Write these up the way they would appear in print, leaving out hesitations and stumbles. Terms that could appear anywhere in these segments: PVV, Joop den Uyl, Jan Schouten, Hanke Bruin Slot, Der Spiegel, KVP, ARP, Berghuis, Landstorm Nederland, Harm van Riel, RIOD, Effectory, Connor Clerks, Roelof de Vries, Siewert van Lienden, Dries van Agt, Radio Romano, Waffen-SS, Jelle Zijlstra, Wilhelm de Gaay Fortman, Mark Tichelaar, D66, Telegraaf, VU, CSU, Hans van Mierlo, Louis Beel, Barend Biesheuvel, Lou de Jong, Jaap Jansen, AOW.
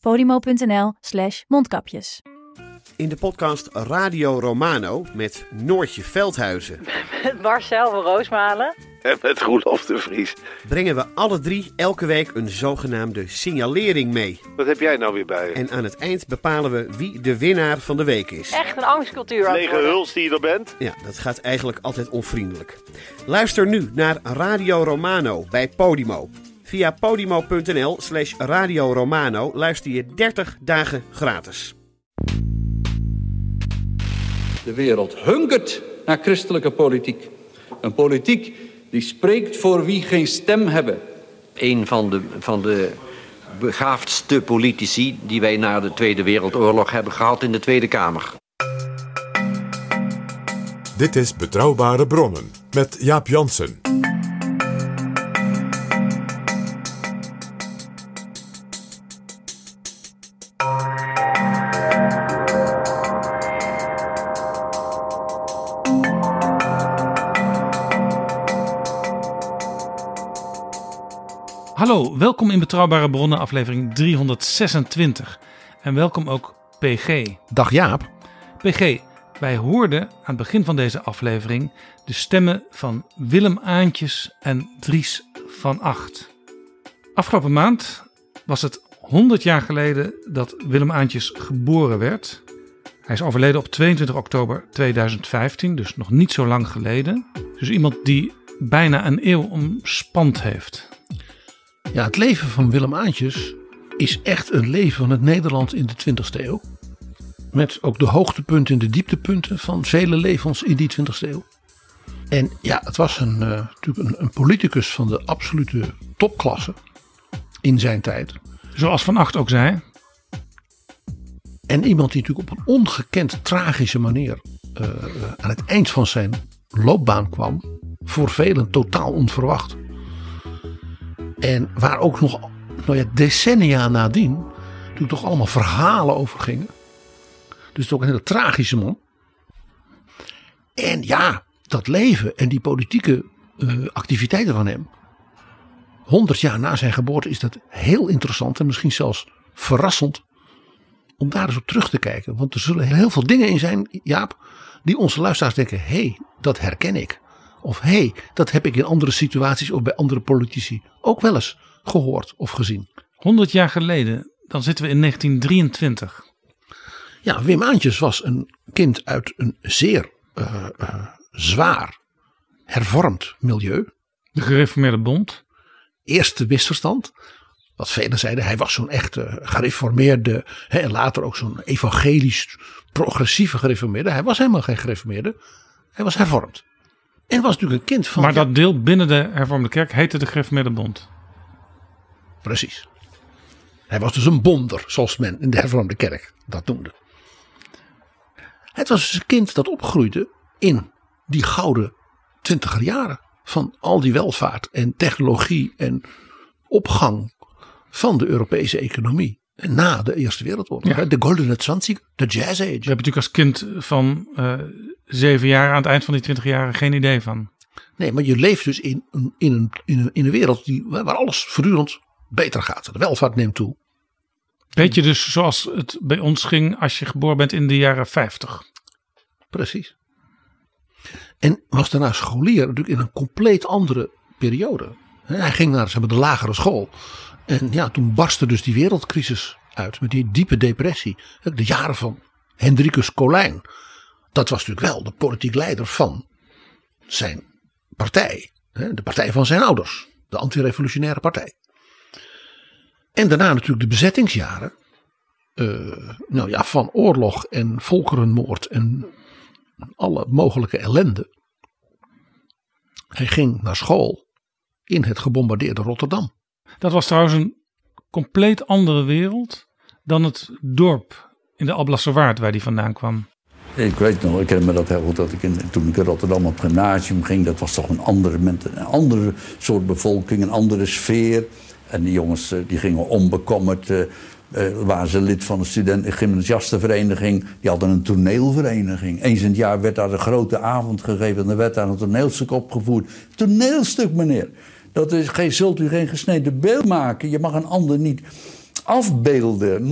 Podimo.nl/mondkapjes. In de podcast Radio Romano met Noortje Veldhuizen. Met Marcel van Roosmalen. En met Roelof de Vries. Brengen we alle drie elke week een zogenaamde signalering mee. Wat heb jij nou weer bij je? En aan het eind bepalen we wie de winnaar van de week is. Echt een angstcultuur. Lege huls die je er bent. Ja, dat gaat eigenlijk altijd onvriendelijk. Luister nu naar Radio Romano bij Podimo. Via podimo.nl/Radio Romano luister je 30 dagen gratis. De wereld hunkert naar christelijke politiek. Een politiek die spreekt voor wie geen stem hebben. Een van de begaafdste politici die wij na de Tweede Wereldoorlog hebben gehad in de Tweede Kamer. Dit is Betrouwbare Bronnen met Jaap Jansen. Hallo, welkom in Betrouwbare Bronnen, aflevering 326. En welkom ook PG. Dag Jaap. PG, wij hoorden aan het begin van deze aflevering de stemmen van Willem Aantjes en Dries van Agt. Afgelopen maand was het 100 jaar geleden dat Willem Aantjes geboren werd. Hij is overleden op 22 oktober 2015, dus nog niet zo lang geleden. Dus iemand die bijna een eeuw omspand heeft. Ja, het leven van Willem Aantjes is echt een leven van het Nederland in de 20e eeuw. Met ook de hoogtepunten en de dieptepunten van vele levens in die 20e eeuw. En ja, het was natuurlijk een politicus van de absolute topklasse in zijn tijd. Zoals Van Agt ook zei. En iemand die natuurlijk op een ongekend tragische manier aan het eind van zijn loopbaan kwam. Voor velen totaal onverwacht. En waar ook nog decennia nadien natuurlijk toch allemaal verhalen over gingen. Dus toch een hele tragische man. En ja, dat leven en die politieke activiteiten van hem. 100 jaar na zijn geboorte is dat heel interessant en misschien zelfs verrassend. Om daar eens op terug te kijken. Want er zullen heel veel dingen in zijn, Jaap, die onze luisteraars denken. Hé, dat herken ik. Of hé, dat heb ik in andere situaties of bij andere politici ook wel eens gehoord of gezien. 100 jaar geleden, dan zitten we in 1923. Ja, Wim Aantjes was een kind uit een zeer zwaar hervormd milieu. De gereformeerde bond. Eerste misverstand. Wat velen zeiden, hij was zo'n echte gereformeerde en later ook zo'n evangelisch progressieve gereformeerde. Hij was helemaal geen gereformeerde, hij was hervormd. En was natuurlijk een kind van... Maar dat deel binnen de hervormde kerk heette de gereformeerde bond. Precies. Hij was dus een bonder, zoals men in de hervormde kerk dat noemde. Het was dus een kind dat opgroeide in die gouden 20er jaren. Van al die welvaart en technologie en opgang van de Europese economie. En na de Eerste Wereldoorlog. Ja. De Golden Twintig, de Jazz Age. We hebben natuurlijk als kind van... 7 jaar aan het eind van die 20 jaar geen idee van. Nee, maar je leeft dus in een wereld waar alles voortdurend beter gaat. De welvaart neemt toe. Beetje dus zoals het bij ons ging als je geboren bent in de jaren 50. Precies. En was daarna scholier natuurlijk in een compleet andere periode. Hij ging naar de lagere school. En ja, toen barstte dus die wereldcrisis uit met die diepe depressie. De jaren van Hendrikus Colijn. Dat was natuurlijk wel de politiek leider van zijn partij. De partij van zijn ouders. De antirevolutionaire partij. En daarna natuurlijk de bezettingsjaren. Van oorlog en volkerenmoord en alle mogelijke ellende. Hij ging naar school in het gebombardeerde Rotterdam. Dat was trouwens een compleet andere wereld dan het dorp in de Alblasserwaard waar die vandaan kwam. Ik weet nog, ik herinner me dat heel goed, dat ik toen ik in Rotterdam op gymnasium ging, dat was toch een andere soort bevolking, een andere sfeer. En die jongens die gingen onbekommerd, waren ze lid van de gymnasiastenvereniging, die hadden een toneelvereniging. Eens in het jaar werd daar een grote avond gegeven en er werd daar een toneelstuk opgevoerd. Toneelstuk, meneer. Dat is, zult u geen gesneden beeld maken, je mag een ander niet afbeelden,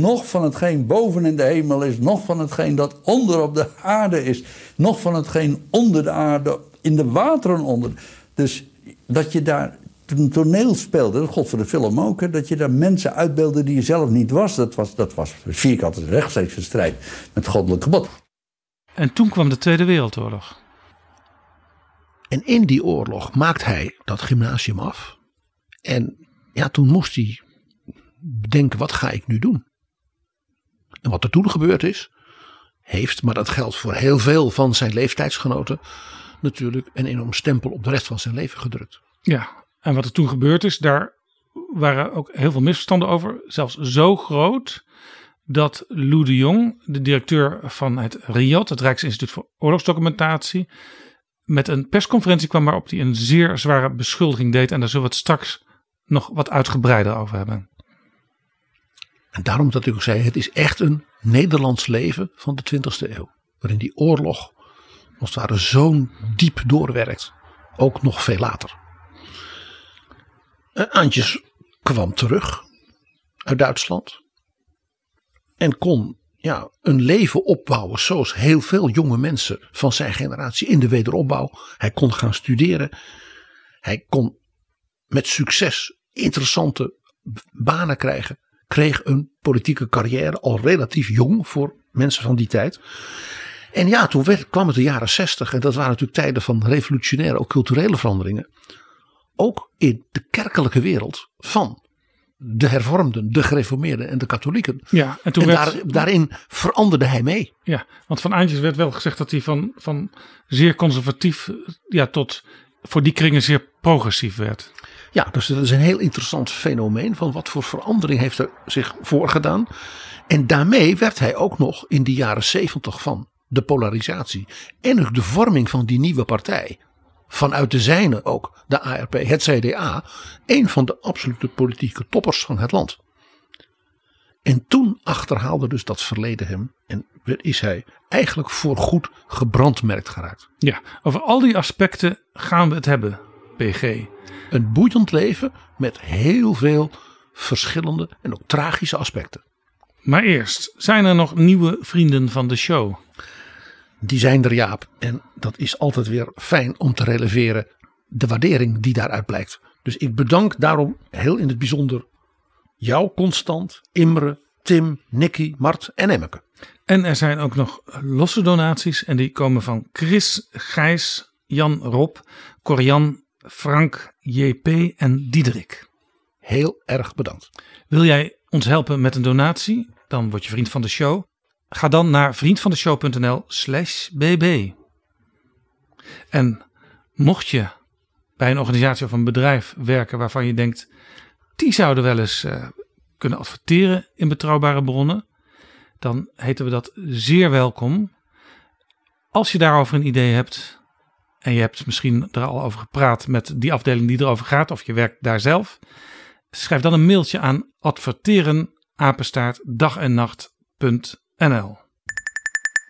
nog van hetgeen boven in de hemel is, nog van hetgeen dat onder op de aarde is, nog van hetgeen onder de aarde, in de wateren onder. Dus dat je daar een toneel speelde, dat gold voor de film ook, hè, dat je daar mensen uitbeelde die je zelf niet was. Dat was vierkant rechtstreeks een strijd met goddelijk gebod. En toen kwam de Tweede Wereldoorlog. En in die oorlog maakt hij dat gymnasium af. En ja, toen moest hij denken, wat ga ik nu doen? En wat er toen gebeurd is, heeft, maar dat geldt voor heel veel van zijn leeftijdsgenoten, natuurlijk een enorm stempel op de rest van zijn leven gedrukt. Ja, en wat er toen gebeurd is, daar waren ook heel veel misverstanden over. Zelfs zo groot dat Lou de Jong, de directeur van het RIOD, het Rijksinstituut voor Oorlogsdocumentatie, met een persconferentie kwam waarop hij een zeer zware beschuldiging deed. En daar zullen we het straks nog wat uitgebreider over hebben. En daarom dat ik ook zei, het is echt een Nederlands leven van de 20e eeuw. Waarin die oorlog als het ware zo diep doorwerkt. Ook nog veel later. Aantjes kwam terug uit Duitsland. En kon een leven opbouwen zoals heel veel jonge mensen van zijn generatie in de wederopbouw. Hij kon gaan studeren. Hij kon met succes interessante banen krijgen. Kreeg een politieke carrière al relatief jong voor mensen van die tijd. En ja, toen kwam het de jaren 60. En dat waren natuurlijk tijden van revolutionaire, ook culturele veranderingen. Ook in de kerkelijke wereld van de hervormden, de gereformeerden en de katholieken. Ja, en toen daarin veranderde hij mee. Ja, want van Aantjes werd wel gezegd dat hij van zeer conservatief tot voor die kringen zeer progressief werd. Ja, dus dat is een heel interessant fenomeen van wat voor verandering heeft er zich voorgedaan. En daarmee werd hij ook nog in de jaren 70 van de polarisatie en ook de vorming van die nieuwe partij. Vanuit de zijne ook, de ARP, het CDA, een van de absolute politieke toppers van het land. En toen achterhaalde dus dat verleden hem en is hij eigenlijk voorgoed gebrandmerkt geraakt. Ja, over al die aspecten gaan we het hebben, PG. Een boeiend leven met heel veel verschillende en ook tragische aspecten. Maar eerst, zijn er nog nieuwe vrienden van de show? Die zijn er, Jaap. En dat is altijd weer fijn om te releveren de waardering die daaruit blijkt. Dus ik bedank daarom heel in het bijzonder jou, Constant, Imre, Tim, Nicky, Mart en Emmeke. En er zijn ook nog losse donaties en die komen van Chris, Gijs, Jan, Rob, Corian, Frank, JP en Diederik. Heel erg bedankt. Wil jij ons helpen met een donatie? Dan word je vriend van de show. Ga dan naar vriendvandeshow.nl/bb. En mocht je bij een organisatie of een bedrijf werken waarvan je denkt, die zouden wel eens kunnen adverteren in betrouwbare bronnen, dan heten we dat zeer welkom. Als je daarover een idee hebt en je hebt misschien er al over gepraat met die afdeling die erover gaat, of je werkt daar zelf, schrijf dan een mailtje aan adverteren@dagennacht.nl.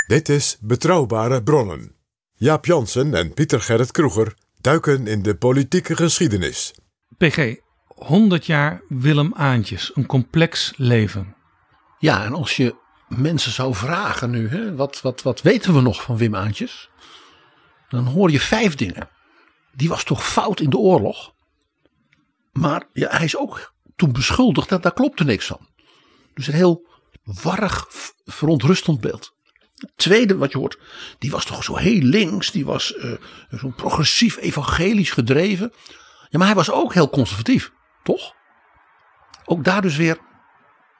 Dit is Betrouwbare Bronnen. Jaap Jansen en Pieter Gerrit Kroeger duiken in de politieke geschiedenis. PG, 100 jaar Willem Aantjes, een complex leven. Ja, en als je mensen zou vragen nu, hè, wat weten we nog van Wim Aantjes? Dan hoor je 5 dingen. Die was toch fout in de oorlog? Maar ja, hij is ook toen beschuldigd dat daar klopte niks van. Dus een heel warrig, verontrustend beeld. Het tweede wat je hoort, die was toch zo heel links. Die was zo progressief evangelisch gedreven. Ja, maar hij was ook heel conservatief, toch? Ook daar dus weer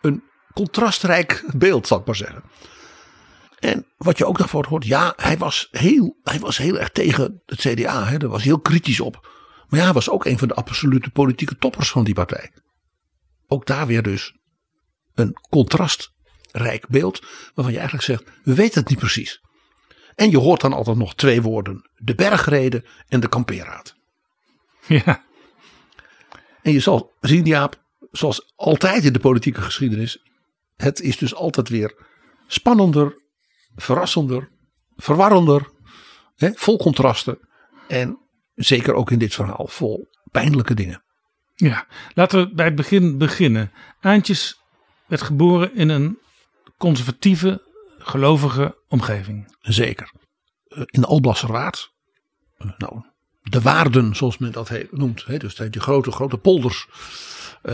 een contrastrijk beeld, zal ik maar zeggen. En wat je ook daarvoor hoort, ja, hij was heel erg tegen het CDA. Hè, daar was hij heel kritisch op. Maar ja, hij was ook een van de absolute politieke toppers van die partij. Ook daar weer dus een contrast rijk beeld, waarvan je eigenlijk zegt, we weten het niet precies. En je hoort dan altijd nog twee woorden, de bergrede en de kampeerraad. Ja. En je zal zien, Jaap, zoals altijd in de politieke geschiedenis, het is dus altijd weer spannender, verrassender, verwarrender, hè, vol contrasten en zeker ook in dit verhaal vol pijnlijke dingen. Ja, laten we bij het begin beginnen. Aantjes werd geboren in een conservatieve, gelovige omgeving. Zeker. In de Alblasserwaard. Nou, de Waarden, zoals men dat noemt. Hè, dus die grote polders in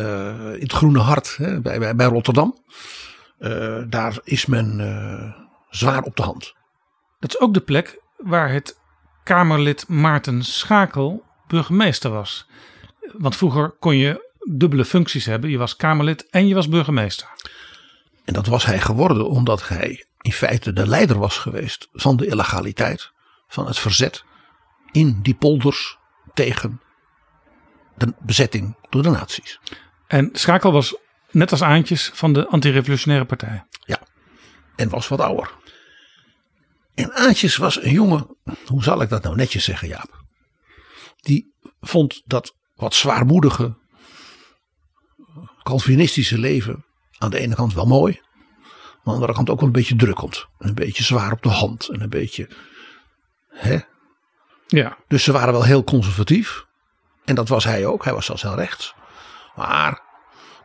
het Groene Hart hè, bij Rotterdam. Daar is men zwaar op de hand. Dat is ook de plek waar het Kamerlid Maarten Schakel burgemeester was. Want vroeger kon je dubbele functies hebben. Je was Kamerlid en je was burgemeester. En dat was hij geworden omdat hij in feite de leider was geweest van de illegaliteit. Van het verzet in die polders tegen de bezetting door de nazi's. En Schakel was net als Aantjes van de antirevolutionaire partij. Ja, en was wat ouder. En Aantjes was een jongen, hoe zal ik dat nou netjes zeggen, Jaap? Die vond dat wat zwaarmoedige, calvinistische leven aan de ene kant wel mooi, maar aan de andere kant ook wel een beetje druk komt. Een beetje zwaar op de hand en een beetje, hè? Ja. Dus ze waren wel heel conservatief en dat was hij ook. Hij was zelfs heel rechts, maar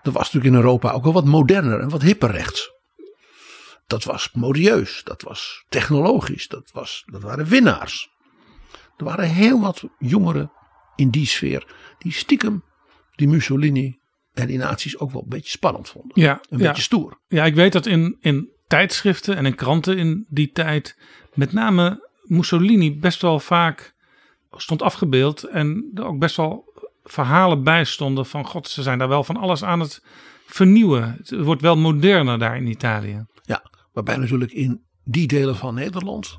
er was natuurlijk in Europa ook wel wat moderner en wat hipper rechts. Dat was modieus, dat was technologisch, dat waren winnaars. Er waren heel wat jongeren in die sfeer die stiekem die Mussolini en die nazi's ook wel een beetje spannend vonden. Ja, een beetje stoer. Ja, ik weet dat in tijdschriften en in kranten in die tijd met name Mussolini best wel vaak stond afgebeeld en er ook best wel verhalen bij stonden van god, ze zijn daar wel van alles aan het vernieuwen. Het wordt wel moderner daar in Italië. Ja, waarbij natuurlijk in die delen van Nederland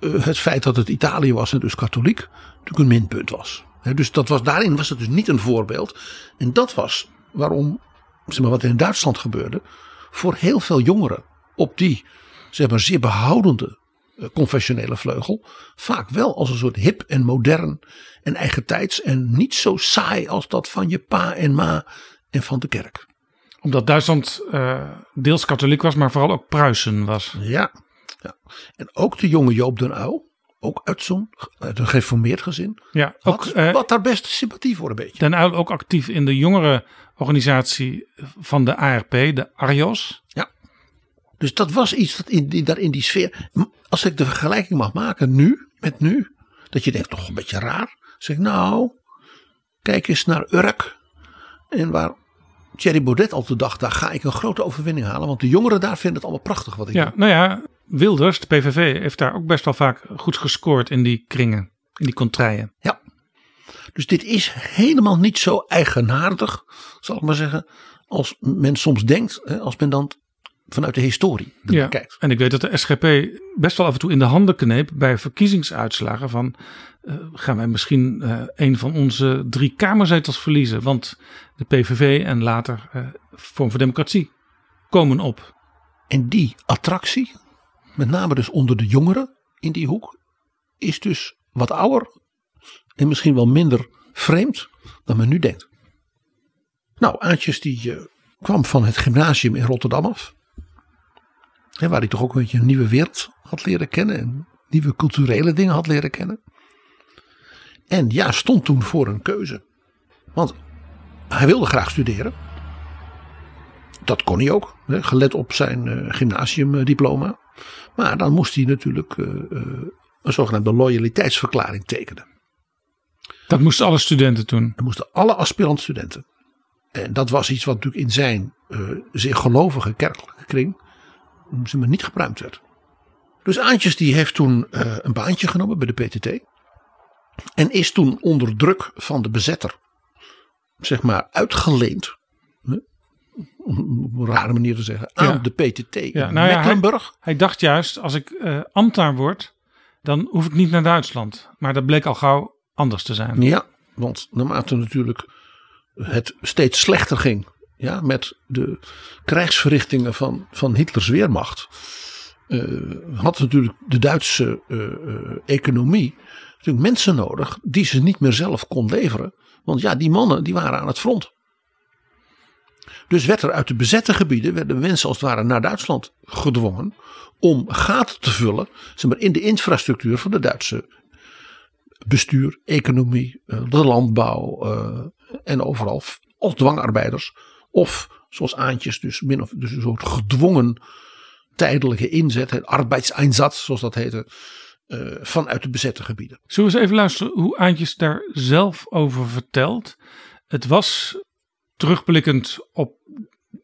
het feit dat het Italië was en dus katholiek natuurlijk een minpunt was. He, dus daarin was het dus niet een voorbeeld. En dat was waarom, zeg maar, wat in Duitsland gebeurde, voor heel veel jongeren op die, zeg maar, zeer behoudende confessionele vleugel vaak wel als een soort hip en modern en eigentijds en niet zo saai als dat van je pa en ma en van de kerk. Omdat Duitsland deels katholiek was, maar vooral ook Pruisen was. Ja, ja. En ook de jonge Joop den Uyl, ook uit een gereformeerd gezin, ja, ook, wat daar best sympathie voor een beetje. Den Uyl ook actief in de jongerenorganisatie van de ARP, de RIOD. Ja. Dus dat was iets dat in die sfeer. Als ik de vergelijking mag maken nu, dat je denkt toch een beetje raar. Zeg ik nou, kijk eens naar Urk. En waar Thierry Baudet altijd dacht, daar ga ik een grote overwinning halen. Want de jongeren daar vinden het allemaal prachtig wat ik doe. Nou ja, Wilders, de PVV, heeft daar ook best wel vaak goed gescoord in die kringen, in die contraien. Ja, dus dit is helemaal niet zo eigenaardig, zal ik maar zeggen, als men soms denkt, als men dan vanuit de historie kijkt. En ik weet dat de SGP best wel af en toe in de handen kneep bij verkiezingsuitslagen van gaan wij misschien een van onze 3 kamerzetels verliezen, want de PVV en later Vorm voor Democratie komen op. En die attractie, met name dus onder de jongeren in die hoek, is dus wat ouder en misschien wel minder vreemd dan men nu denkt. Nou, Aantjes die kwam van het gymnasium in Rotterdam af. He, waar hij toch ook een beetje een nieuwe wereld had leren kennen. En nieuwe culturele dingen had leren kennen. En ja, stond toen voor een keuze. Want hij wilde graag studeren. Dat kon hij ook. He, gelet op zijn gymnasiumdiploma. Maar dan moest hij natuurlijk een zogenaamde loyaliteitsverklaring tekenen. Dat moesten alle studenten toen? Dat moesten alle aspirant studenten. En dat was iets wat natuurlijk in zijn zeer gelovige kerkelijke kring niet gepruimd werd. Dus Aantjes die heeft toen een baantje genomen bij de PTT. En is toen onder druk van de bezetter, zeg maar, uitgeleend. Om een rare manier te zeggen. Aan de PTT in Mecklenburg. Ja, hij dacht juist, als ik ambtenaar word, dan hoef ik niet naar Duitsland. Maar dat bleek al gauw anders te zijn. Ja, want naarmate natuurlijk het steeds slechter ging ja, met de krijgsverrichtingen van Hitlers Weermacht had natuurlijk de Duitse economie natuurlijk mensen nodig die ze niet meer zelf kon leveren. Want ja, die mannen die waren aan het front. Dus werd er uit de bezette gebieden, werden mensen als het ware naar Duitsland gedwongen om gaten te vullen, zeg maar, in de infrastructuur van de Duitse bestuur, economie, de landbouw en overal als dwangarbeiders. Of zoals Aantjes dus een soort gedwongen tijdelijke inzet, arbeidseinsatz zoals dat heette, vanuit de bezette gebieden. Zullen we eens even luisteren hoe Aantjes daar zelf over vertelt. Het was terugblikkend op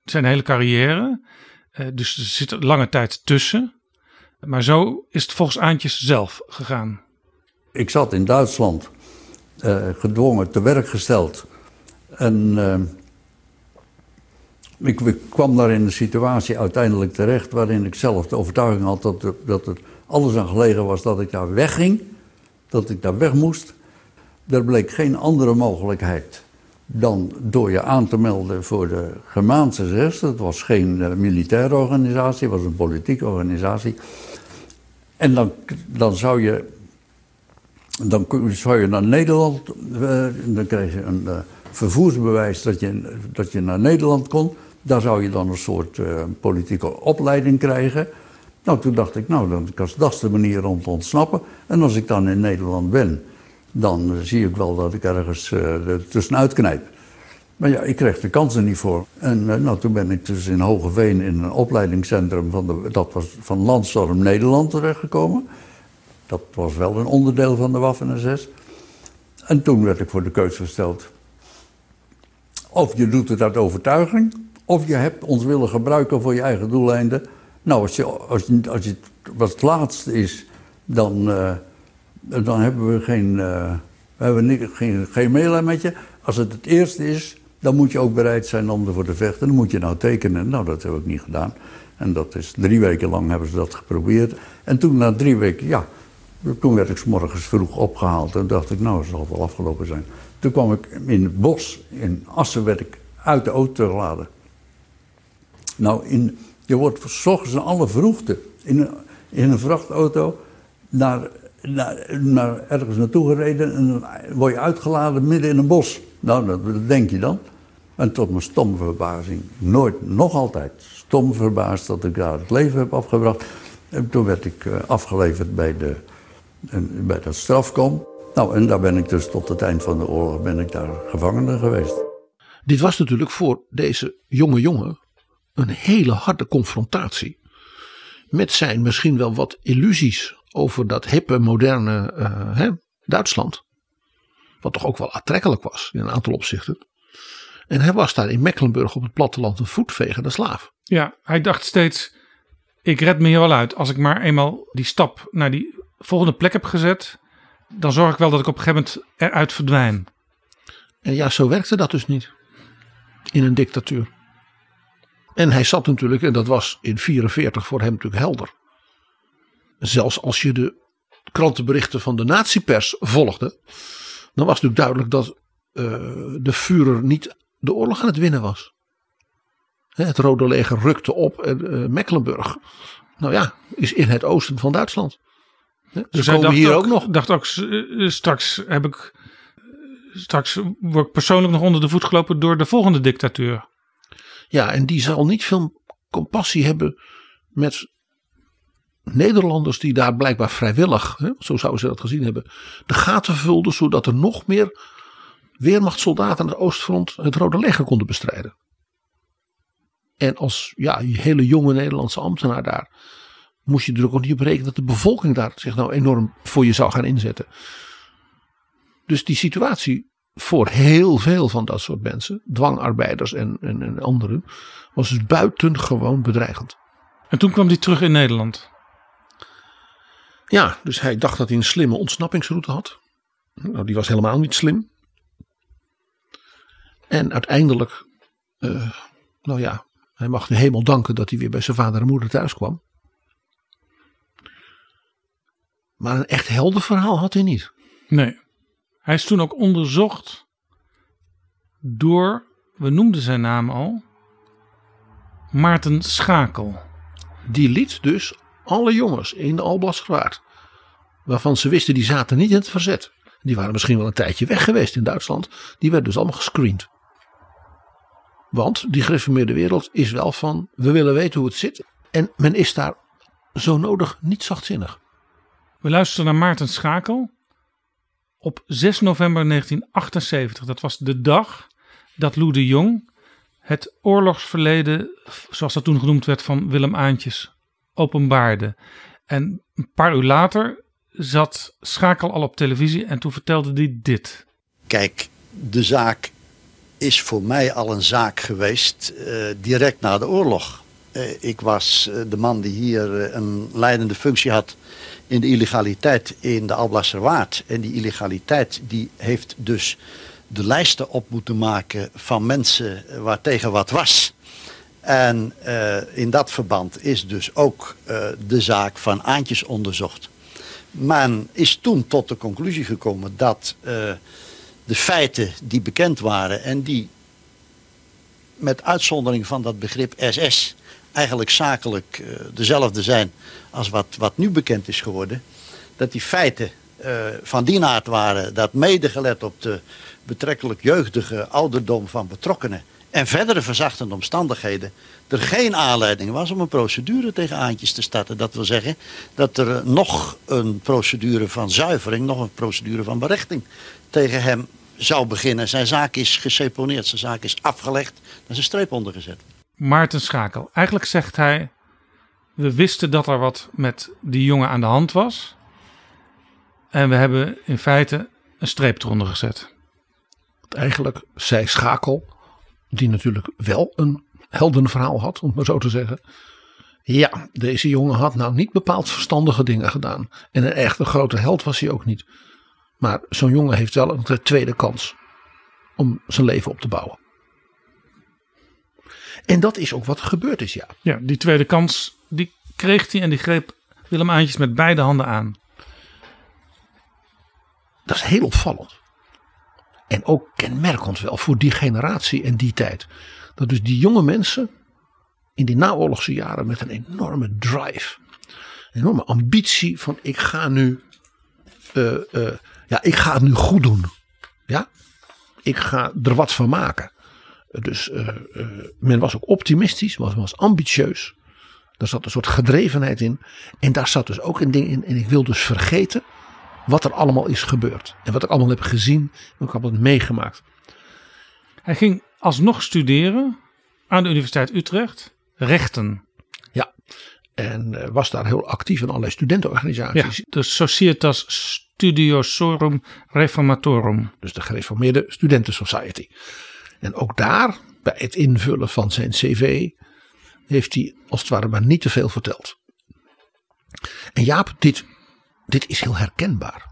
zijn hele carrière. Dus er zit een lange tijd tussen. Maar zo is het volgens Aantjes zelf gegaan. Ik zat in Duitsland, gedwongen, te werk gesteld. En ik kwam daar in een situatie uiteindelijk terecht waarin ik zelf de overtuiging had dat er alles aan gelegen was dat ik daar wegging. Dat ik daar weg moest. Er bleek geen andere mogelijkheid dan door je aan te melden voor de Germaanse zes. Dat was geen militaire organisatie, het was een politieke organisatie. En dan zou je naar Nederland, dan kreeg je een vervoersbewijs dat je naar Nederland kon. Daar zou je dan een soort politieke opleiding krijgen. Nou, toen dacht ik, dat is de manier om te ontsnappen. En als ik dan in Nederland ben, dan zie ik wel dat ik ergens tussenuit knijp. Maar ja, ik kreeg de kans er niet voor. En toen ben ik dus in Hogeveen in een opleidingscentrum van Landstorm Nederland terechtgekomen. Dat was wel een onderdeel van de Waffen-SS. En toen werd ik voor de keus gesteld. Of je doet het uit overtuiging, of je hebt ons willen gebruiken voor je eigen doeleinden. Nou, als je het wat het laatste is, dan hebben we geen meelij met je. Als het eerste is, dan moet je ook bereid zijn om ervoor te vechten. Dan moet je nou tekenen. Nou, dat heb ik niet gedaan. En dat is 3 weken lang hebben ze dat geprobeerd. En toen na 3 weken, toen werd ik 's morgens vroeg opgehaald. En dacht ik, het zal wel afgelopen zijn. Toen kwam ik in het bos, in Assen, werd ik uit de auto geladen. Nou, je wordt 's ochtends in alle vroegte in een vrachtauto naar ergens naartoe gereden en dan word je uitgeladen midden in een bos. Nou, dat denk je dan. En tot mijn stomme verbazing, nog altijd stom verbaasd dat ik daar het leven heb afgebracht. En toen werd ik afgeleverd bij dat strafkom. Nou, en daar ben ik dus tot het eind van de oorlog gevangene geweest. Dit was natuurlijk voor deze jonge jongen een hele harde confrontatie met zijn misschien wel wat illusies over dat hippe, moderne Duitsland. Wat toch ook wel aantrekkelijk was in een aantal opzichten. En hij was daar in Mecklenburg op het platteland een voetvegende slaaf. Ja, hij dacht steeds, ik red me hier wel uit. Als ik maar eenmaal die stap naar die volgende plek heb gezet, dan zorg ik wel dat ik op een gegeven moment eruit verdwijn. En ja, zo werkte dat dus niet in een dictatuur. En hij zat natuurlijk, en dat was in 1944 voor hem natuurlijk helder. Zelfs als je de krantenberichten van de nazi-pers volgde, dan was natuurlijk duidelijk dat de Führer niet de oorlog aan het winnen was. Het Rode Leger rukte op en Mecklenburg, is in het oosten van Duitsland. Dus hij dacht hier ook straks word ik persoonlijk nog onder de voet gelopen door de volgende dictatuur. Ja, en die zal niet veel compassie hebben met Nederlanders die daar blijkbaar vrijwillig, zo zouden ze dat gezien hebben, de gaten vulden zodat er nog meer weermachtssoldaten aan het oostfront het Rode Leger konden bestrijden. En als hele jonge Nederlandse ambtenaar daar moest je er ook niet op rekenen dat de bevolking daar zich nou enorm voor je zou gaan inzetten. Dus die situatie voor heel veel van dat soort mensen, dwangarbeiders en anderen, was dus buitengewoon bedreigend. En toen kwam hij terug in Nederland. Ja, dus hij dacht dat hij een slimme ontsnappingsroute had. Nou, die was helemaal niet slim. En uiteindelijk, hij mag de hemel danken dat hij weer bij zijn vader en moeder thuis kwam. Maar een echt helder verhaal had hij niet. Nee. Hij is toen ook onderzocht door we noemden zijn naam al, Maarten Schakel. Die liet dus alle jongens in de Alblassgraad, waarvan ze wisten die zaten niet in het verzet. Die waren misschien wel een tijdje weg geweest in Duitsland. Die werden dus allemaal gescreend. Want die gereformeerde wereld is wel van, we willen weten hoe het zit. En men is daar zo nodig niet zachtzinnig. We luisteren naar Maarten Schakel op 6 november 1978. Dat was de dag dat Lou de Jong het oorlogsverleden, zoals dat toen genoemd werd, van Willem Aantjes openbaarde. En een paar uur later zat Schakel al op televisie en toen vertelde hij dit. Kijk, de zaak is voor mij al een zaak geweest direct na de oorlog. Ik was de man die hier een leidende functie had in de illegaliteit in de Alblasserwaard. En die illegaliteit die heeft dus de lijsten op moeten maken van mensen waartegen wat was. En in dat verband is dus ook de zaak van Aantjes onderzocht. Men is toen tot de conclusie gekomen dat de feiten die bekend waren en die met uitzondering van dat begrip SS eigenlijk zakelijk dezelfde zijn als wat nu bekend is geworden, dat die feiten van die aard waren dat mede gelet op de betrekkelijk jeugdige ouderdom van betrokkenen en verdere verzachtende omstandigheden er geen aanleiding was om een procedure tegen Aantjes te starten. Dat wil zeggen dat er nog een procedure van zuivering, nog een procedure van berechting tegen hem zou beginnen. Zijn zaak is geseponeerd, zijn zaak is afgelegd en zijn streep ondergezet. Maarten Schakel, eigenlijk zegt hij, we wisten dat er wat met die jongen aan de hand was en we hebben in feite een streep eronder gezet. Eigenlijk zei Schakel, die natuurlijk wel een heldenverhaal had, om het maar zo te zeggen. Ja, deze jongen had nou niet bepaald verstandige dingen gedaan. En een echte grote held was hij ook niet. Maar zo'n jongen heeft wel een tweede kans om zijn leven op te bouwen. En dat is ook wat er gebeurd is, ja. Ja, die tweede kans, die kreeg hij en die greep Willem Aantjes met beide handen aan. Dat is heel opvallend. En ook kenmerkend wel voor die generatie en die tijd. Dat dus die jonge mensen in die naoorlogse jaren met een enorme drive. Een enorme ambitie van ik ga het nu goed doen. Ja? Ik ga er wat van maken. Dus men was ook optimistisch, men was ambitieus. Daar zat een soort gedrevenheid in. En daar zat dus ook een ding in. En ik wil dus vergeten wat er allemaal is gebeurd. En wat ik allemaal heb gezien. Wat ik allemaal heb meegemaakt. Hij ging alsnog studeren aan de Universiteit Utrecht. Rechten. Ja. En was daar heel actief in allerlei studentenorganisaties. Ja, de Societas Studiosorum Reformatorum. Dus de gereformeerde studentensociety. En ook daar, bij het invullen van zijn cv, heeft hij als het ware maar niet te veel verteld. En Jaap, dit is heel herkenbaar.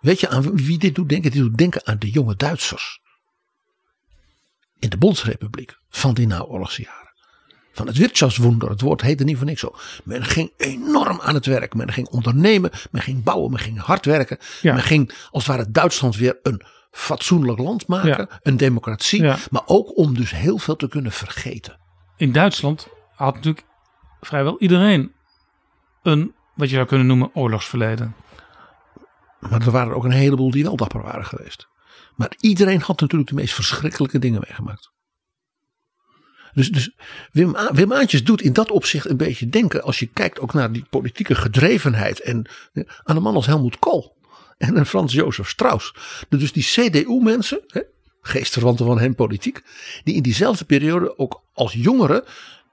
Weet je aan wie dit doet denken? Dit doet denken aan de jonge Duitsers. In de Bondsrepubliek van die naoorlogse jaren. Van het Wirtschaftswunder, het woord heette niet voor niks zo. Men ging enorm aan het werk. Men ging ondernemen, men ging bouwen, men ging hard werken. Ja. Men ging als het ware Duitsland weer een fatsoenlijk land maken. Ja. Een democratie. Ja. Maar ook om dus heel veel te kunnen vergeten. In Duitsland had natuurlijk vrijwel iedereen een, wat je zou kunnen noemen, oorlogsverleden. Maar er waren ook een heleboel die wel dapper waren geweest. Maar iedereen had natuurlijk de meest verschrikkelijke dingen meegemaakt. Dus Willem Aantjes doet in dat opzicht een beetje denken, als je kijkt ook naar die politieke gedrevenheid, en aan een man als Helmut Kohl en een Franz Josef Strauss. Dus die CDU-mensen, geestverwanten van hem politiek, die in diezelfde periode ook als jongeren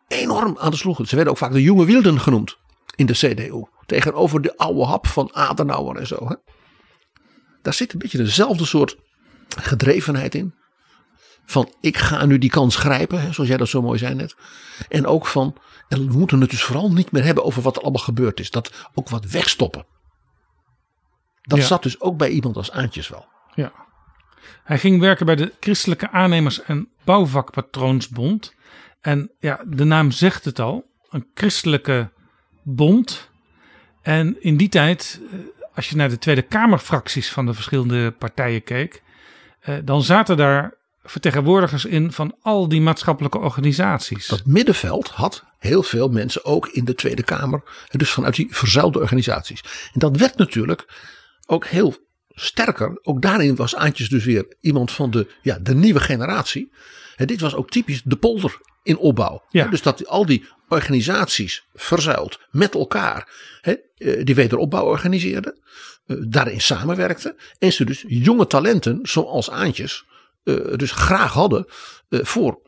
enorm aan de slag. Ze werden ook vaak de jonge wilden genoemd in de CDU. Tegenover de oude hap van Adenauer en zo. Hè? Daar zit een beetje dezelfde soort gedrevenheid in. Van ik ga nu die kans grijpen. Hè, zoals jij dat zo mooi zei net. En ook van en we moeten het dus vooral niet meer hebben over wat er allemaal gebeurd is. Dat ook wat wegstoppen. Dat zat dus ook bij iemand als Aantjes wel. Ja. Hij ging werken bij de Christelijke Aannemers- en Bouwvakpatroonsbond. En ja, de naam zegt het al. Een christelijke bond. En in die tijd, als je naar de Tweede Kamerfracties van de verschillende partijen keek, dan zaten daar vertegenwoordigers in van al die maatschappelijke organisaties. Dat middenveld had heel veel mensen ook in de Tweede Kamer. Dus vanuit die verzuilde organisaties. En dat werd natuurlijk ook heel sterker. Ook daarin was Aantjes dus weer iemand van de nieuwe generatie. En dit was ook typisch de polder in opbouw. Ja. Dus dat al die organisaties verzuild met elkaar. Die wederopbouw organiseerden. Daarin samenwerkten. En ze dus jonge talenten zoals Aantjes dus graag hadden voor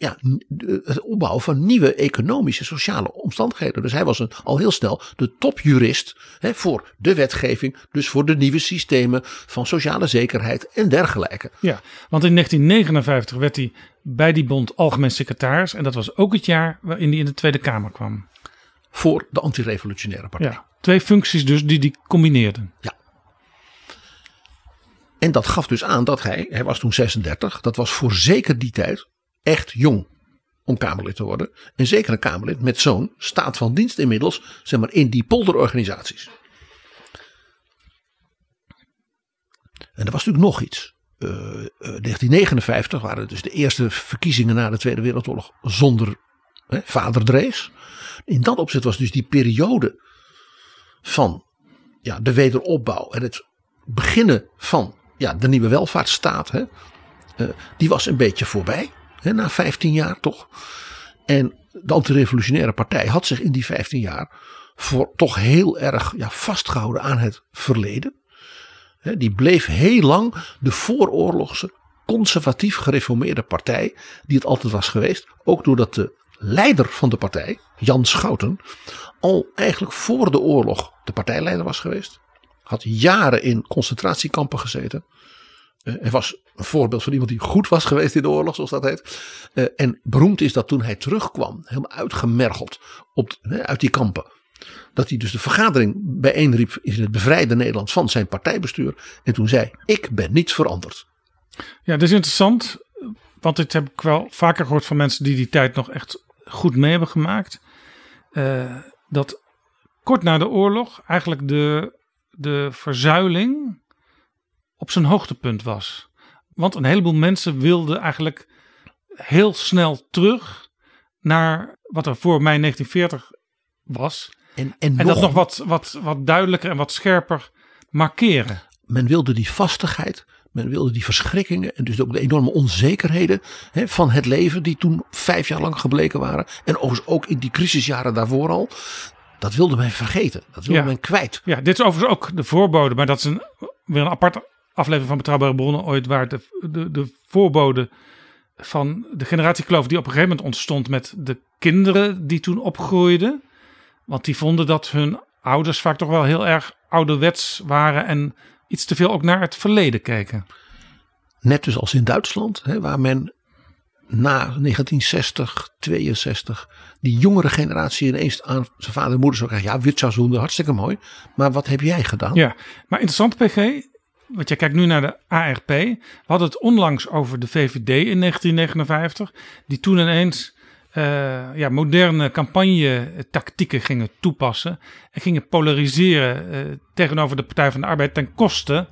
het opbouwen van nieuwe economische sociale omstandigheden. Dus hij was al heel snel de topjurist voor de wetgeving, dus voor de nieuwe systemen van sociale zekerheid en dergelijke. Ja, want in 1959 werd hij bij die bond algemeen secretaris en dat was ook het jaar waarin hij in de Tweede Kamer kwam. Voor de antirevolutionaire partij. Ja, twee functies dus die combineerden. Ja. En dat gaf dus aan dat hij was toen 36, dat was voor zeker die tijd echt jong om Kamerlid te worden. En zeker een Kamerlid met zo'n staat van dienst inmiddels, zeg maar, in die polderorganisaties. En er was natuurlijk nog iets. 1959 waren dus de eerste verkiezingen na de Tweede Wereldoorlog zonder vader Drees. In dat opzet was dus die periode van de wederopbouw en het beginnen van de nieuwe welvaartsstaat, die was een beetje voorbij, na 15 jaar toch. En de antirevolutionaire partij had zich in die 15 jaar toch heel erg vastgehouden aan het verleden. Die bleef heel lang de vooroorlogse, conservatief gereformeerde partij, die het altijd was geweest. Ook doordat de leider van de partij, Jan Schouten, al eigenlijk voor de oorlog de partijleider was geweest. Had jaren in concentratiekampen gezeten. Hij was een voorbeeld van iemand die goed was geweest in de oorlog, zoals dat heet. En beroemd is dat toen hij terugkwam, helemaal uitgemergeld uit die kampen, dat hij dus de vergadering bijeenriep in het bevrijde Nederland van zijn partijbestuur. En toen zei: ik ben niet veranderd. Ja, dat is interessant. Want dit heb ik wel vaker gehoord van mensen die tijd nog echt goed mee hebben gemaakt. Dat kort na de oorlog eigenlijk de verzuiling op zijn hoogtepunt was. Want een heleboel mensen wilden eigenlijk heel snel terug naar wat er voor mei 1940 was. En dat nog wat duidelijker en wat scherper markeren. Men wilde die vastigheid, men wilde die verschrikkingen en dus ook de enorme onzekerheden van het leven die toen 5 jaar lang gebleken waren. En overigens ook in die crisisjaren daarvoor al. Dat wilde men vergeten. Dat wilde men kwijt. Ja, dit is overigens ook de voorbode. Maar dat is weer een aparte aflevering van Betrouwbare Bronnen ooit. Waar de voorbode van de generatiekloof die op een gegeven moment ontstond met de kinderen die toen opgroeiden. Want die vonden dat hun ouders vaak toch wel heel erg ouderwets waren. En iets te veel ook naar het verleden keken. Net dus als in Duitsland. Waar men na 1960, 62, die jongere generatie ineens aan zijn vader en moeder zou krijgen. Ja, Wirtschaftswunder, hartstikke mooi. Maar wat heb jij gedaan? Ja, maar interessant PG, want jij kijkt nu naar de ARP. We hadden het onlangs over de VVD in 1959. Die toen ineens moderne campagne-tactieken gingen toepassen. En gingen polariseren tegenover de Partij van de Arbeid ten koste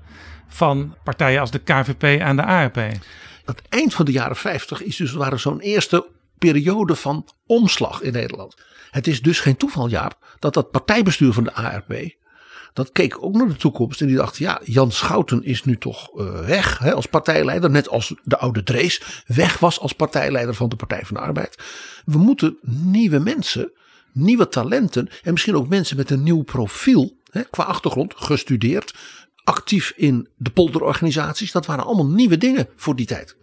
van partijen als de KVP en de ARP. Het eind van de jaren 50 is dus, waren zo'n eerste periode van omslag in Nederland. Het is dus geen toeval, Jaap, dat partijbestuur van de ARP, dat keek ook naar de toekomst en die dacht, Jan Schouten is nu toch weg als partijleider. Net als de oude Drees weg was als partijleider van de Partij van de Arbeid. We moeten nieuwe mensen, nieuwe talenten en misschien ook mensen met een nieuw profiel, qua achtergrond, gestudeerd, actief in de polderorganisaties. Dat waren allemaal nieuwe dingen voor die tijd.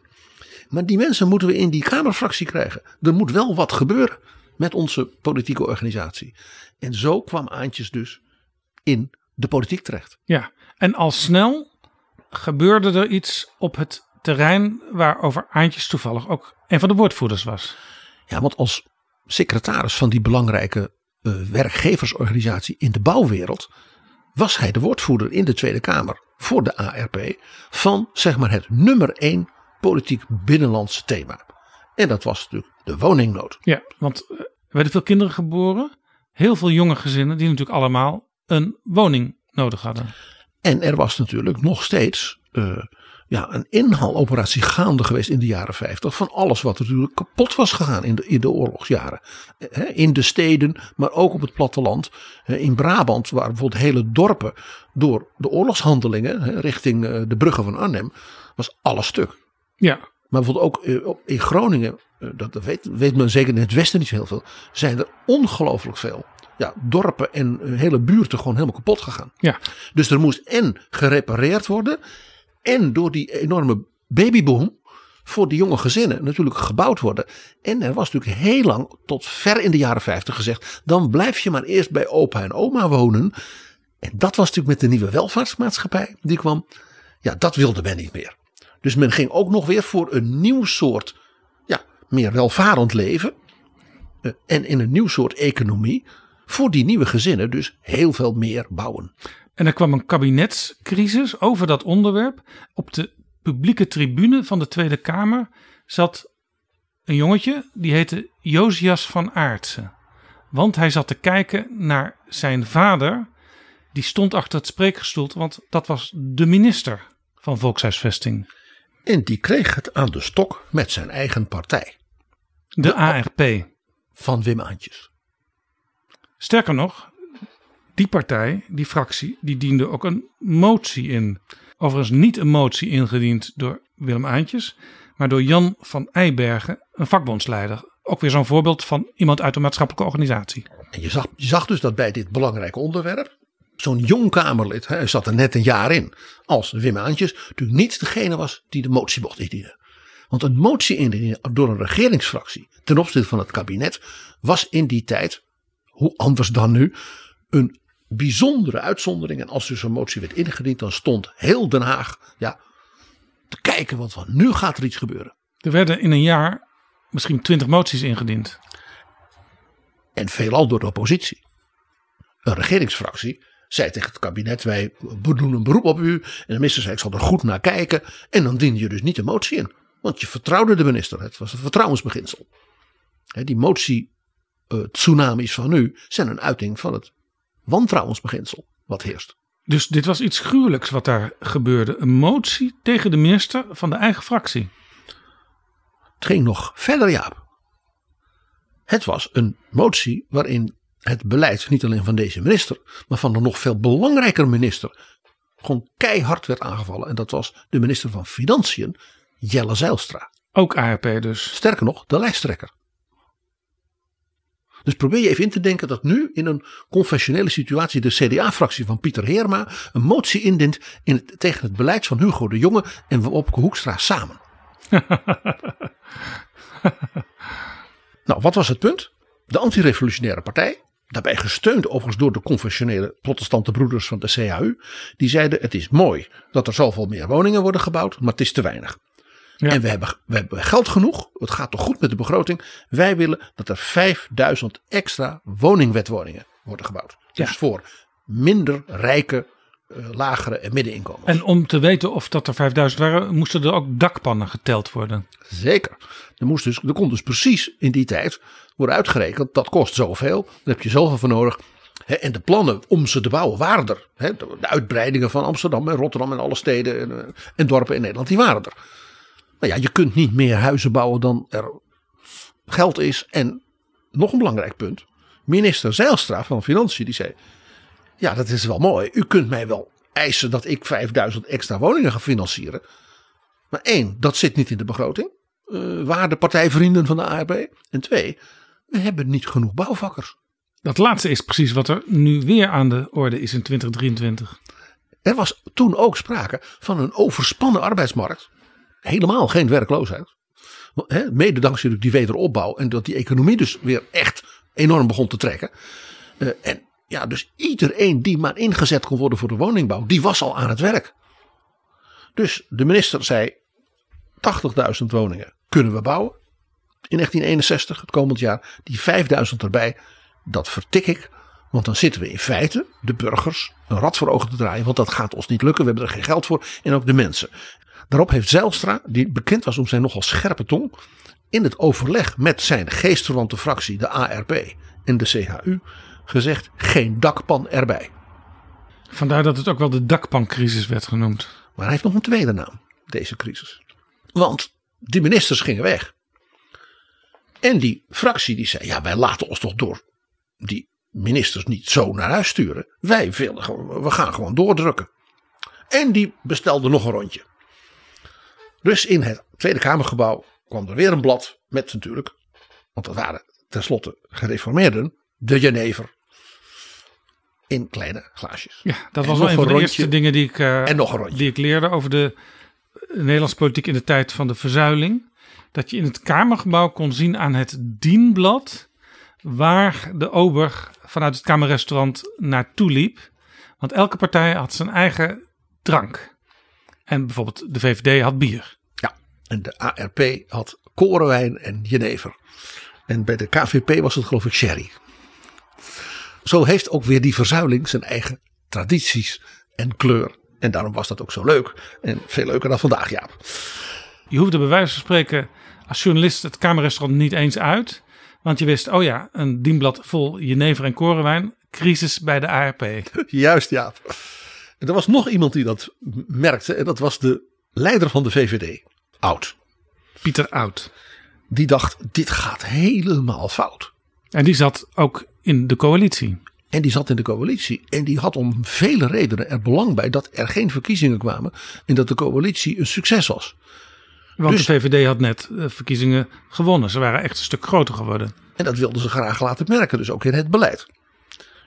Maar die mensen moeten we in die Kamerfractie krijgen. Er moet wel wat gebeuren met onze politieke organisatie. En zo kwam Aantjes dus in de politiek terecht. Ja, en al snel gebeurde er iets op het terrein waarover Aantjes toevallig ook een van de woordvoerders was. Ja, want als secretaris van die belangrijke werkgeversorganisatie in de bouwwereld was hij de woordvoerder in de Tweede Kamer voor de ARP van, zeg maar, het nummer 1 politiek binnenlandse thema. En dat was natuurlijk de woningnood. Ja, want er werden veel kinderen geboren. Heel veel jonge gezinnen die natuurlijk allemaal een woning nodig hadden. En er was natuurlijk nog steeds ja, een inhaaloperatie gaande geweest in de jaren 50... van alles wat er natuurlijk kapot was gegaan in de oorlogsjaren. In de steden, maar ook op het platteland. In Brabant waren bijvoorbeeld hele dorpen door de oorlogshandelingen richting de bruggen van Arnhem, was alles stuk. Ja. Maar bijvoorbeeld ook in Groningen, dat weet men zeker in het westen niet zo heel veel, zijn er ongelooflijk veel dorpen en hele buurten gewoon helemaal kapot gegaan. Ja. Dus er moest en gerepareerd worden, en door die enorme babyboom voor die jonge gezinnen natuurlijk gebouwd worden. En er was natuurlijk heel lang, tot ver in de jaren 50 gezegd, dan blijf je maar eerst bij opa en oma wonen. En dat was natuurlijk met de nieuwe welvaartsmaatschappij die kwam. Ja, dat wilde men niet meer. Dus men ging ook nog weer voor een nieuw soort, meer welvarend leven. En in een nieuw soort economie. Voor die nieuwe gezinnen dus heel veel meer bouwen. En er kwam een kabinetscrisis over dat onderwerp. Op de publieke tribune van de Tweede Kamer zat een jongetje, die heette Josias van Aartsen. Want hij zat te kijken naar zijn vader, die stond achter het spreekgestoel, want dat was de minister van Volkshuisvesting. En die kreeg het aan de stok met zijn eigen partij. De ARP. Van Willem Aantjes. Sterker nog, die partij, die fractie, die diende ook een motie in. Overigens niet een motie ingediend door Willem Aantjes, maar door Jan van Eibergen, een vakbondsleider. Ook weer zo'n voorbeeld van iemand uit een maatschappelijke organisatie. En je zag dus dat bij dit belangrijke onderwerp zo'n jong Kamerlid, hij zat er net een jaar in, als Willem Aantjes natuurlijk niet degene was die de motie mocht indienen. Want een motie indienen door een regeringsfractie ten opzichte van het kabinet was in die tijd, hoe anders dan nu, een bijzondere uitzondering. En als dus een motie werd ingediend, dan stond heel Den Haag te kijken, want van nu gaat er iets gebeuren. Er werden in een jaar misschien 20 moties ingediend. En veelal door de oppositie. Een regeringsfractie zei tegen het kabinet: wij doen een beroep op u. En de minister zei: ik zal er goed naar kijken. En dan diende je dus niet de motie in. Want je vertrouwde de minister. Het was een vertrouwensbeginsel. Die motie-tsunamis van nu zijn een uiting van het wantrouwensbeginsel wat heerst. Dus dit was iets gruwelijks wat daar gebeurde. Een motie tegen de minister van de eigen fractie. Het ging nog verder, Jaap. Het was een motie waarin het beleid niet alleen van deze minister, maar van een nog veel belangrijker minister, gewoon keihard werd aangevallen. En dat was de minister van Financiën, Jelle Zijlstra. Ook ARP dus. Sterker nog, de lijsttrekker. Dus probeer je even in te denken dat nu in een confessionele situatie de CDA-fractie van Pieter Heerma een motie indient tegen het beleid van Hugo de Jonge en Wopke Hoekstra samen. Nou, wat was het punt? De antirevolutionaire partij, daarbij gesteund overigens door de confessionele protestante broeders van de CHU, die zeiden: het is mooi dat er zoveel meer woningen worden gebouwd, maar het is te weinig. Ja. En we hebben geld genoeg, het gaat toch goed met de begroting. Wij willen dat er 5000 extra woningwetwoningen worden gebouwd. Dus voor minder rijke, lagere en middeninkomens. En om te weten of dat er 5000 waren, moesten er ook dakpannen geteld worden. Zeker. Er kon dus precies in die tijd worden uitgerekend, dat kost zoveel, daar heb je zoveel voor nodig. En de plannen om ze te bouwen waren er. De uitbreidingen van Amsterdam en Rotterdam en alle steden en dorpen in Nederland, die waren er. Nou ja, je kunt niet meer huizen bouwen dan er geld is. En nog een belangrijk punt. Minister Zijlstra van Financiën die zei: ja, dat is wel mooi. U kunt mij wel eisen dat ik 5000 extra woningen ga financieren. Maar 1, dat zit niet in de begroting. Waar de partijvrienden van de ARP. En 2, we hebben niet genoeg bouwvakkers. Dat laatste is precies wat er nu weer aan de orde is in 2023. Er was toen ook sprake van een overspannen arbeidsmarkt. Helemaal geen werkloosheid. Mede dankzij die wederopbouw en dat die economie dus weer echt enorm begon te trekken. En ja, dus iedereen die maar ingezet kon worden voor de woningbouw, die was al aan het werk. Dus de minister zei: 80.000 woningen kunnen we bouwen in 1961, het komend jaar. Die 5000 erbij, dat vertik ik. Want dan zitten we in feite de burgers een rad voor ogen te draaien. Want dat gaat ons niet lukken, we hebben er geen geld voor. En ook de mensen. Daarop heeft Zijlstra, die bekend was om zijn nogal scherpe tong, in het overleg met zijn geestverwante fractie, de ARP en de CHU, gezegd: geen dakpan erbij. Vandaar dat het ook wel de dakpancrisis werd genoemd. Maar hij heeft nog een tweede naam. deze crisis. Want die ministers gingen weg. En die fractie die zei, ja, wij laten ons toch door die ministers niet zo naar huis sturen. We gaan gewoon doordrukken. En die bestelde nog een rondje. Dus in het Tweede Kamergebouw kwam er weer een blad met natuurlijk, want dat waren tenslotte gereformeerden, de jenever. In kleine glaasjes. Ja, dat was wel een van de eerste dingen die ik leerde over de Nederlandse politiek in de tijd van de verzuiling. Dat je in het Kamergebouw kon zien aan het dienblad waar de ober vanuit het Kamerrestaurant naartoe liep. Want elke partij had zijn eigen drank. En bijvoorbeeld de VVD had bier. Ja, en de ARP had korenwijn en jenever. En bij de KVP was het geloof ik sherry. Zo heeft ook weer die verzuiling zijn eigen tradities en kleur. En daarom was dat ook zo leuk. En veel leuker dan vandaag, Jaap. Je hoefde bij wijze van spreken als journalist het Kamerrestaurant niet eens uit. Want je wist, oh ja, een dienblad vol jenever en korenwijn. Crisis bij de ARP. Juist, Jaap. En er was nog iemand die dat merkte. En dat was de leider van de VVD. Oud. Pieter Oud. Die dacht, dit gaat helemaal fout. En die zat ook in de coalitie. En die zat in de coalitie. En die had om vele redenen er belang bij dat er geen verkiezingen kwamen. En dat de coalitie een succes was. Want dus, de VVD had net verkiezingen gewonnen. Ze waren echt een stuk groter geworden. En dat wilden ze graag laten merken. Dus ook in het beleid.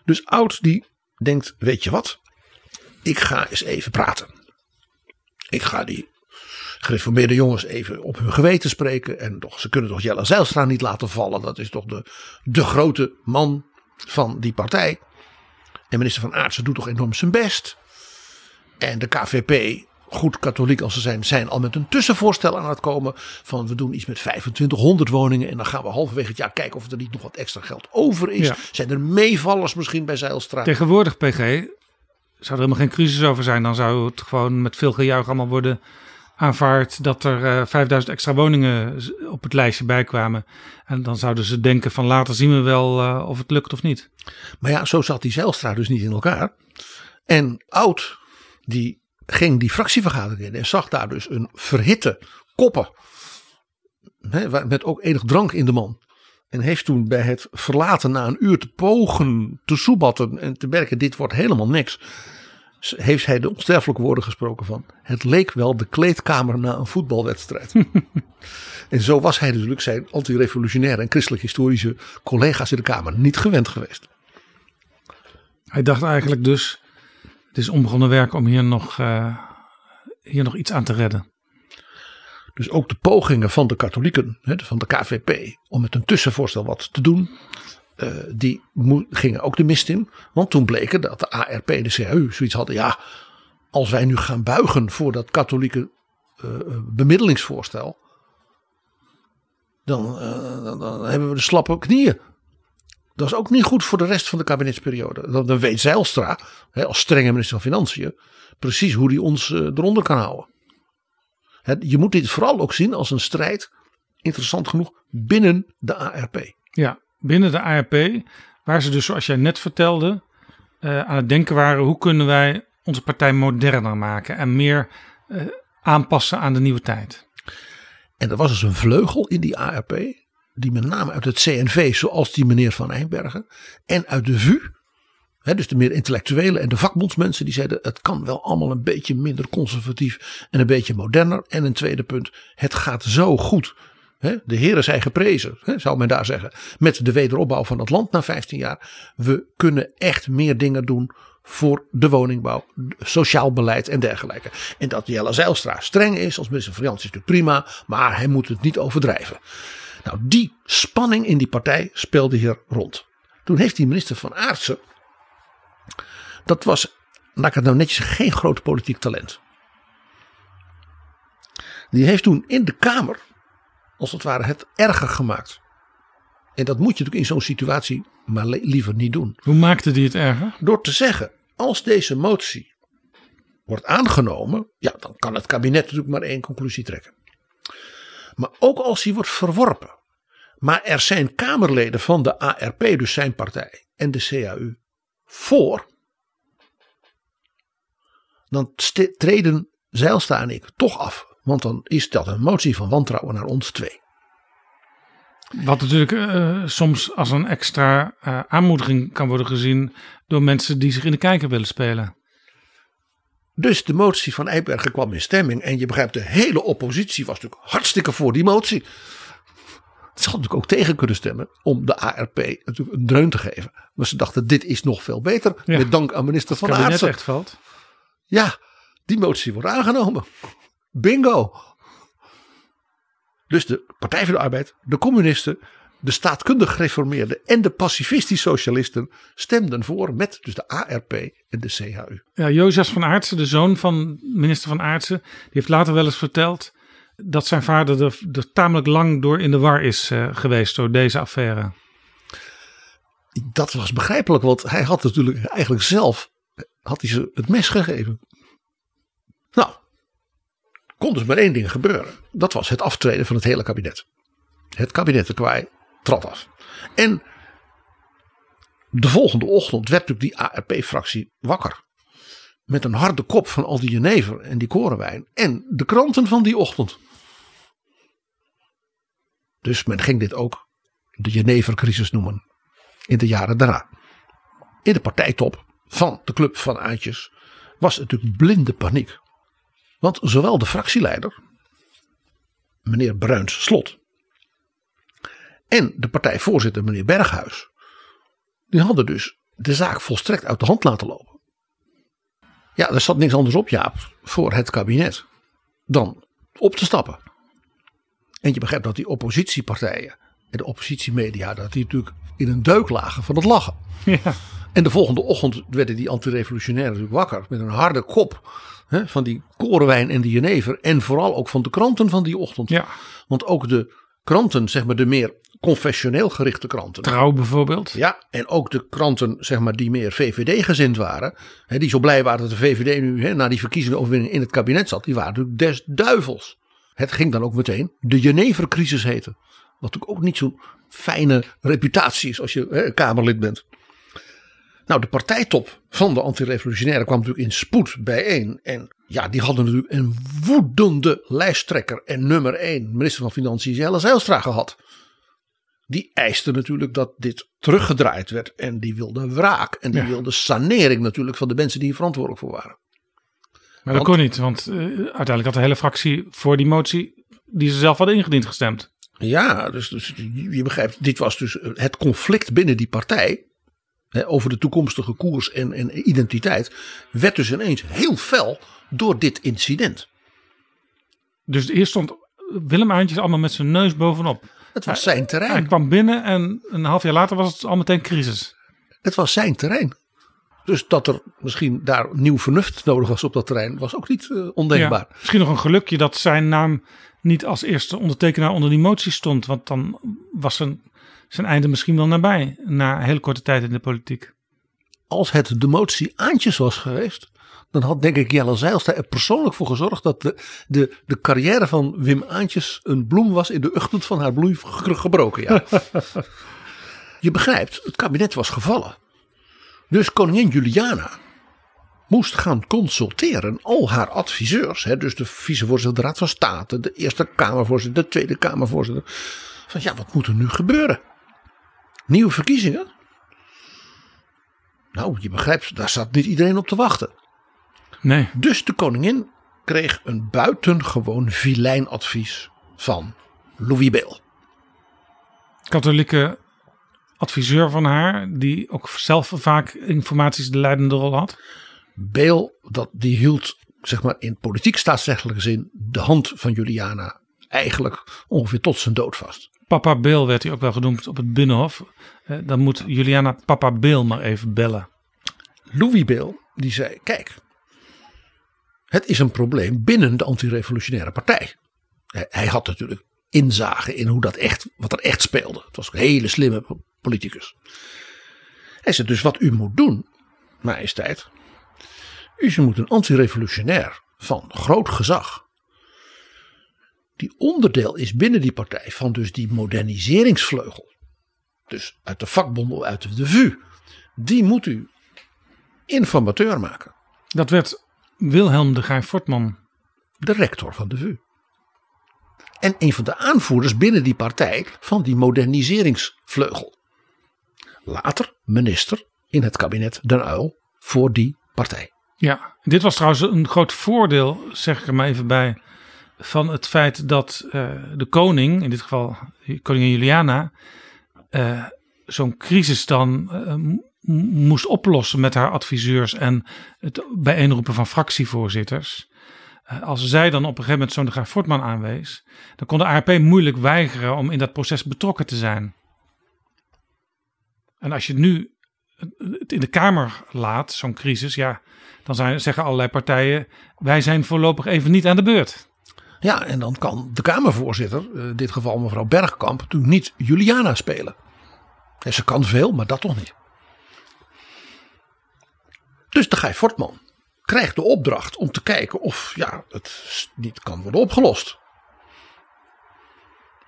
Dus Oud die denkt, weet je wat? Ik ga eens even praten. Ik ga die gereformeerde jongens even op hun geweten spreken. En toch, ze kunnen toch Jelle Zijlstra niet laten vallen. Dat is toch de grote man van die partij. En minister van Aartsen doet toch enorm zijn best. En de KVP, goed katholiek als ze zijn, zijn al met een tussenvoorstel aan het komen. Van we doen iets met 2500 woningen. En dan gaan we halverwege het jaar kijken of er niet nog wat extra geld over is. Ja. Zijn er meevallers misschien bij Zijlstra? Tegenwoordig, PG, zou er helemaal geen crisis over zijn. Dan zou het gewoon met veel gejuich allemaal worden aanvaard dat er 5000 extra woningen op het lijstje bijkwamen. En dan zouden ze denken van later zien we wel of het lukt of niet. Maar ja, zo zat die Zijlstra dus niet in elkaar. En Oud, die ging die fractievergadering in en zag daar dus een verhitte koppen. Hè, met ook enig drank in de man. En heeft toen bij het verlaten na een uur te pogen, te soebatten en te merken dit wordt helemaal niks, heeft hij de onsterfelijke woorden gesproken van, het leek wel de kleedkamer na een voetbalwedstrijd. En zo was hij natuurlijk zijn antirevolutionaire en christelijk historische collega's in de Kamer niet gewend geweest. Hij dacht eigenlijk dus, het is onbegonnen werk om hier nog iets aan te redden. Dus ook de pogingen van de katholieken, van de KVP, om met een tussenvoorstel wat te doen, die gingen ook de mist in. Want toen bleken dat de ARP en de CHU zoiets hadden. Ja, als wij nu gaan buigen voor dat katholieke bemiddelingsvoorstel. Dan hebben we de slappe knieën. Dat is ook niet goed voor de rest van de kabinetsperiode. Dan weet Zijlstra, als strenge minister van Financiën, precies hoe die ons eronder kan houden. Je moet dit vooral ook zien als een strijd, interessant genoeg, binnen de ARP. Ja. Binnen de ARP, waar ze dus zoals jij net vertelde, aan het denken waren, hoe kunnen wij onze partij moderner maken en meer aanpassen aan de nieuwe tijd. En er was dus een vleugel in die ARP, die met name uit het CNV, zoals die meneer Van Eijnbergen, en uit de VU, dus de meer intellectuelen en de vakbondsmensen, die zeiden, het kan wel allemaal een beetje minder conservatief en een beetje moderner. En een tweede punt, het gaat zo goed. De heren zijn geprezen, zou men daar zeggen, met de wederopbouw van het land na 15 jaar. We kunnen echt meer dingen doen voor de woningbouw, sociaal beleid en dergelijke. En dat Jelle Zijlstra streng is als minister van Financiën is natuurlijk prima, maar hij moet het niet overdrijven. Nou, die spanning in die partij speelde hier rond. Toen heeft die minister van Aartsen, dat was, laat ik het nou netjes, geen groot politiek talent. Die heeft toen in de Kamer, als het ware, het erger gemaakt. En dat moet je natuurlijk in zo'n situatie maar liever niet doen. Hoe maakte die het erger? Door te zeggen, als deze motie wordt aangenomen, ja, dan kan het kabinet natuurlijk maar één conclusie trekken. Maar ook als die wordt verworpen, maar er zijn Kamerleden van de ARP, dus zijn partij, en de CHU voor, dan treden Zijlstra en ik toch af. Want dan is dat een motie van wantrouwen naar ons twee. Wat natuurlijk soms als een extra aanmoediging kan worden gezien door mensen die zich in de kijker willen spelen. Dus de motie van Eibergen kwam in stemming. En je begrijpt, de hele oppositie was natuurlijk hartstikke voor die motie. Het zou natuurlijk ook tegen kunnen stemmen om de ARP natuurlijk een dreun te geven. Maar ze dachten, dit is nog veel beter. Ja, met dank aan minister Van Aartsen. Echt valt. Ja, die motie wordt aangenomen. Bingo. Dus de Partij van de Arbeid, de communisten, de staatkundig gereformeerden en de pacifistisch socialisten stemden voor met dus de ARP en de CHU. Ja, Jozef van Aartsen, de zoon van minister Van Aartsen, die heeft later wel eens verteld dat zijn vader er tamelijk lang door in de war is geweest door deze affaire. Dat was begrijpelijk, want hij had natuurlijk eigenlijk zelf ze het mes gegeven. Nou, kon dus maar één ding gebeuren. Dat was het aftreden van het hele kabinet. Het kabinet de Kwaai trad af. En de volgende ochtend werd natuurlijk die ARP-fractie wakker. Met een harde kop van al die jenever en die korenwijn. En de kranten van die ochtend. Dus men ging dit ook de jenevercrisis noemen. In de jaren daarna. In de partijtop van de club van Aantjes was natuurlijk blinde paniek. Want zowel de fractieleider, meneer Bruins Slot, en de partijvoorzitter, meneer Berghuis, die hadden dus de zaak volstrekt uit de hand laten lopen. Ja, er zat niks anders op, Jaap, voor het kabinet dan op te stappen. En je begrijpt dat die oppositiepartijen en de oppositiemedia, dat die natuurlijk in een deuk lagen van het lachen. Ja. En de volgende ochtend werden die antirevolutionairen natuurlijk wakker met een harde kop van die korenwijn en die jenever. En vooral ook van de kranten van die ochtend. Ja. Want ook de kranten, zeg maar de meer confessioneel gerichte kranten. Trouw bijvoorbeeld. Ja, en ook de kranten, zeg maar, die meer VVD gezind waren. Hè, die zo blij waren dat de VVD nu na die verkiezingenoverwinning in het kabinet zat. Die waren natuurlijk des duivels. Het ging dan ook meteen de Jenevercrisis heten. Wat natuurlijk ook niet zo'n fijne reputatie is als je Kamerlid bent. Nou, de partijtop van de antirevolutionairen kwam natuurlijk in spoed bijeen. En ja, die hadden natuurlijk een woedende lijsttrekker en nummer 1 minister van Financiën Jelle Zijlstra gehad. Die eiste natuurlijk dat dit teruggedraaid werd en die wilde wraak. En die wilde sanering natuurlijk van de mensen die hier verantwoordelijk voor waren. Maar dat kon niet, want uiteindelijk had de hele fractie voor die motie die ze zelf hadden ingediend gestemd. Ja, dus je begrijpt, dit was dus het conflict binnen die partij over de toekomstige koers en identiteit, werd dus ineens heel fel door dit incident. Dus eerst stond Willem Aantjes allemaal met zijn neus bovenop. Het was zijn terrein. Hij kwam binnen en een half jaar later was het al meteen crisis. Het was zijn terrein. Dus dat er misschien daar nieuw vernuft nodig was op dat terrein, was ook niet ondenkbaar. Ja, misschien nog een gelukje dat zijn naam niet als eerste ondertekenaar onder die motie stond. Want dan was zijn einde misschien wel nabij, na een hele korte tijd in de politiek. Als het de motie Aantjes was geweest, dan had denk ik Jelle Zijlstra er persoonlijk voor gezorgd dat de carrière van Wim Aantjes een bloem was in de ochtend van haar bloei gebroken. Ja. Je begrijpt, het kabinet was gevallen. Dus koningin Juliana moest gaan consulteren al haar adviseurs. Hè, dus de vicevoorzitter, de Raad van State, de Eerste Kamervoorzitter, de Tweede Kamervoorzitter. Van ja, wat moet er nu gebeuren? Nieuwe verkiezingen? Nou, je begrijpt, daar zat niet iedereen op te wachten. Nee. Dus de koningin kreeg een buitengewoon vilijn advies van Louis Beel. Katholieke adviseur van haar, die ook zelf vaak informaties de leidende rol had. Beel, die hield, zeg maar, in politiek staatsrechtelijke zin de hand van Juliana eigenlijk ongeveer tot zijn dood vast. Papa Beel werd hij ook wel genoemd op het Binnenhof. Dan moet Juliana Papa Beel maar even bellen. Louis Beel, die zei, kijk, het is een probleem binnen de antirevolutionaire partij. Hij had natuurlijk inzage in wat er echt speelde. Het was een hele slimme politicus. Hij zei dus, wat u moet doen, majesteit, u moet een antirevolutionair van groot gezag, die onderdeel is binnen die partij van dus die moderniseringsvleugel, dus uit de vakbonden, uit de VU, die moet u informateur maken. Dat werd Wilhelm de Gaay Fortman, de rector van de VU. en een van de aanvoerders binnen die partij van die moderniseringsvleugel. Later minister in het kabinet Den Uyl voor die partij. Ja, dit was trouwens een groot voordeel, zeg ik er maar even bij, van het feit dat de koning, in dit geval koningin Juliana, zo'n crisis dan moest oplossen met haar adviseurs en het bijeenroepen van fractievoorzitters. Als zij dan op een gegeven moment zo'n de Gaay Fortman aanwees, dan kon de ARP moeilijk weigeren om in dat proces betrokken te zijn. En als je nu het in de Kamer laat, zo'n crisis, ja, dan zeggen allerlei partijen, wij zijn voorlopig even niet aan de beurt. Ja, en dan kan de Kamervoorzitter, in dit geval mevrouw Bergkamp, natuurlijk niet Juliana spelen. En ze kan veel, maar dat toch niet. Dus de Gaay Fortman krijgt de opdracht om te kijken of ja, het niet kan worden opgelost.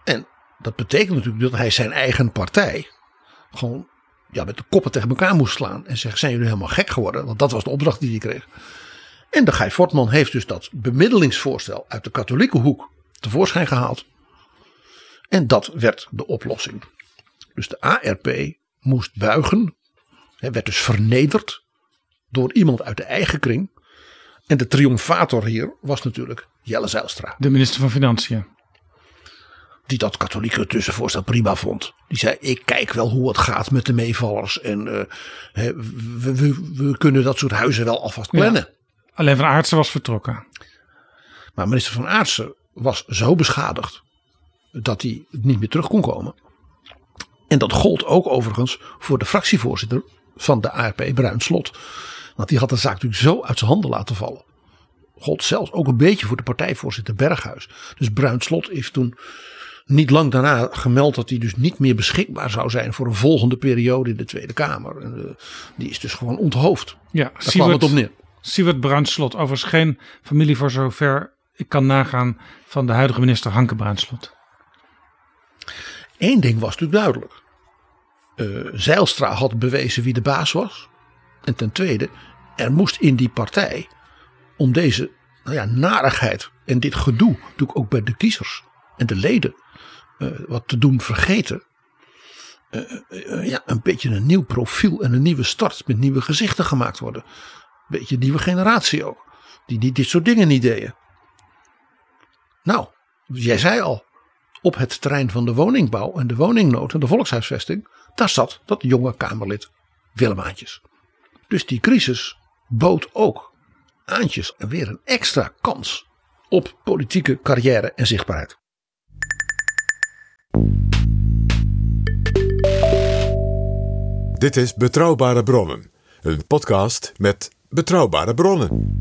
En dat betekent natuurlijk dat hij zijn eigen partij gewoon ja, met de koppen tegen elkaar moest slaan. En zeggen, zijn jullie helemaal gek geworden? Want dat was de opdracht die hij kreeg. En de Gaay Fortman heeft dus dat bemiddelingsvoorstel uit de katholieke hoek tevoorschijn gehaald. En dat werd de oplossing. Dus de ARP moest buigen. Werd dus vernederd door iemand uit de eigen kring. En de triomfator hier was natuurlijk Jelle Zijlstra. De minister van Financiën. Die dat katholieke tussenvoorstel prima vond. Die zei, ik kijk wel hoe het gaat met de meevallers. En we kunnen dat soort huizen wel alvast plannen. Ja. Alleen Van Aartsen was vertrokken. Maar minister Van Aartsen was zo beschadigd dat hij niet meer terug kon komen. En dat gold ook overigens voor de fractievoorzitter van de ARP, Bruin Slot. Want die had de zaak natuurlijk zo uit zijn handen laten vallen. Gold zelfs ook een beetje voor de partijvoorzitter Berghuis. Dus Bruin Slot heeft toen niet lang daarna gemeld dat hij dus niet meer beschikbaar zou zijn voor een volgende periode in de Tweede Kamer. En, die is dus gewoon onthoofd. Ja, daar kwam het op neer. Siewert Bruin Slot, overigens geen familie voor zover ik kan nagaan van de huidige minister Hanke Bruin Slot. Eén ding was natuurlijk duidelijk. Zijlstra had bewezen wie de baas was. En ten tweede, er moest in die partij om deze narigheid en dit gedoe natuurlijk ook bij de kiezers en de leden wat te doen vergeten. Een beetje een nieuw profiel en een nieuwe start met nieuwe gezichten gemaakt worden. Een beetje nieuwe generatie ook. Die dit soort dingen niet deden. Nou, jij zei al. Op het terrein van de woningbouw en de woningnood en de volkshuisvesting. Daar zat dat jonge Kamerlid Willem Aantjes. Dus die crisis bood ook Aantjes weer een extra kans op politieke carrière en zichtbaarheid. Dit is Betrouwbare Bronnen. Een podcast met betrouwbare bronnen.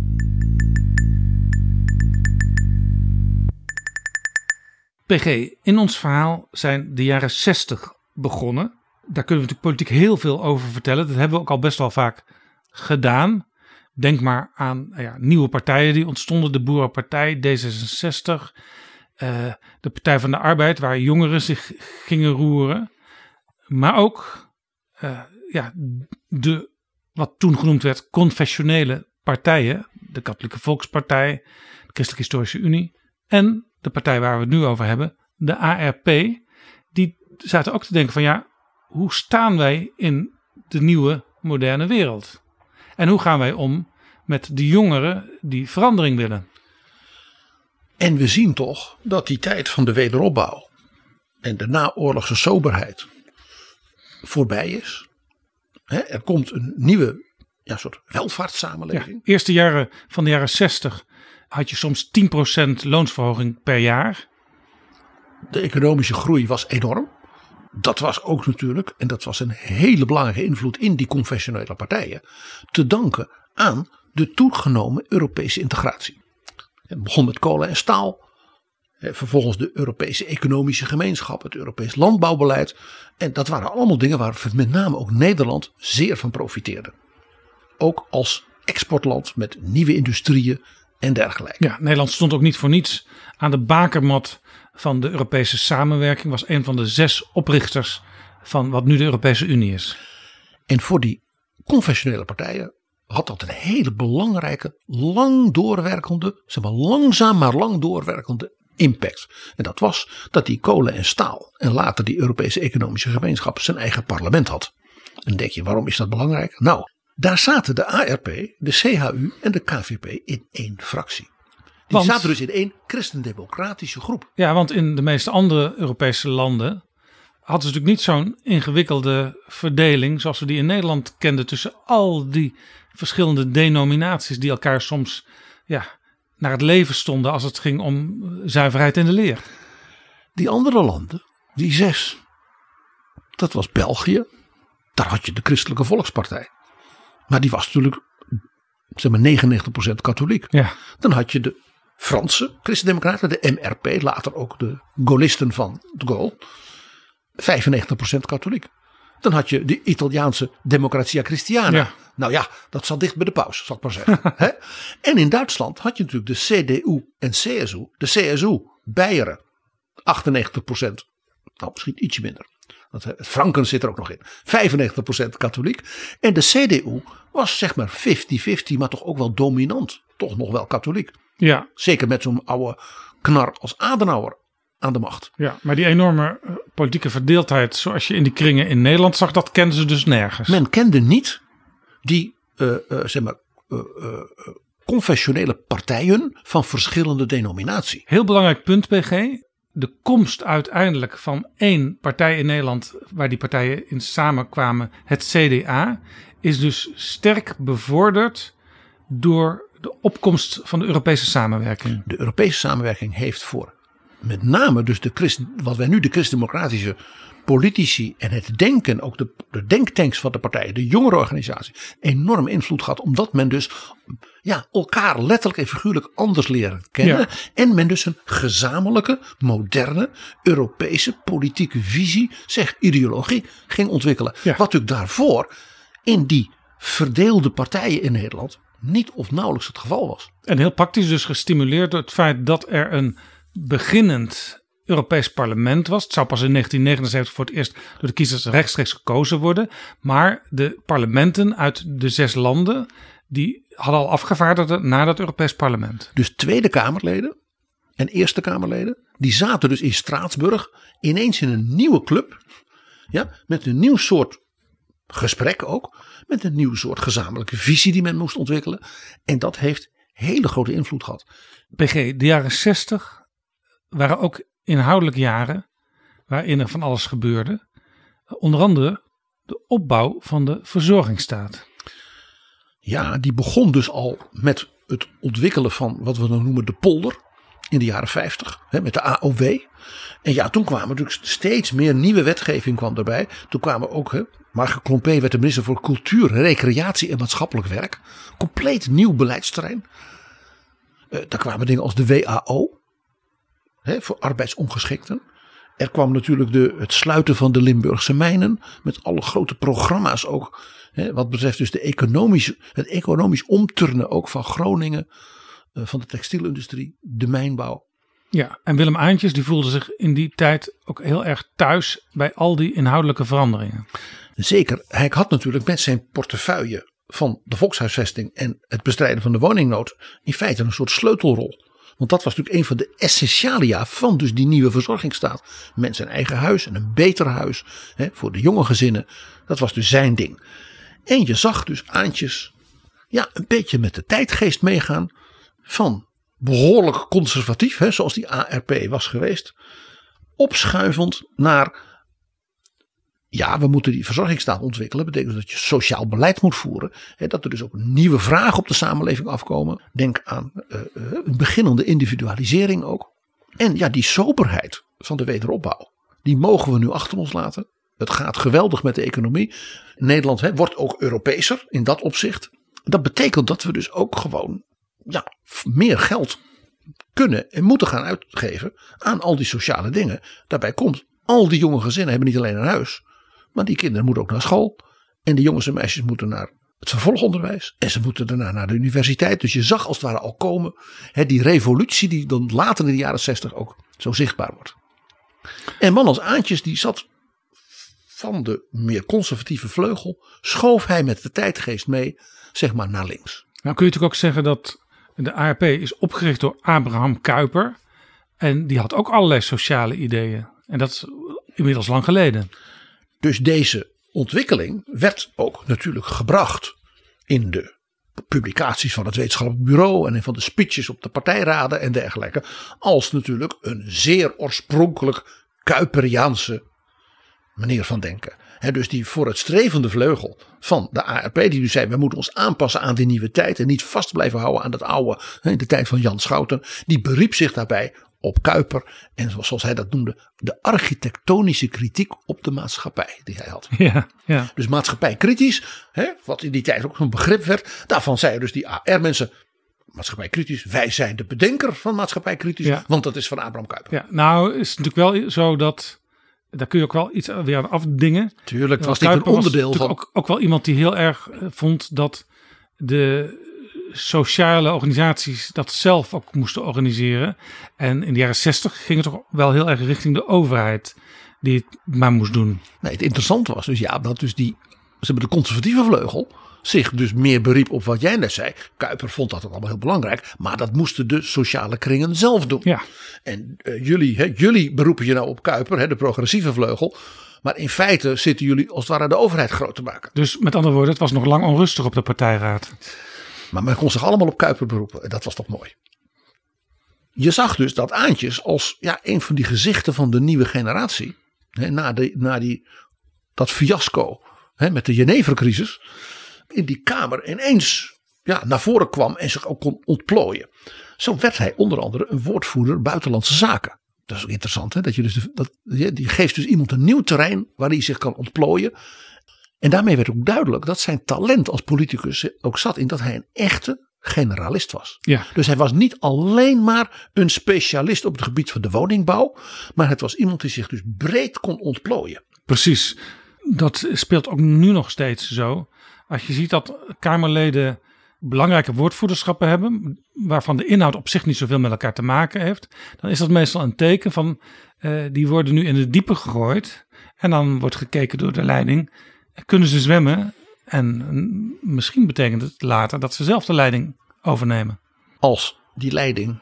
PG, in ons verhaal zijn de jaren 60 begonnen. Daar kunnen we natuurlijk politiek heel veel over vertellen. Dat hebben we ook al best wel vaak gedaan. Denk maar aan nieuwe partijen die ontstonden. De Boerenpartij, D66, de Partij van de Arbeid, waar jongeren zich gingen roeren. Maar ook de wat toen genoemd werd confessionele partijen. De Katholieke Volkspartij, de Christelijke Historische Unie en de partij waar we het nu over hebben, de ARP. Die zaten ook te denken van hoe staan wij in de nieuwe moderne wereld? En hoe gaan wij om met de jongeren die verandering willen? En we zien toch dat die tijd van de wederopbouw en de naoorlogse soberheid voorbij is. Er komt een nieuwe soort welvaartssamenleving. Ja, eerste jaren van de jaren 60 had je soms 10% loonsverhoging per jaar. De economische groei was enorm. Dat was ook natuurlijk, en dat was een hele belangrijke invloed in die confessionele partijen, te danken aan de toegenomen Europese integratie. Het begon met kolen en staal. Vervolgens de Europese economische gemeenschap, het Europees landbouwbeleid. En dat waren allemaal dingen waar met name ook Nederland zeer van profiteerde. Ook als exportland met nieuwe industrieën en dergelijke. Ja, Nederland stond ook niet voor niets aan de bakermat van de Europese samenwerking. Was een van de 6 oprichters van wat nu de Europese Unie is. En voor die confessionele partijen had dat een hele belangrijke, lang doorwerkende, langzaam maar lang doorwerkende impact. En dat was dat die kolen en staal en later die Europese Economische Gemeenschap zijn eigen parlement had. En dan denk je, waarom is dat belangrijk? Nou, daar zaten de ARP, de CHU en de KVP in één fractie. Die zaten dus in één christendemocratische groep. Ja, want in de meeste andere Europese landen hadden ze natuurlijk niet zo'n ingewikkelde verdeling zoals we die in Nederland kenden tussen al die verschillende denominaties die elkaar soms naar het leven stonden als het ging om zuiverheid in de leer. Die andere landen, die zes, dat was België. Daar had je de Christelijke Volkspartij. Maar die was natuurlijk 99% katholiek. Ja. Dan had je de Franse Christendemocraten, de MRP, later ook de Gaullisten van de Gaulle. 95% katholiek. Dan had je de Italiaanse Democrazia Cristiana. Ja. Nou ja, dat zat dicht bij de paus, zal ik maar zeggen. He? En in Duitsland had je natuurlijk de CDU en CSU. De CSU, Beieren, 98%. Nou, misschien ietsje minder. Want Franken zit er ook nog in. 95% katholiek. En de CDU was zeg maar 50-50, maar toch ook wel dominant. Toch nog wel katholiek. Ja. Zeker met zo'n oude knar als Adenauer aan de macht. Ja, maar die enorme politieke verdeeldheid zoals je in die kringen in Nederland zag, dat kenden ze dus nergens. Men kende niet die confessionele partijen van verschillende denominatie. Heel belangrijk punt, PG. De komst uiteindelijk van één partij in Nederland waar die partijen in samenkwamen, het CDA, is dus sterk bevorderd door de opkomst van de Europese samenwerking. De Europese samenwerking heeft voor met name dus wat wij nu de christendemocratische politici en het denken, ook de denktanks van de partijen, de jongerenorganisatie, enorm invloed gehad. Omdat men dus elkaar letterlijk en figuurlijk anders leren kennen. Ja. En men dus een gezamenlijke, moderne, Europese politieke visie, ideologie, ging ontwikkelen. Ja. Wat natuurlijk daarvoor in die verdeelde partijen in Nederland niet of nauwelijks het geval was. En heel praktisch dus gestimuleerd door het feit dat er een beginnend Europees parlement was. Het zou pas in 1979 voor het eerst door de kiezers rechtstreeks gekozen worden. Maar de parlementen uit de zes landen, die hadden al afgevaardigden naar dat Europees parlement. Dus Tweede Kamerleden en Eerste Kamerleden, die zaten dus in Straatsburg ineens in een nieuwe club. Ja, met een nieuw soort gesprek ook. Met een nieuw soort gezamenlijke visie die men moest ontwikkelen. En dat heeft hele grote invloed gehad. PG, de jaren 60 waren ook inhoudelijk jaren waarin er van alles gebeurde. Onder andere de opbouw van de verzorgingsstaat. Ja, die begon dus al met het ontwikkelen van wat we dan noemen de polder in de jaren 50. Hè, met de AOW. En ja, toen kwamen natuurlijk steeds meer nieuwe wetgeving kwam erbij. Toen kwamen ook, Marge Klompé werd de minister voor Cultuur, Recreatie en Maatschappelijk Werk. Compleet nieuw beleidsterrein. Daar kwamen dingen als de WAO. Voor arbeidsongeschikten. Er kwam natuurlijk het sluiten van de Limburgse mijnen. Met alle grote programma's ook. Wat betreft dus het economisch omturnen ook van Groningen. Van de textielindustrie, de mijnbouw. Ja, en Willem Aantjes die voelde zich in die tijd ook heel erg thuis bij al die inhoudelijke veranderingen. Zeker, hij had natuurlijk met zijn portefeuille van de volkshuisvesting en het bestrijden van de woningnood in feite een soort sleutelrol. Want dat was natuurlijk een van de essentialia van dus die nieuwe verzorgingsstaat. Mensen een eigen huis en een beter huis voor de jonge gezinnen. Dat was dus zijn ding. En je zag dus Aantjes een beetje met de tijdgeest meegaan. Van behoorlijk conservatief, zoals die ARP was geweest. Opschuivend naar we moeten die verzorgingsstaat ontwikkelen. Dat betekent dat je sociaal beleid moet voeren. Hè, dat er dus ook nieuwe vragen op de samenleving afkomen. Denk aan een beginnende individualisering ook. En die soberheid van de wederopbouw. Die mogen we nu achter ons laten. Het gaat geweldig met de economie. Nederland wordt ook Europeeser in dat opzicht. Dat betekent dat we dus ook gewoon meer geld kunnen en moeten gaan uitgeven aan al die sociale dingen. Daarbij komt, al die jonge gezinnen hebben niet alleen een huis. Maar die kinderen moeten ook naar school. En die jongens en meisjes moeten naar het vervolgonderwijs. En ze moeten daarna naar de universiteit. Dus je zag als het ware al komen. Die revolutie die dan later in de jaren 60 ook zo zichtbaar wordt. En man als Aantjes die zat van de meer conservatieve vleugel. Schoof hij met de tijdgeest mee naar links. Nou kun je natuurlijk ook zeggen dat de ARP is opgericht door Abraham Kuyper. En die had ook allerlei sociale ideeën. En dat is inmiddels lang geleden. Dus deze ontwikkeling werd ook natuurlijk gebracht in de publicaties van het wetenschappelijk bureau en van de speeches op de partijraden en dergelijke, als natuurlijk een zeer oorspronkelijk Kuiperiaanse manier van denken. He, dus die vooruitstrevende vleugel van de ARP die nu zei, we moeten ons aanpassen aan die nieuwe tijd en niet vast blijven houden aan dat oude, in de tijd van Jan Schouten, die beriep zich daarbij op Kuiper en zoals hij dat noemde, de architectonische kritiek op de maatschappij die hij had. Ja, ja. Dus maatschappijkritisch, wat in die tijd ook zo'n begrip werd, daarvan zeiden dus die AR-mensen, maatschappijkritisch, wij zijn de bedenker van maatschappijkritisch, ja, want dat is van Abraham Kuyper. Ja, nou is het natuurlijk wel zo dat, daar kun je ook wel iets weer aan afdingen. Tuurlijk, was dit een onderdeel van. Ook wel iemand die heel erg vond dat de sociale organisaties dat zelf ook moesten organiseren. En in de jaren 60 ging het toch wel heel erg richting de overheid die het maar moest doen. Nee, het interessante was dus ja, dat dus die, ze hebben de conservatieve vleugel zich dus meer beriep op wat jij net zei. Kuiper vond dat allemaal heel belangrijk, maar dat moesten de sociale kringen zelf doen. Ja. En jullie beroepen je nou op Kuiper, de progressieve vleugel, maar in feite zitten jullie als het ware de overheid groot te maken. Dus met andere woorden, het was nog lang onrustig op de partijraad. Maar men kon zich allemaal op Kuiper beroepen en dat was toch mooi. Je zag dus dat Aantjes als ja, een van die gezichten van de nieuwe generatie, na dat fiasco met de Jenevercrisis, in die kamer ineens naar voren kwam en zich ook kon ontplooien. Zo werd hij onder andere een woordvoerder buitenlandse zaken. Dat is ook interessant, hè? Dat je dus die geeft dus iemand een nieuw terrein waar hij zich kan ontplooien. En daarmee werd ook duidelijk dat zijn talent als politicus ook zat in dat hij een echte generalist was. Ja. Dus hij was niet alleen maar een specialist op het gebied van de woningbouw, maar het was iemand die zich dus breed kon ontplooien. Precies. Dat speelt ook nu nog steeds zo. Als je ziet dat Kamerleden belangrijke woordvoerderschappen hebben, waarvan de inhoud op zich niet zoveel met elkaar te maken heeft, dan is dat meestal een teken van die worden nu in de diepe gegooid. En dan wordt gekeken door de leiding, kunnen ze zwemmen? En misschien betekent het later dat ze zelf de leiding overnemen. Als die leiding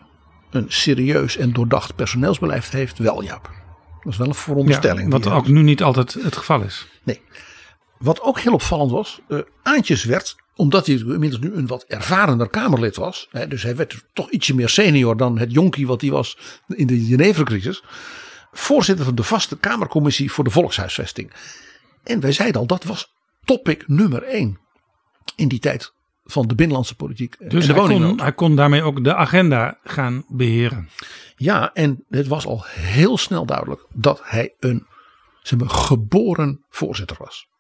een serieus en doordacht personeelsbeleid heeft, wel Jaap. Dat is wel een veronderstelling. Ja, wat ook nu niet altijd het geval is. Nee. Wat ook heel opvallend was, Aantjes werd, omdat hij inmiddels nu een wat ervarener Kamerlid was, dus hij werd toch ietsje meer senior dan het jonkie wat hij was in de Jenevercrisis, voorzitter van de vaste Kamercommissie voor de Volkshuisvesting. En wij zeiden al, dat was topic nummer 1 in die tijd van de binnenlandse politiek en de woningnood. Dus hij kon daarmee ook de agenda gaan beheren. Ja, en het was al heel snel duidelijk dat hij een geboren voorzitter was.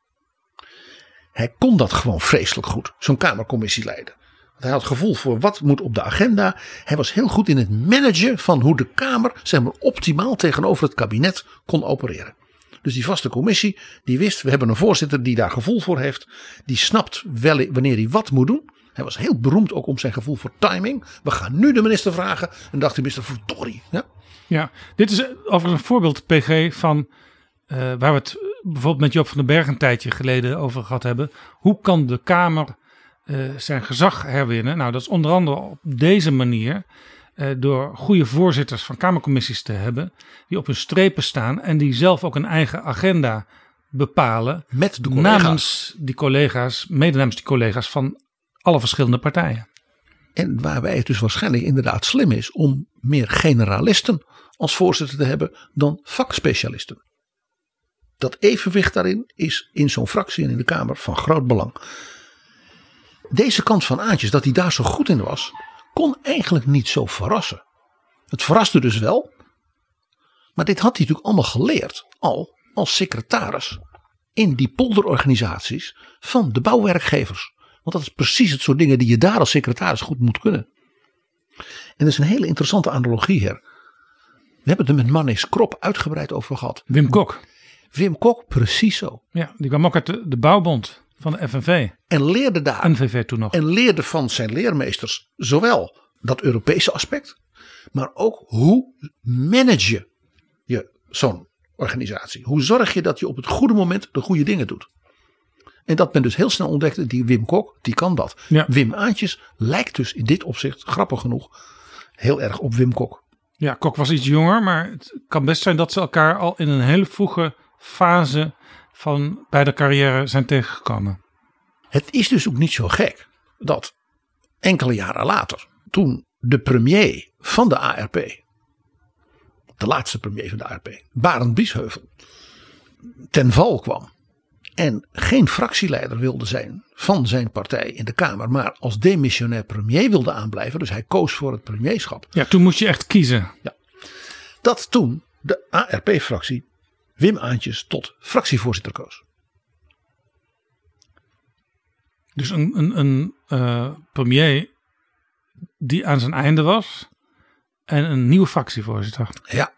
Hij kon dat gewoon vreselijk goed, zo'n Kamercommissie leiden. Want hij had het gevoel voor wat moet op de agenda. Hij was heel goed in het managen van hoe de Kamer optimaal tegenover het kabinet kon opereren. Dus die vaste commissie, die wist, we hebben een voorzitter die daar gevoel voor heeft. Die snapt wel wanneer hij wat moet doen. Hij was heel beroemd ook om zijn gevoel voor timing. We gaan nu de minister vragen. En dacht de minister, verdorie. Ja, dit is overigens een voorbeeld, PG, van waar we het bijvoorbeeld met Joop van den Berg een tijdje geleden over gehad hebben. Hoe kan de Kamer zijn gezag herwinnen? Nou, dat is onder andere op deze manier. Door goede voorzitters van Kamercommissies te hebben. Die op hun strepen staan en die zelf ook een eigen agenda bepalen. Met de collega's. Mede namens die collega's van alle verschillende partijen. En waarbij het dus waarschijnlijk inderdaad slim is om meer generalisten als voorzitter te hebben dan vakspecialisten. Dat evenwicht daarin is in zo'n fractie en in de Kamer van groot belang. Deze kant van Aantjes, dat hij daar zo goed in was, kon eigenlijk niet zo verrassen. Het verraste dus wel. Maar dit had hij natuurlijk allemaal geleerd. Al als secretaris in die polderorganisaties van de bouwwerkgevers. Want dat is precies het soort dingen die je daar als secretaris goed moet kunnen. En er is een hele interessante analogie hier. We hebben het er met Mannes Krop uitgebreid over gehad. Wim Kok, precies zo. Ja, die kwam ook uit de bouwbond van de FNV. En leerde daar. NVV toen nog. En leerde van zijn leermeesters zowel dat Europese aspect, maar ook hoe manage je zo'n organisatie. Hoe zorg je dat je op het goede moment de goede dingen doet. En dat men dus heel snel ontdekte, die Wim Kok, die kan dat. Ja. Wim Aantjes lijkt dus in dit opzicht, grappig genoeg, heel erg op Wim Kok. Ja, Kok was iets jonger, maar het kan best zijn dat ze elkaar al in een hele vroege fase van beide carrière zijn tegengekomen. Het is dus ook niet zo gek dat enkele jaren later, toen de premier van de ARP, de laatste premier van de ARP, Barend Biesheuvel, ten val kwam en geen fractieleider wilde zijn van zijn partij in de Kamer, maar als demissionair premier wilde aanblijven. Dus hij koos voor het premierschap. Ja, toen moest je echt kiezen. Ja. Dat toen de ARP-fractie Willem Aantjes tot fractievoorzitter koos. Dus een premier die aan zijn einde was en een nieuwe fractievoorzitter. Ja,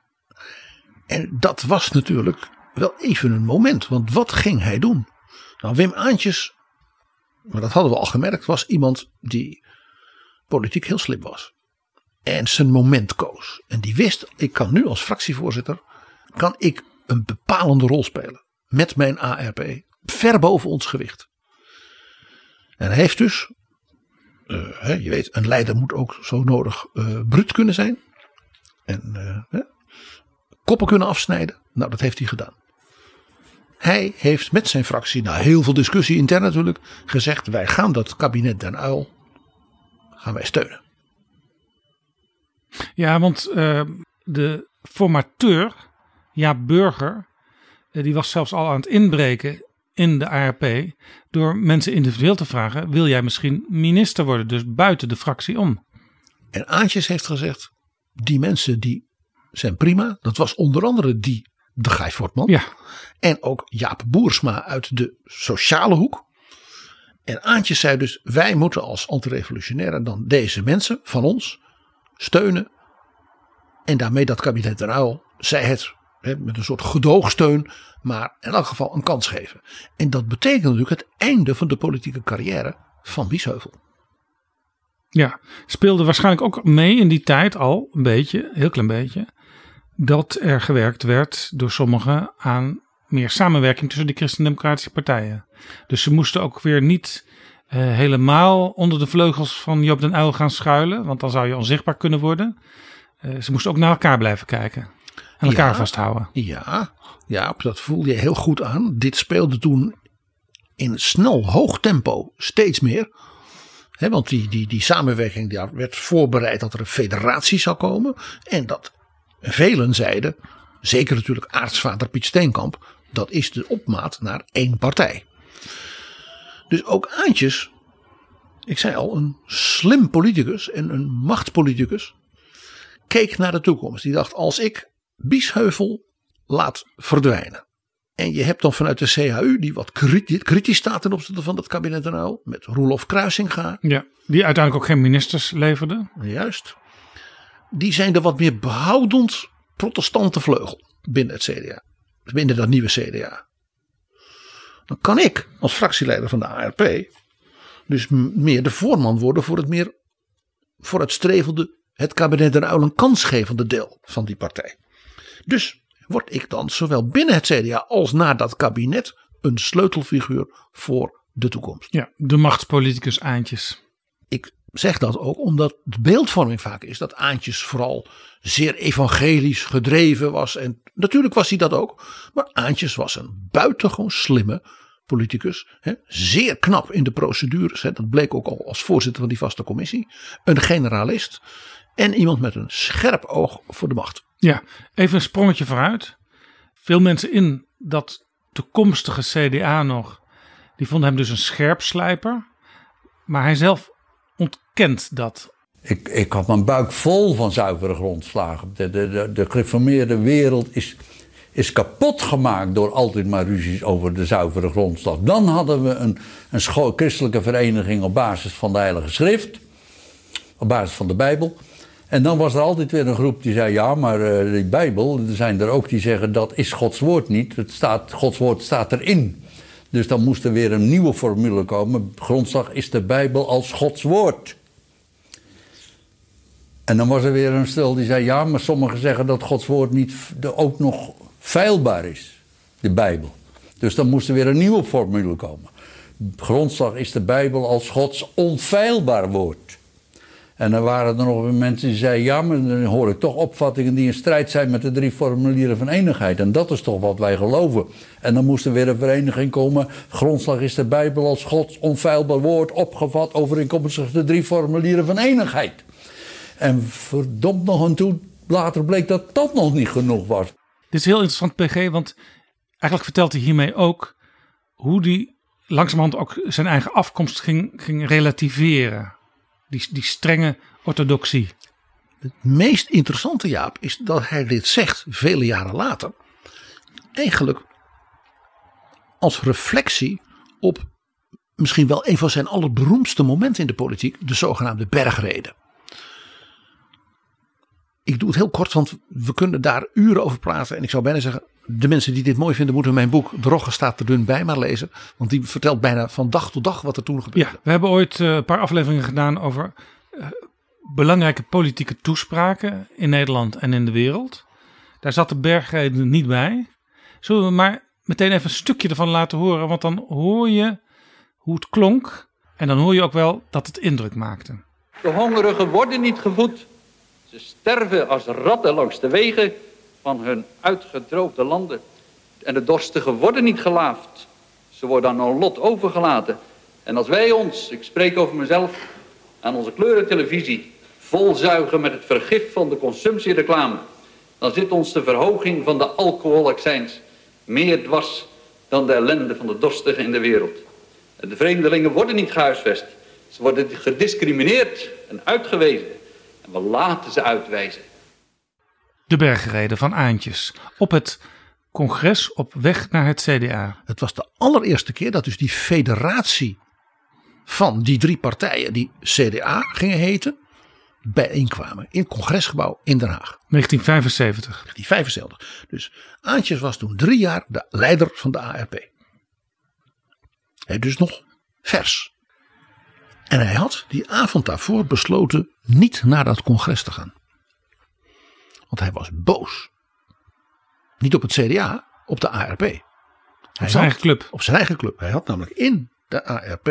en dat was natuurlijk wel even een moment. Want wat ging hij doen? Nou, Willem Aantjes, maar dat hadden we al gemerkt, was iemand die politiek heel slim was. En zijn moment koos. En die wist, ik kan nu als fractievoorzitter, kan ik een bepalende rol spelen. Met mijn ARP. Ver boven ons gewicht. En hij heeft dus, je weet, een leider moet ook zo nodig bruut kunnen zijn. En koppen kunnen afsnijden. Nou, dat heeft hij gedaan. Hij heeft met zijn fractie, na heel veel discussie intern natuurlijk, gezegd: wij gaan dat kabinet Den Uyl gaan wij steunen. Ja, want de formateur, Jaap Burger, die was zelfs al aan het inbreken in de ARP door mensen individueel te vragen: wil jij misschien minister worden, dus buiten de fractie om? En Aantjes heeft gezegd: die mensen die zijn prima. Dat was onder andere die de Gaay Fortman. Ja. En ook Jaap Boersma uit de sociale hoek. En Aantjes zei dus: wij moeten als antirevolutionaire dan deze mensen van ons steunen. En daarmee dat kabinet Den Uyl, zei het met een soort gedoogsteun, maar in elk geval een kans geven. En dat betekent natuurlijk het einde van de politieke carrière van Biesheuvel. Ja, speelde waarschijnlijk ook mee in die tijd al een beetje, heel klein beetje, dat er gewerkt werd door sommigen aan meer samenwerking tussen de christendemocratische partijen. Dus ze moesten ook weer niet helemaal onder de vleugels van Joop den Uyl gaan schuilen, want dan zou je onzichtbaar kunnen worden. Ze moesten ook naar elkaar blijven kijken. En elkaar vasthouden. Ja, dat voel je heel goed aan. Dit speelde toen in snel hoog tempo steeds meer. He, want die samenwerking, daar werd voorbereid dat er een federatie zou komen. En dat velen zeiden, zeker natuurlijk aartsvader Piet Steenkamp, dat is de opmaat naar één partij. Dus ook Aantjes, ik zei al, een slim politicus en een machtspoliticus, keek naar de toekomst. Die dacht, als ik Biesheuvel laat verdwijnen. En je hebt dan vanuit de CHU, die wat kritisch staat ten opzichte van dat kabinet Den Uyl, met Roelof Kruisinga. Ja, die uiteindelijk ook geen ministers leverde. Juist. Die zijn de wat meer behoudend protestante vleugel binnen het CDA. Binnen dat nieuwe CDA. Dan kan ik als fractieleider van de ARP dus meer de voorman worden voor het meer vooruitstrevende, het kabinet Den Uyl een kansgevende deel van die partij. Dus word ik dan zowel binnen het CDA als na dat kabinet een sleutelfiguur voor de toekomst. Ja, de machtspoliticus Aantjes. Ik zeg dat ook omdat de beeldvorming vaak is dat Aantjes vooral zeer evangelisch gedreven was. En natuurlijk was hij dat ook. Maar Aantjes was een buitengewoon slimme politicus. Hè, zeer knap in de procedures. Hè, dat bleek ook al als voorzitter van die vaste commissie. Een generalist. En iemand met een scherp oog voor de macht. Ja, even een sprongetje vooruit. Veel mensen in dat toekomstige CDA nog, die vonden hem dus een scherpslijper. Maar hij zelf ontkent dat. Ik had mijn buik vol van zuivere grondslagen. De gereformeerde wereld is kapot gemaakt door altijd maar ruzies over de zuivere grondslag. Dan hadden we een christelijke vereniging op basis van de Heilige Schrift. Op basis van de Bijbel. En dan was er altijd weer een groep die zei, ja, maar die Bijbel, er zijn er ook die zeggen, dat is Gods woord niet. Gods woord staat erin. Dus dan moest er weer een nieuwe formule komen. Grondslag is de Bijbel als Gods woord. En dan was er weer een stel die zei, ja, maar sommigen zeggen dat Gods woord niet ook nog feilbaar is. De Bijbel. Dus dan moest er weer een nieuwe formule komen. Grondslag is de Bijbel als Gods onfeilbaar woord. En dan waren er nog mensen die zeiden... ja, maar dan hoor ik toch opvattingen die in strijd zijn... met de 3 formulieren van eenigheid. En dat is toch wat wij geloven. En dan moest er weer een vereniging komen. Grondslag is de Bijbel als Gods onfeilbaar woord... opgevat overeenkomstig de 3 formulieren van eenigheid. En verdomd nog aan toe, later bleek dat dat nog niet genoeg was. Dit is heel interessant, PG, want eigenlijk vertelt hij hiermee ook... hoe hij langzamerhand ook zijn eigen afkomst ging relativeren... Die strenge orthodoxie. Het meest interessante, Jaap, is dat hij dit zegt vele jaren later. Eigenlijk als reflectie op misschien wel een van zijn allerberoemdste momenten in de politiek. De zogenaamde bergrede. Ik doe het heel kort, want we kunnen daar uren over praten. En ik zou bijna zeggen, de mensen die dit mooi vinden moeten mijn boek Drogge staat te dun bij maar lezen. Want die vertelt bijna van dag tot dag wat er toen gebeurde. Ja, we hebben ooit een paar afleveringen gedaan over belangrijke politieke toespraken in Nederland en in de wereld. Daar zat de bergrede niet bij. Zullen we maar meteen even een stukje ervan laten horen. Want dan hoor je hoe het klonk en dan hoor je ook wel dat het indruk maakte. De hongerigen worden niet gevoed. Ze sterven als ratten langs de wegen van hun uitgedroogde landen. En de dorstigen worden niet gelaafd. Ze worden aan hun lot overgelaten. En als wij ons, ik spreek over mezelf, aan onze kleurentelevisie volzuigen met het vergif van de consumptiereclame, dan zit ons de verhoging van de alcoholaccijns meer dwars dan de ellende van de dorstigen in de wereld. En de vreemdelingen worden niet gehuisvest. Ze worden gediscrimineerd en uitgewezen. En we laten ze uitwijzen. De bergrede van Aantjes op het congres op weg naar het CDA. Het was de allereerste keer dat dus die federatie van die 3 partijen die CDA gingen heten, bijeenkwamen in het congresgebouw in Den Haag. 1975. 1975. Dus Aantjes was toen 3 jaar de leider van de ARP. Hij dus nog vers. En hij had die avond daarvoor besloten niet naar dat congres te gaan. Want hij was boos. Niet op het CDA, op de ARP. Op zijn eigen club. Hij had namelijk in de ARP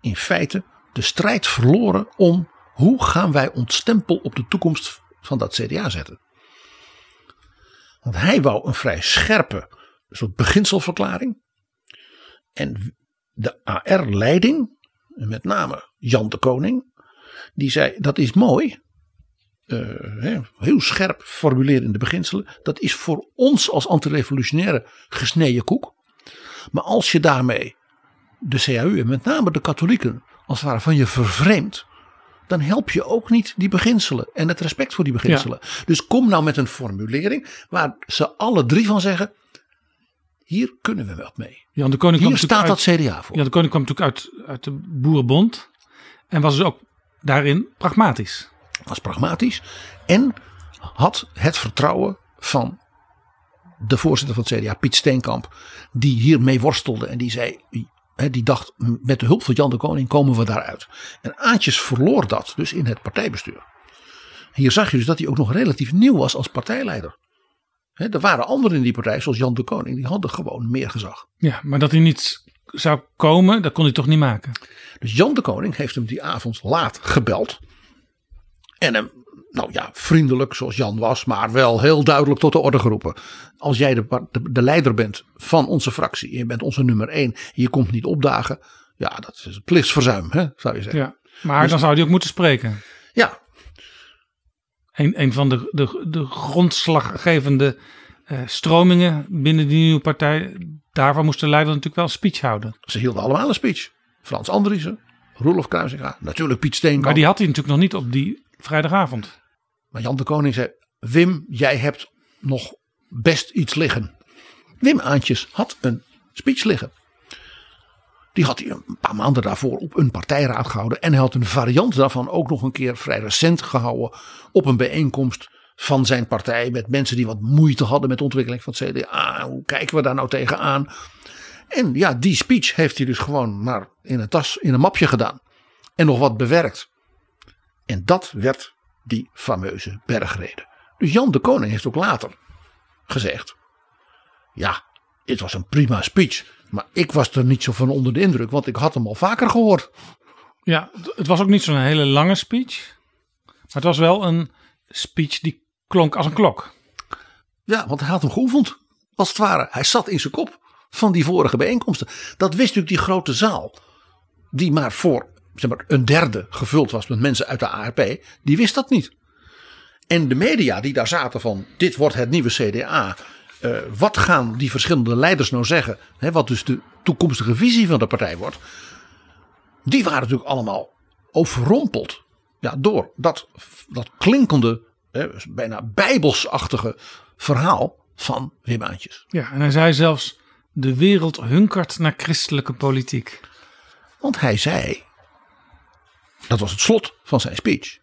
in feite de strijd verloren om hoe gaan wij ons stempel op de toekomst van dat CDA zetten. Want hij wou een vrij scherpe soort beginselverklaring. En de AR-leiding, met name Jan de Koning, die zei dat is mooi. Heel scherp formuleren in de beginselen. Dat is voor ons als antirevolutionaire gesneden koek. Maar als je daarmee de CHU en met name de katholieken als het ware van je vervreemdt, dan help je ook niet die beginselen en het respect voor die beginselen. Ja. Dus kom nou met een formulering waar ze alle 3 van zeggen, hier kunnen we wat mee. Jan de Koning hier staat dat CDA voor. Jan de Koning kwam natuurlijk uit de Boerenbond en was dus ook daarin pragmatisch. Was pragmatisch en had het vertrouwen van de voorzitter van het CDA, Piet Steenkamp, die hiermee worstelde en die zei, die dacht met de hulp van Jan de Koning komen we daaruit. En Aantjes verloor dat dus in het partijbestuur. Hier zag je dus dat hij ook nog relatief nieuw was als partijleider. Er waren anderen in die partij zoals Jan de Koning, die hadden gewoon meer gezag. Ja, maar dat hij niet zou komen, dat kon hij toch niet maken. Dus Jan de Koning heeft hem die avond laat gebeld. En hem, nou ja, vriendelijk zoals Jan was, maar wel heel duidelijk tot de orde geroepen. Als jij de leider bent van onze fractie, je bent onze nummer 1, je komt niet opdagen. Ja, dat is een plichtsverzuim, hè, zou je zeggen. Ja, maar dus, dan zou hij ook moeten spreken. Ja. Een van de grondslaggevende stromingen binnen die nieuwe partij, daarvan moest de leider natuurlijk wel een speech houden. Ze hielden allemaal een speech. Frans Andriessen, Roelof Kruisinga, natuurlijk Piet Steenkamp. Maar die had hij natuurlijk nog niet op die vrijdagavond. Maar Jan de Koning zei, Wim, jij hebt nog best iets liggen. Wim Aantjes had een speech liggen. Die had hij een paar maanden daarvoor op een partijraad gehouden. En hij had een variant daarvan ook nog een keer vrij recent gehouden. Op een bijeenkomst van zijn partij. Met mensen die wat moeite hadden met de ontwikkeling van het CDA. Hoe kijken we daar nou tegenaan? En ja, die speech heeft hij dus gewoon maar in een mapje gedaan. En nog wat bewerkt. En dat werd die fameuze bergrede. Dus Jan de Koning heeft ook later gezegd. Ja, dit was een prima speech. Maar ik was er niet zo van onder de indruk. Want ik had hem al vaker gehoord. Ja, het was ook niet zo'n hele lange speech. het was wel een speech die klonk als een klok. Ja, want hij had hem geoefend, als het ware. Hij zat in zijn kop van die vorige bijeenkomsten. Dat wist natuurlijk die grote zaal, die maar voor een derde gevuld was met mensen uit de ARP, die wist dat niet. En de media die daar zaten van, dit wordt het nieuwe CDA. Wat gaan die verschillende leiders nou zeggen? Hè, wat dus de toekomstige visie van de partij wordt. Die waren natuurlijk allemaal overrompeld. Ja, door dat klinkende, bijna bijbelsachtige verhaal van Willem Aantjes. Ja, en hij zei zelfs, de wereld hunkert naar christelijke politiek. Want hij zei, dat was het slot van zijn speech.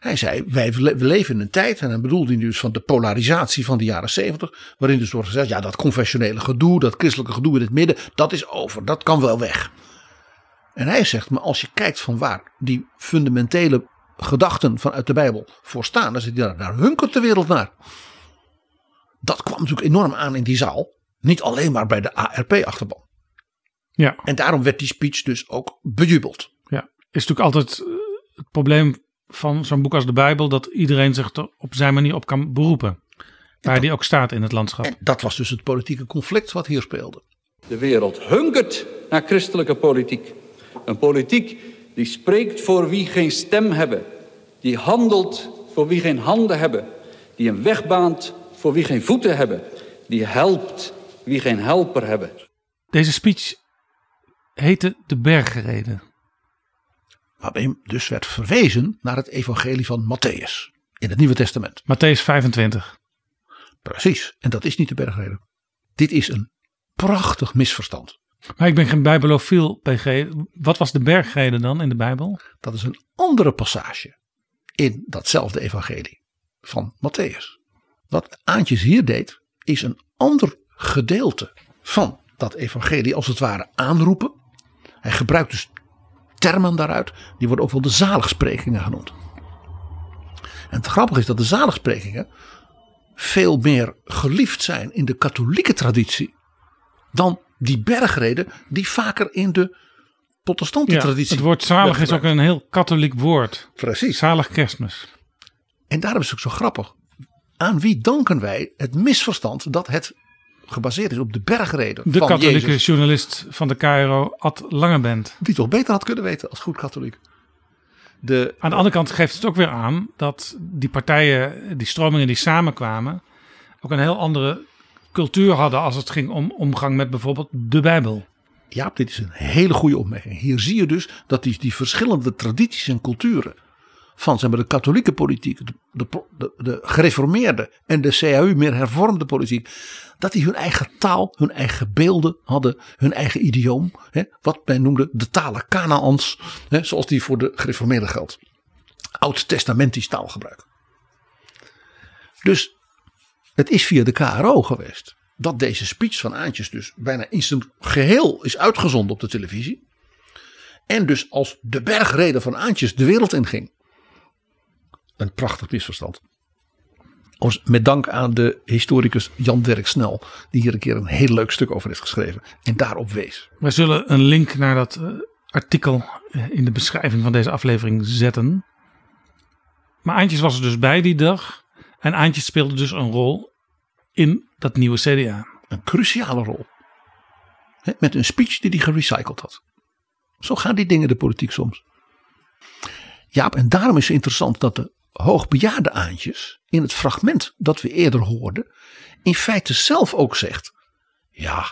Hij zei, we leven in een tijd, en dan bedoelde hij dus van de polarisatie van de jaren 70, waarin dus wordt gezegd, ja, dat confessionele gedoe, dat christelijke gedoe in het midden, dat is over, dat kan wel weg. En hij zegt, maar als je kijkt van waar die fundamentele gedachten vanuit de Bijbel voor staan, dan zit hij daar hunkert de wereld naar. Dat kwam natuurlijk enorm aan in die zaal, niet alleen maar bij de ARP-achterban. Ja. En daarom werd die speech dus ook bejubeld. Ja, is natuurlijk altijd het probleem van zo'n boek als de Bijbel, dat iedereen zich er op zijn manier op kan beroepen. Waar die ook staat in het landschap. En dat was dus het politieke conflict wat hier speelde. De wereld hunkert naar christelijke politiek. Een politiek die spreekt voor wie geen stem hebben. Die handelt voor wie geen handen hebben. Die een weg baant voor wie geen voeten hebben. Die helpt wie geen helper hebben. Deze speech heette de Bergrede. Waarbij dus werd verwezen naar het evangelie van Mattheüs in het Nieuwe Testament. Mattheüs 25. Precies, en dat is niet de Bergrede. Dit is een prachtig misverstand. Maar ik ben geen bijbelofiel, PG. Wat was de Bergrede dan in de Bijbel? Dat is een andere passage in datzelfde evangelie van Mattheüs. Wat Aantjes hier deed, is een ander gedeelte van dat evangelie als het ware aanroepen. Hij gebruikt dus termen daaruit, die worden ook wel de zaligsprekingen genoemd. En het grappige is dat de zaligsprekingen veel meer geliefd zijn in de katholieke traditie dan die bergreden die vaker in de protestante traditie. Het woord zalig is ook een heel katholiek woord. Precies. Zalig Kerstmis. En daarom is het ook zo grappig. Aan wie danken wij het misverstand dat het gebaseerd is op de bergrede van Jezus. De katholieke journalist van de KRO, Ad Langebent. Die toch beter had kunnen weten als goed katholiek. Aan de andere kant geeft het ook weer aan dat die partijen, die stromingen die samenkwamen, ook een heel andere cultuur hadden als het ging om omgang met bijvoorbeeld de Bijbel. Jaap, dit is een hele goede opmerking. Hier zie je dus dat die verschillende tradities en culturen van de katholieke politiek, de gereformeerde en de CHU meer hervormde politiek, dat die hun eigen taal, hun eigen beelden hadden, hun eigen idioom. Hè, wat men noemde de talen Kanaans, hè, zoals die voor de gereformeerde geldt. Oud-testamentisch taalgebruik. Dus het is via de KRO geweest dat deze speech van Aantjes dus bijna in zijn geheel is uitgezonden op de televisie. En dus als de bergrede van Aantjes de wereld inging. Een prachtig misverstand. Met dank aan de historicus Jan Dirk Snel, die hier een keer een heel leuk stuk over heeft geschreven en daarop wees. Wij zullen een link naar dat artikel in de beschrijving van deze aflevering zetten. Maar Aantjes was er dus bij die dag en Aantjes speelde dus een rol in dat nieuwe CDA. Een cruciale rol. He, met een speech die hij gerecycled had. Zo gaan die dingen de politiek soms. Jaap, en daarom is het interessant dat de hoogbejaarde Aantjes in het fragment dat we eerder hoorden in feite zelf ook zegt, ja,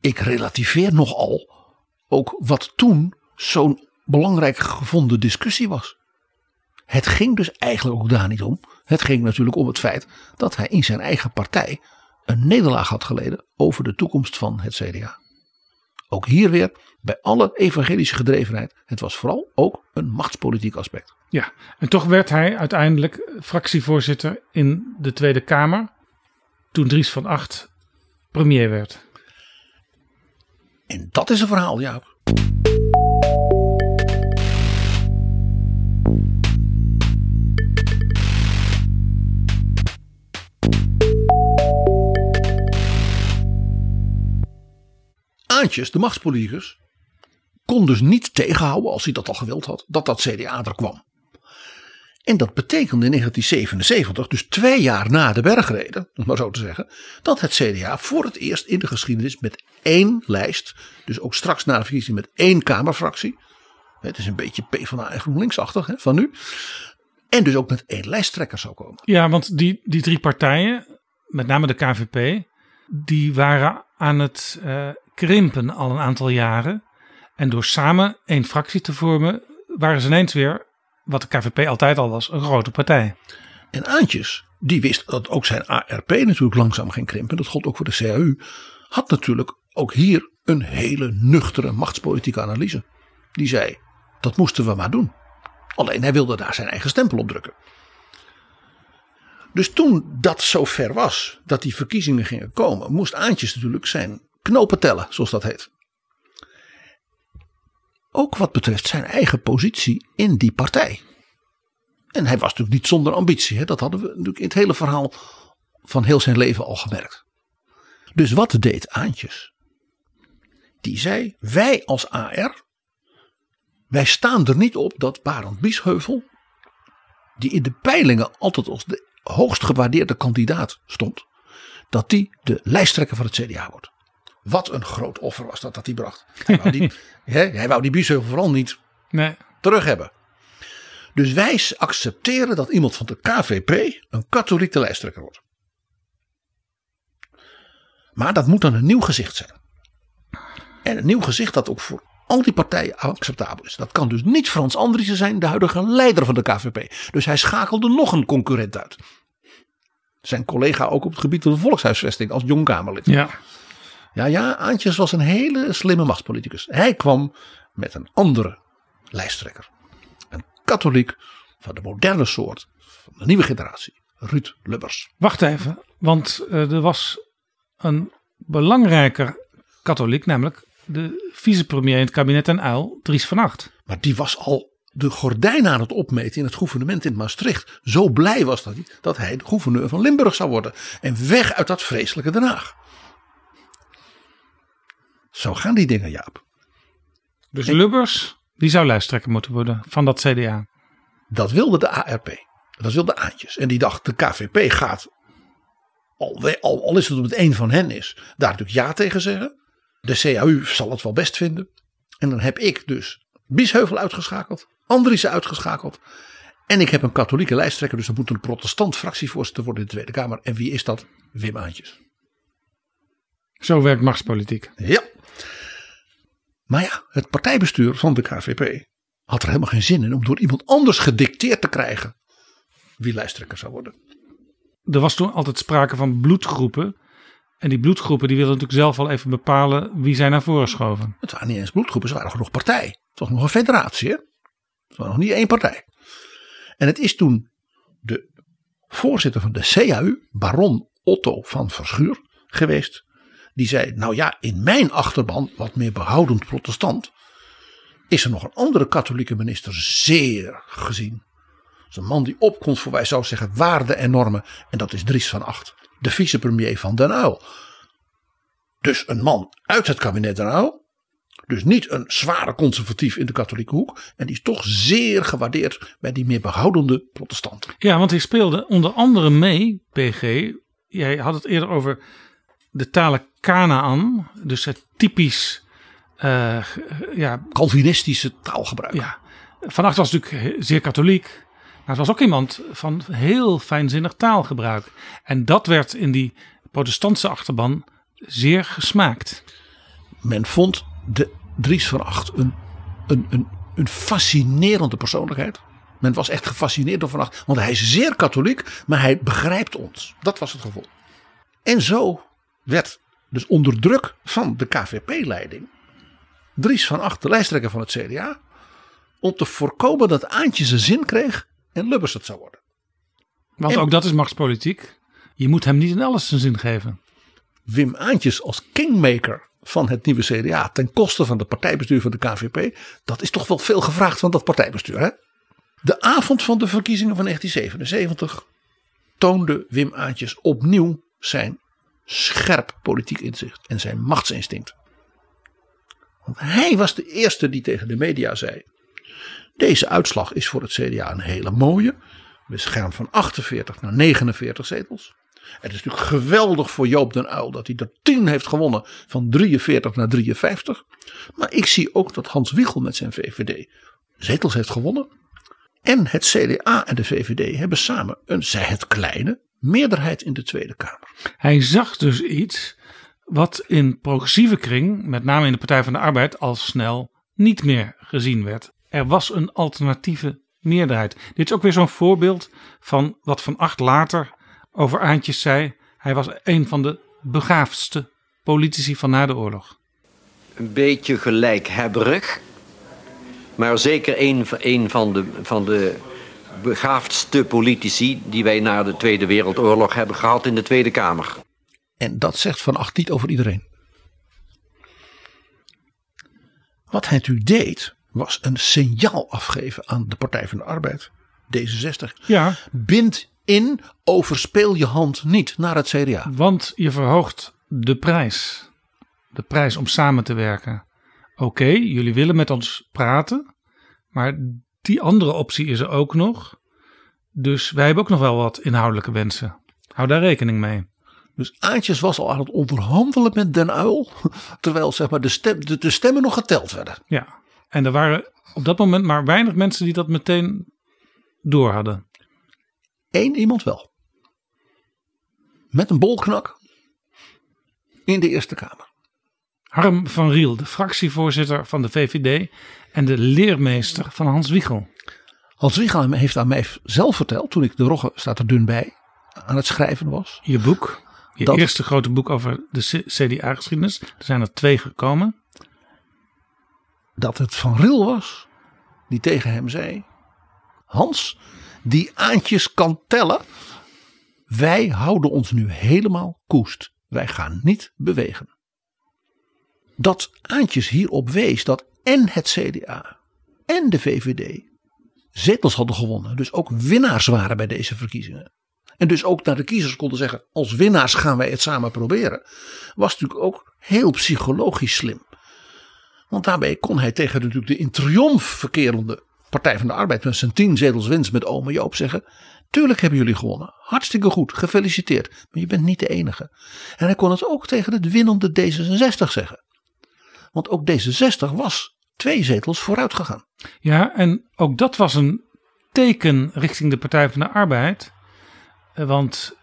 ik relativeer nogal ook wat toen zo'n belangrijk gevonden discussie was. Het ging dus eigenlijk ook daar niet om. Het ging natuurlijk om het feit dat hij in zijn eigen partij een nederlaag had geleden over de toekomst van het CDA. Ook hier weer, bij alle evangelische gedrevenheid, het was vooral ook een machtspolitiek aspect. Ja, en toch werd hij uiteindelijk fractievoorzitter in de Tweede Kamer, toen Dries van Agt premier werd. En dat is een verhaal, Jaap. Aantjes, de machtspoliticus, kon dus niet tegenhouden, als hij dat al gewild had, dat CDA er kwam. En dat betekende in 1977, dus 2 jaar na de Bergreden, om maar zo te zeggen, dat het CDA voor het eerst in de geschiedenis met 1 lijst, dus ook straks na de verkiezing met 1 kamerfractie, het is een beetje PvdA en GroenLinksachtig hè, van nu, en dus ook met 1 lijsttrekker zou komen. Ja, want die 3 partijen, met name de KVP, die waren aan het krimpen al een aantal jaren. En door samen 1 fractie te vormen, waren ze ineens weer, wat de KVP altijd al was, een grote partij. En Aantjes, die wist dat ook zijn ARP natuurlijk langzaam ging krimpen. Dat gold ook voor de CHU. Had natuurlijk ook hier een hele nuchtere machtspolitieke analyse. Die zei, dat moesten we maar doen. Alleen hij wilde daar zijn eigen stempel op drukken. Dus toen dat zover was, dat die verkiezingen gingen komen, moest Aantjes natuurlijk zijn knopen tellen, zoals dat heet. Ook wat betreft zijn eigen positie in die partij. En hij was natuurlijk niet zonder ambitie. Hè? Dat hadden we natuurlijk in het hele verhaal van heel zijn leven al gemerkt. Dus wat deed Aantjes? Die zei, wij als AR, wij staan er niet op dat Barend Biesheuvel, die in de peilingen altijd als de hoogst gewaardeerde kandidaat stond, dat die de lijsttrekker van het CDA wordt. Wat een groot offer was dat hij bracht. Hij wou die Biesheuvel vooral niet terug hebben. Dus wij accepteren dat iemand van de KVP een katholieke lijsttrekker wordt. Maar dat moet dan een nieuw gezicht zijn. En een nieuw gezicht dat ook voor al die partijen acceptabel is. Dat kan dus niet Frans Andriessen zijn, de huidige leider van de KVP. Dus hij schakelde nog een concurrent uit. Zijn collega ook op het gebied van de volkshuisvesting als jongkamerlid. Ja, Aantjes was een hele slimme machtspoliticus. Hij kwam met een andere lijsttrekker. Een katholiek van de moderne soort, van de nieuwe generatie, Ruud Lubbers. Wacht even, want er was een belangrijker katholiek, namelijk de vicepremier in het kabinet Den Uyl, Dries van Agt. Maar die was al de gordijn aan het opmeten in het gouvernement in Maastricht. Zo blij was dat hij de gouverneur van Limburg zou worden. En weg uit dat vreselijke Den Haag. Zo gaan die dingen, Jaap. Dus Lubbers, die zou lijsttrekker moeten worden van dat CDA. Dat wilde de ARP. Dat wilde Aantjes. En die dacht, de KVP gaat, al is het omdat het één van hen is, daar natuurlijk ja tegen zeggen. De CHU zal het wel best vinden. En dan heb ik dus Biesheuvel uitgeschakeld, Andriessen uitgeschakeld. En ik heb een katholieke lijsttrekker, dus er moet een protestant fractievoorzitter worden in de Tweede Kamer. En wie is dat? Willem Aantjes. Zo werkt machtspolitiek. Ja. Maar ja, het partijbestuur van de KVP had er helemaal geen zin in om door iemand anders gedicteerd te krijgen wie lijsttrekker zou worden. Er was toen altijd sprake van bloedgroepen. En die bloedgroepen die wilden natuurlijk zelf al even bepalen wie zij naar voren schoven. Het waren niet eens bloedgroepen, ze waren nog partij. Het was nog een federatie. Hè? Het was nog niet één partij. En het is toen de voorzitter van de CHU, baron Otto van Verschuur, geweest. Die zei, nou ja, in mijn achterban, wat meer behoudend protestant, is er nog een andere katholieke minister zeer gezien. Dat is een man die opkomt voor, wij zouden zeggen, waarden en normen. En dat is Dries van Agt, de vicepremier van Den Uyl. Dus een man uit het kabinet Den Uyl. Dus niet een zware conservatief in de katholieke hoek. En die is toch zeer gewaardeerd bij die meer behoudende protestanten. Ja, want hij speelde onder andere mee, PG. Jij had het eerder over de talen Kanaan, dus het typisch Calvinistische taalgebruik. Ja. Van Agt was natuurlijk zeer katholiek, maar het was ook iemand van heel fijnzinnig taalgebruik. En dat werd in die protestantse achterban zeer gesmaakt. Men vond de Dries van Agt een fascinerende persoonlijkheid. Men was echt gefascineerd door Van Agt, want hij is zeer katholiek, maar hij begrijpt ons. Dat was het gevoel. En zo werd dus onder druk van de KVP-leiding Dries van Agt, de lijsttrekker van het CDA, om te voorkomen dat Aantje zijn zin kreeg en Lubbers het zou worden. Want en ook dat is machtspolitiek. Je moet hem niet in alles zijn zin geven. Wim Aantjes als kingmaker van het nieuwe CDA ten koste van het partijbestuur van de KVP, dat is toch wel veel gevraagd van dat partijbestuur, hè? De avond van de verkiezingen van 1977 toonde Wim Aantjes opnieuw zijn scherp politiek inzicht en zijn machtsinstinct. Want hij was de eerste die tegen de media zei, Deze uitslag is voor het CDA een hele mooie. We gaan van 48 naar 49 zetels. Het is natuurlijk geweldig voor Joop den Uyl dat hij er 10 heeft gewonnen van 43 naar 53. Maar ik zie ook dat Hans Wiegel met zijn VVD zetels heeft gewonnen. En het CDA en de VVD hebben samen een, zij het kleine, meerderheid in de Tweede Kamer. Hij zag dus iets wat in progressieve kring, met name in de Partij van de Arbeid, al snel niet meer gezien werd. Er was een alternatieve meerderheid. Dit is ook weer zo'n voorbeeld van wat Van Agt later over Aantjes zei. Hij was een van de begaafdste politici van na de oorlog. Een beetje gelijkhebberig, maar zeker een van de begaafdste politici die wij na de Tweede Wereldoorlog hebben gehad in de Tweede Kamer. En dat zegt Van Agt niet over iedereen. Wat hij natuurlijk deed was een signaal afgeven aan de Partij van de Arbeid, D66. Ja. Bind in, overspeel je hand niet naar het CDA. Want je verhoogt de prijs. De prijs om samen te werken. Oké, jullie willen met ons praten, maar die andere optie is er ook nog. Dus wij hebben ook nog wel wat inhoudelijke wensen. Hou daar rekening mee. Dus Aantjes was al aan het onderhandelen met Den Uyl, terwijl zeg maar de stemmen nog geteld werden. Ja. En er waren op dat moment maar weinig mensen die dat meteen door hadden. Eén iemand wel. Met een bolknak. In de Eerste Kamer. Harm van Riel, de fractievoorzitter van de VVD. En de leermeester van Hans Wiegel. Hans Wiegel heeft aan mij zelf verteld, toen ik de Rogge staat er dun bij, aan het schrijven was. Je boek. Je dat eerste grote boek over de CDA-geschiedenis. Er zijn er 2 gekomen. Dat het Van Riel was die tegen hem zei: Hans, die Aantjes kan tellen. Wij houden ons nu helemaal koest. Wij gaan niet bewegen. Dat Aantjes hierop wees dat en het CDA en de VVD zetels hadden gewonnen. Dus ook winnaars waren bij deze verkiezingen. En dus ook naar de kiezers konden zeggen: als winnaars gaan wij het samen proberen. Was natuurlijk ook heel psychologisch slim. Want daarbij kon hij tegen natuurlijk de in triomf verkerende Partij van de Arbeid met zijn 10 zetels winst met ome Joop zeggen: tuurlijk hebben jullie gewonnen. Hartstikke goed. Gefeliciteerd. Maar je bent niet de enige. En hij kon het ook tegen het winnende D66 zeggen. Want ook D66 was 2 zetels vooruit gegaan. Ja, en ook dat was een teken richting de Partij van de Arbeid. Want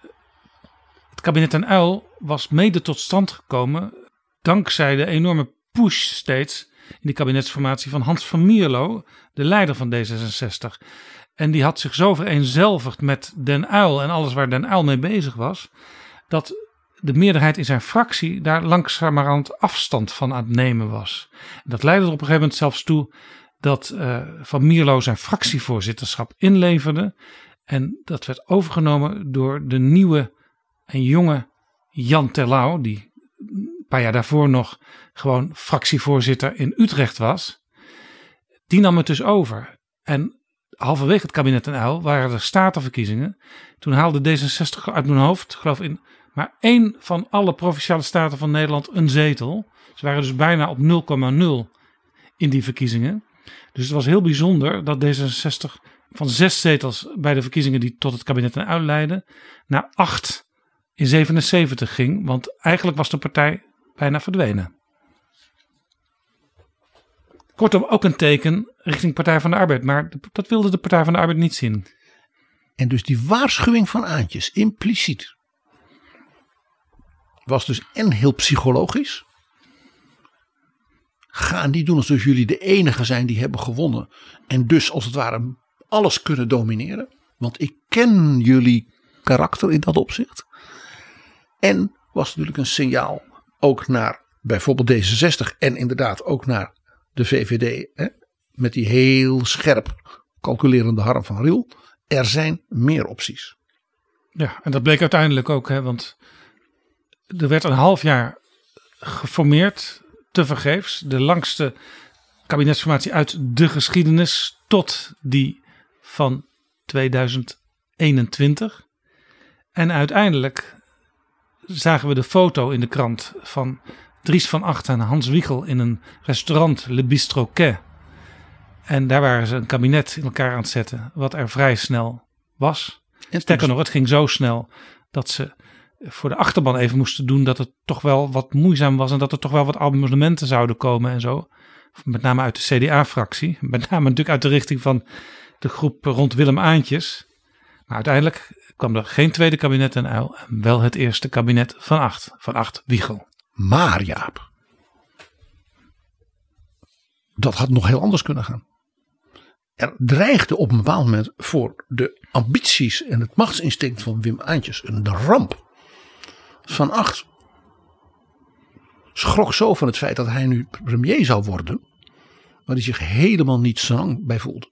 het kabinet Den Uyl was mede tot stand gekomen dankzij de enorme push steeds in die kabinetsformatie van Hans van Mierlo, de leider van D66. En die had zich zo vereenzelvigd met Den Uyl en alles waar Den Uyl mee bezig was, dat de meerderheid in zijn fractie daar langzamerhand afstand van aan het nemen was. En dat leidde er op een gegeven moment zelfs toe dat Van Mierlo zijn fractievoorzitterschap inleverde. En dat werd overgenomen door de nieuwe en jonge Jan Terlouw, die een paar jaar daarvoor nog gewoon fractievoorzitter in Utrecht was. Die nam het dus over. En halverwege het kabinet Den Uyl waren er statenverkiezingen. Toen haalde D66 uit mijn hoofd, geloof in maar 1 van alle provinciale staten van Nederland een zetel. Ze waren dus bijna op 0,0 in die verkiezingen. Dus het was heel bijzonder dat D66 van 6 zetels bij de verkiezingen die tot het kabinet Den Uyl leidden naar 8 in 77 ging, want eigenlijk was de partij bijna verdwenen. Kortom, ook een teken richting Partij van de Arbeid, maar dat wilde de Partij van de Arbeid niet zien. En dus die waarschuwing van Aantjes, impliciet, was dus en heel psychologisch. Ga niet doen alsof jullie de enige zijn die hebben gewonnen en dus als het ware alles kunnen domineren, want ik ken jullie karakter in dat opzicht. En was natuurlijk een signaal ook naar bijvoorbeeld D66 en inderdaad ook naar de VVD. Hè, met die heel scherp calculerende Harm van Riel. Er zijn meer opties. Ja, en dat bleek uiteindelijk ook. Hè, want er werd een half jaar geformeerd tevergeefs. De langste kabinetsformatie uit de geschiedenis tot die van 2021. En uiteindelijk zagen we de foto in de krant van Dries van Agt en Hans Wiegel in een restaurant, Le Bistroquet. En daar waren ze een kabinet in elkaar aan het zetten, wat er vrij snel was. Sterker nog, het ging zo snel dat ze voor de achterban even moesten doen dat het toch wel wat moeizaam was en dat er toch wel wat amendementen zouden komen en zo. Met name uit de CDA-fractie. Met name natuurlijk uit de richting van de groep rond Willem Aantjes. Maar uiteindelijk kwam er geen tweede kabinet Den Uyl en wel het eerste kabinet Van Agt. Van Agt Wiegel. Maar Jaap, dat had nog heel anders kunnen gaan. Er dreigde op een bepaald moment voor de ambities en het machtsinstinct van Wim Aantjes een ramp. Van Agt schrok zo van het feit dat hij nu premier zou worden, waar hij zich helemaal niet zo lang bij voelde,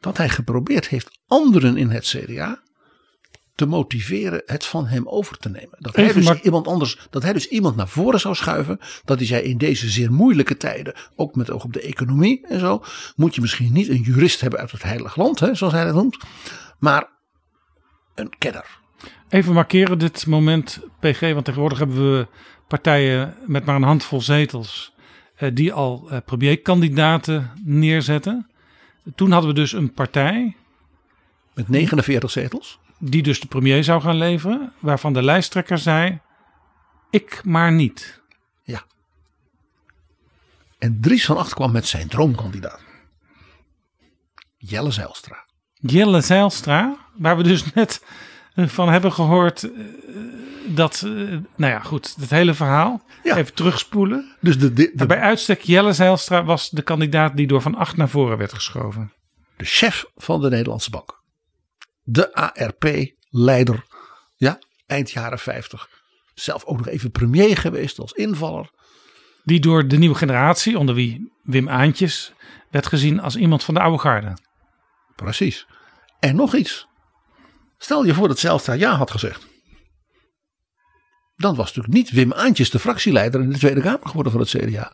dat hij geprobeerd heeft anderen in het CDA te motiveren het van hem over te nemen. Dat hij dus iemand naar voren zou schuiven. Dat hij zei, in deze zeer moeilijke tijden, ook met oog op de economie en zo, moet je misschien niet een jurist hebben uit het heilig land, hè, zoals hij dat noemt, maar een kenner. Even markeren dit moment, PG, want tegenwoordig hebben we partijen met maar een handvol zetels die al premierkandidaten neerzetten. Toen hadden we dus een partij met 49 zetels. Die dus de premier zou gaan leveren. Waarvan de lijsttrekker zei, ik maar niet. Ja. En Dries van Agt kwam met zijn droomkandidaat. Jelle Zijlstra. Jelle Zijlstra. Waar we dus net van hebben gehoord dat, nou ja goed, het hele verhaal. Ja. Even terugspoelen. Dus bij uitstek Jelle Zijlstra was de kandidaat die door Van Agt naar voren werd geschoven. De chef van de Nederlandse Bank. De ARP-leider, ja, eind jaren 50. Zelf ook nog even premier geweest als invaller. Die door de nieuwe generatie, onder wie Wim Aantjes, werd gezien als iemand van de oude garde. Precies. En nog iets. Stel je voor dat Zijlstra ja had gezegd. Dan was natuurlijk niet Wim Aantjes de fractieleider in de Tweede Kamer geworden van het CDA.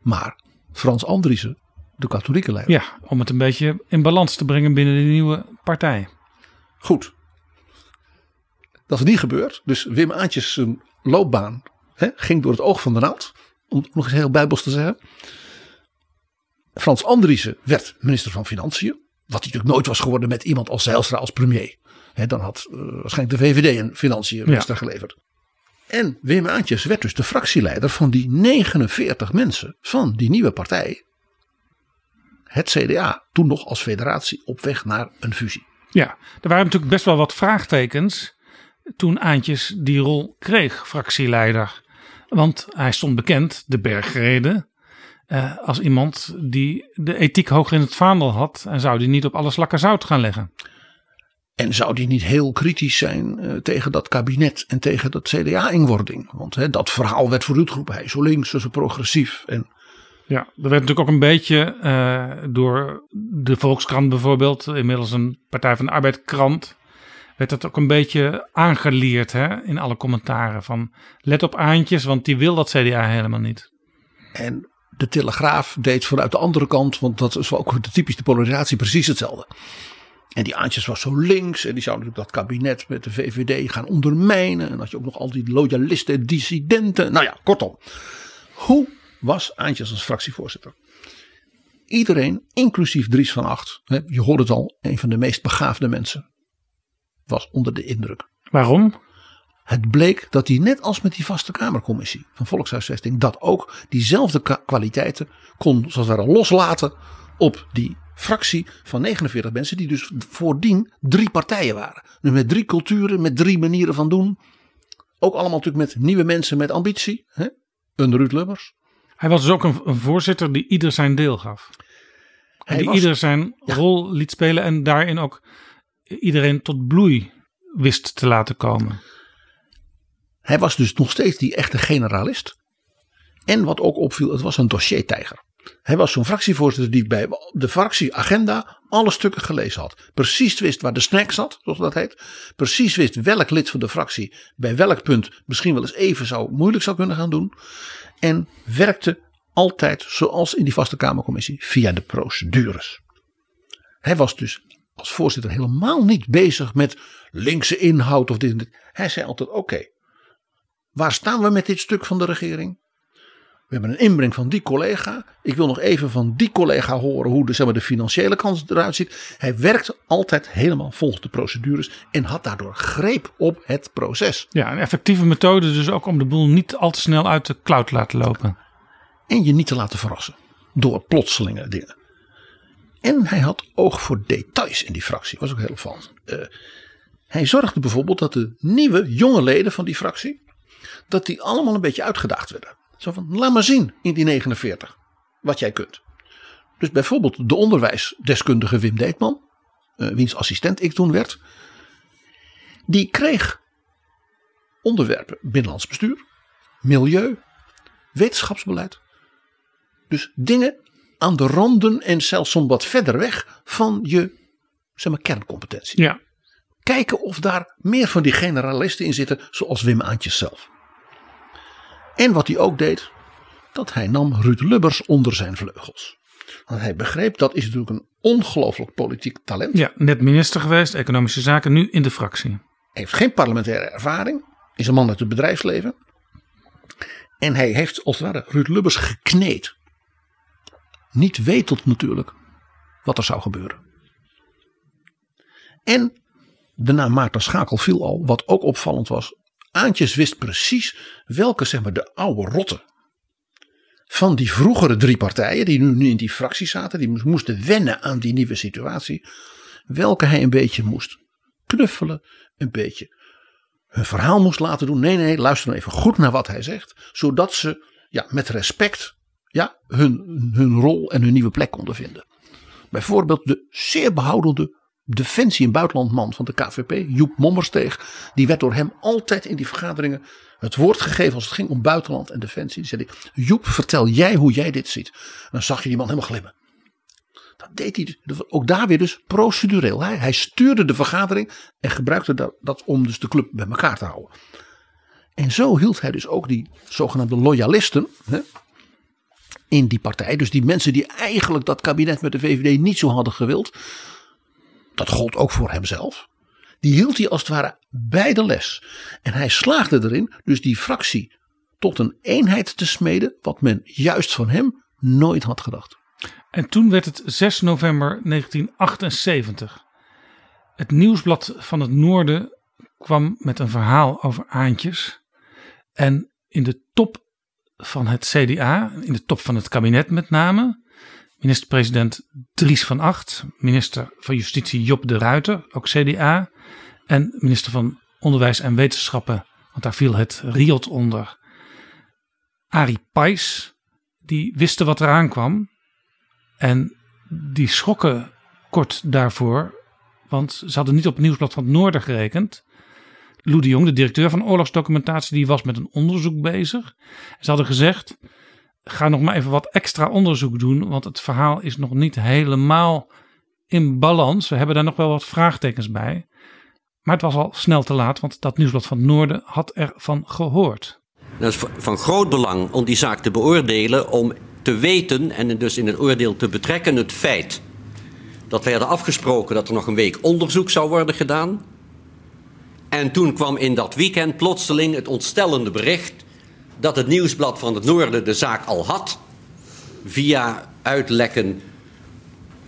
Maar Frans Andriessen, de katholieke leider. Ja, om het een beetje in balans te brengen binnen de nieuwe partij. Goed, dat is niet gebeurd. Dus Wim Aantjes' loopbaan ging door het oog van de naald. Om nog eens heel bijbels te zeggen. Frans Andriessen werd minister van Financiën. Wat hij natuurlijk nooit was geworden met iemand als Zijlstra als premier. He, dan had waarschijnlijk de VVD een financiënminister geleverd. En Wim Aantjes werd dus de fractieleider van die 49 mensen van die nieuwe partij. Het CDA, toen nog als federatie op weg naar een fusie. Ja, er waren natuurlijk best wel wat vraagtekens toen Aantjes die rol kreeg, fractieleider. Want hij stond bekend, de Bergrede, als iemand die de ethiek hoog in het vaandel had. En zou die niet op alles lakker zout gaan leggen. En zou die niet heel kritisch zijn tegen dat kabinet en tegen dat CDA-inwording? Want dat verhaal werd vooruit geroepen, hij zo links, zo progressief en... Ja, er werd natuurlijk ook een beetje door de Volkskrant bijvoorbeeld, inmiddels een Partij van de Arbeid krant, werd dat ook een beetje aangeleerd, hè, in alle commentaren van let op Aantjes, want die wil dat CDA helemaal niet. En de Telegraaf deed vanuit de andere kant, want dat is wel ook de typische polarisatie, precies hetzelfde. En die Aantjes was zo links en die zou natuurlijk dat kabinet met de VVD gaan ondermijnen. En had je ook nog al die loyalisten en dissidenten. Nou ja, kortom. Hoe was Aantjes als fractievoorzitter? Iedereen, inclusief Dries van Agt, je hoort het al, een van de meest begaafde mensen, was onder de indruk. Waarom? Het bleek dat hij net als met die vaste kamercommissie van volkshuisvesting, dat ook diezelfde kwaliteiten kon, zoals het ware, loslaten op die fractie van 49 mensen, die dus voordien 3 partijen waren. Dus met 3 culturen, met 3 manieren van doen. Ook allemaal natuurlijk met nieuwe mensen met ambitie. Een Ruud Lubbers. Hij was dus ook een voorzitter die ieder zijn deel gaf. Die ieder zijn rol liet spelen en daarin ook iedereen tot bloei wist te laten komen. Hij was dus nog steeds die echte generalist. En wat ook opviel, het was een dossiertijger. Hij was zo'n fractievoorzitter die bij de fractieagenda alle stukken gelezen had. Precies wist waar de snack zat, zoals dat heet. Precies wist welk lid van de fractie bij welk punt misschien wel eens even moeilijk zou kunnen gaan doen. En werkte altijd, zoals in die vaste kamercommissie, via de procedures. Hij was dus als voorzitter helemaal niet bezig met linkse inhoud of dit en dit. Hij zei altijd, oké, waar staan we met dit stuk van de regering? We hebben een inbreng van die collega. Ik wil nog even van die collega horen hoe de financiële kant eruit ziet. Hij werkt altijd helemaal volgens de procedures en had daardoor greep op het proces. Ja, een effectieve methode dus ook om de boel niet al te snel uit de klauw te laten lopen. En je niet te laten verrassen door plotselinge dingen. En hij had oog voor details in die fractie. Was ook heel van. Hij zorgde bijvoorbeeld dat de nieuwe jonge leden van die fractie, dat die allemaal een beetje uitgedaagd werden. Zo van, laat maar zien in die 49 wat jij kunt. Dus bijvoorbeeld de onderwijsdeskundige Wim Deetman, wiens assistent ik toen werd, die kreeg onderwerpen binnenlands bestuur, milieu, wetenschapsbeleid. Dus dingen aan de randen en zelfs soms wat verder weg van je kerncompetentie. Ja. Kijken of daar meer van die generalisten in zitten, zoals Willem Aantjes zelf. En wat hij ook deed, dat hij nam Ruud Lubbers onder zijn vleugels. Want hij begreep, dat is natuurlijk een ongelooflijk politiek talent. Ja, net minister geweest, economische zaken, nu in de fractie. Heeft geen parlementaire ervaring, is een man uit het bedrijfsleven. En hij heeft als het ware Ruud Lubbers gekneed. Niet wetend natuurlijk wat er zou gebeuren. En de naam Maarten Schakel viel al, wat ook opvallend was. Aantjes wist precies welke de oude rotten van die vroegere drie partijen die nu in die fractie zaten, die moesten wennen aan die nieuwe situatie, welke hij een beetje moest knuffelen, een beetje hun verhaal moest laten doen. Nee, luister nou even goed naar wat hij zegt, zodat ze met respect hun rol en hun nieuwe plek konden vinden. Bijvoorbeeld de zeer behoudende defensie- en buitenlandman van de KVP, Joep Mommersteeg, die werd door hem altijd in die vergaderingen het woord gegeven als het ging om buitenland en defensie. Die zei hij, Joep, vertel jij hoe jij dit ziet. En dan zag je die man helemaal glimmen. Dat deed hij, ook daar weer dus procedureel. Hij stuurde de vergadering en gebruikte dat om dus de club bij elkaar te houden. En zo hield hij dus ook die zogenaamde loyalisten in die partij. Dus die mensen die eigenlijk dat kabinet met de VVD niet zo hadden gewild. Dat gold ook voor hemzelf. Die hield hij als het ware bij de les. En hij slaagde erin dus die fractie tot een eenheid te smeden, wat men juist van hem nooit had gedacht. En toen werd het 6 november 1978. Het Nieuwsblad van het Noorden kwam met een verhaal over Aantjes. En in de top van het CDA, in de top van het kabinet met name, minister-president Dries van Agt, minister van Justitie Job de Ruyter, ook CDA, en minister van Onderwijs en Wetenschappen, want daar viel het RIOD onder, Arie Pijs, die wisten wat eraan kwam en die schrokken kort daarvoor, want ze hadden niet op het Nieuwsblad van het Noorden gerekend. Lou de Jong, de directeur van oorlogsdocumentatie, die was met een onderzoek bezig. Ze hadden gezegd, ga nog maar even wat extra onderzoek doen, want het verhaal is nog niet helemaal in balans. We hebben daar nog wel wat vraagtekens bij. Maar het was al snel te laat, want dat Nieuwsblad van het Noorden had ervan gehoord. Dat is van groot belang om die zaak te beoordelen, om te weten en dus in het oordeel te betrekken het feit dat we hadden afgesproken dat er nog een week onderzoek zou worden gedaan. En toen kwam in dat weekend plotseling het ontstellende bericht dat het Nieuwsblad van het Noorden de zaak al had, via uitlekken,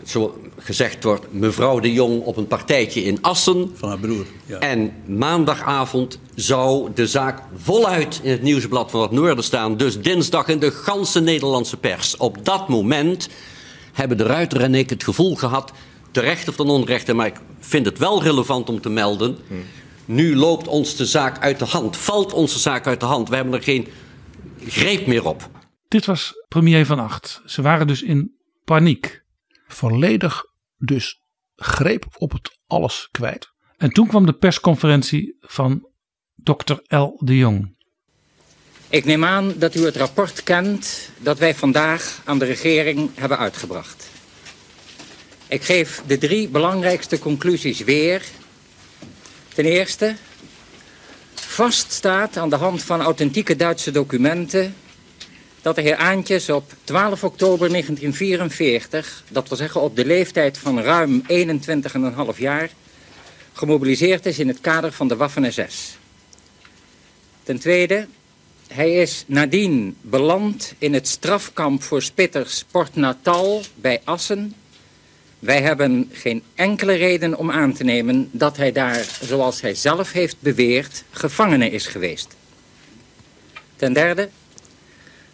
zo gezegd wordt, mevrouw de Jong op een partijtje in Assen. Van haar broer, ja. En maandagavond zou de zaak voluit in het Nieuwsblad van het Noorden staan, dus dinsdag in de ganse Nederlandse pers. Op dat moment hebben de Ruyter en ik het gevoel gehad, terecht of ten onrechte, maar ik vind het wel relevant om te melden, nu loopt ons de zaak uit de hand. Valt onze zaak uit de hand. We hebben er geen greep meer op. Dit was premier Van Agt. Ze waren dus in paniek. Volledig dus greep op het alles kwijt. En toen kwam de persconferentie van dokter L. de Jong. Ik neem aan dat u het rapport kent dat wij vandaag aan de regering hebben uitgebracht. Ik geef de 3 belangrijkste conclusies weer. Ten eerste, vaststaat aan de hand van authentieke Duitse documenten dat de heer Aantjes op 12 oktober 1944, dat wil zeggen op de leeftijd van ruim 21,5 jaar, gemobiliseerd is in het kader van de Waffen-SS. Ten tweede, Hij is nadien beland in het strafkamp voor spitters Port Natal bij Assen. Wij hebben geen enkele reden om aan te nemen dat hij daar, zoals hij zelf heeft beweerd, gevangene is geweest. Ten derde,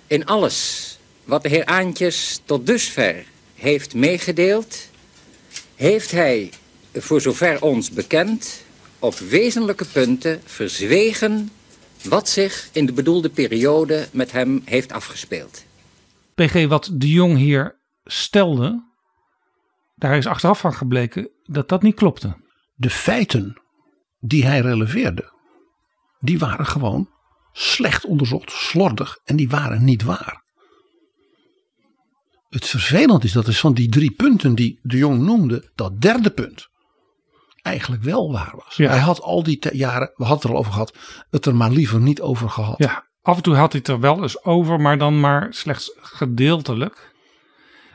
in alles wat de heer Aantjes tot dusver heeft meegedeeld, heeft hij, voor zover ons bekend, op wezenlijke punten verzwegen wat zich in de bedoelde periode met hem heeft afgespeeld. PG, wat de Jong hier stelde, daar is achteraf van gebleken dat dat niet klopte. De feiten die hij releveerde, die waren gewoon slecht onderzocht, slordig en die waren niet waar. Het vervelend is dat is van die drie punten die de Jong noemde, dat derde punt eigenlijk wel waar was. Ja. Hij had al die jaren, we hadden het er al over gehad, het er maar liever niet over gehad. Ja, af en toe had hij het er wel eens over, maar dan maar slechts gedeeltelijk.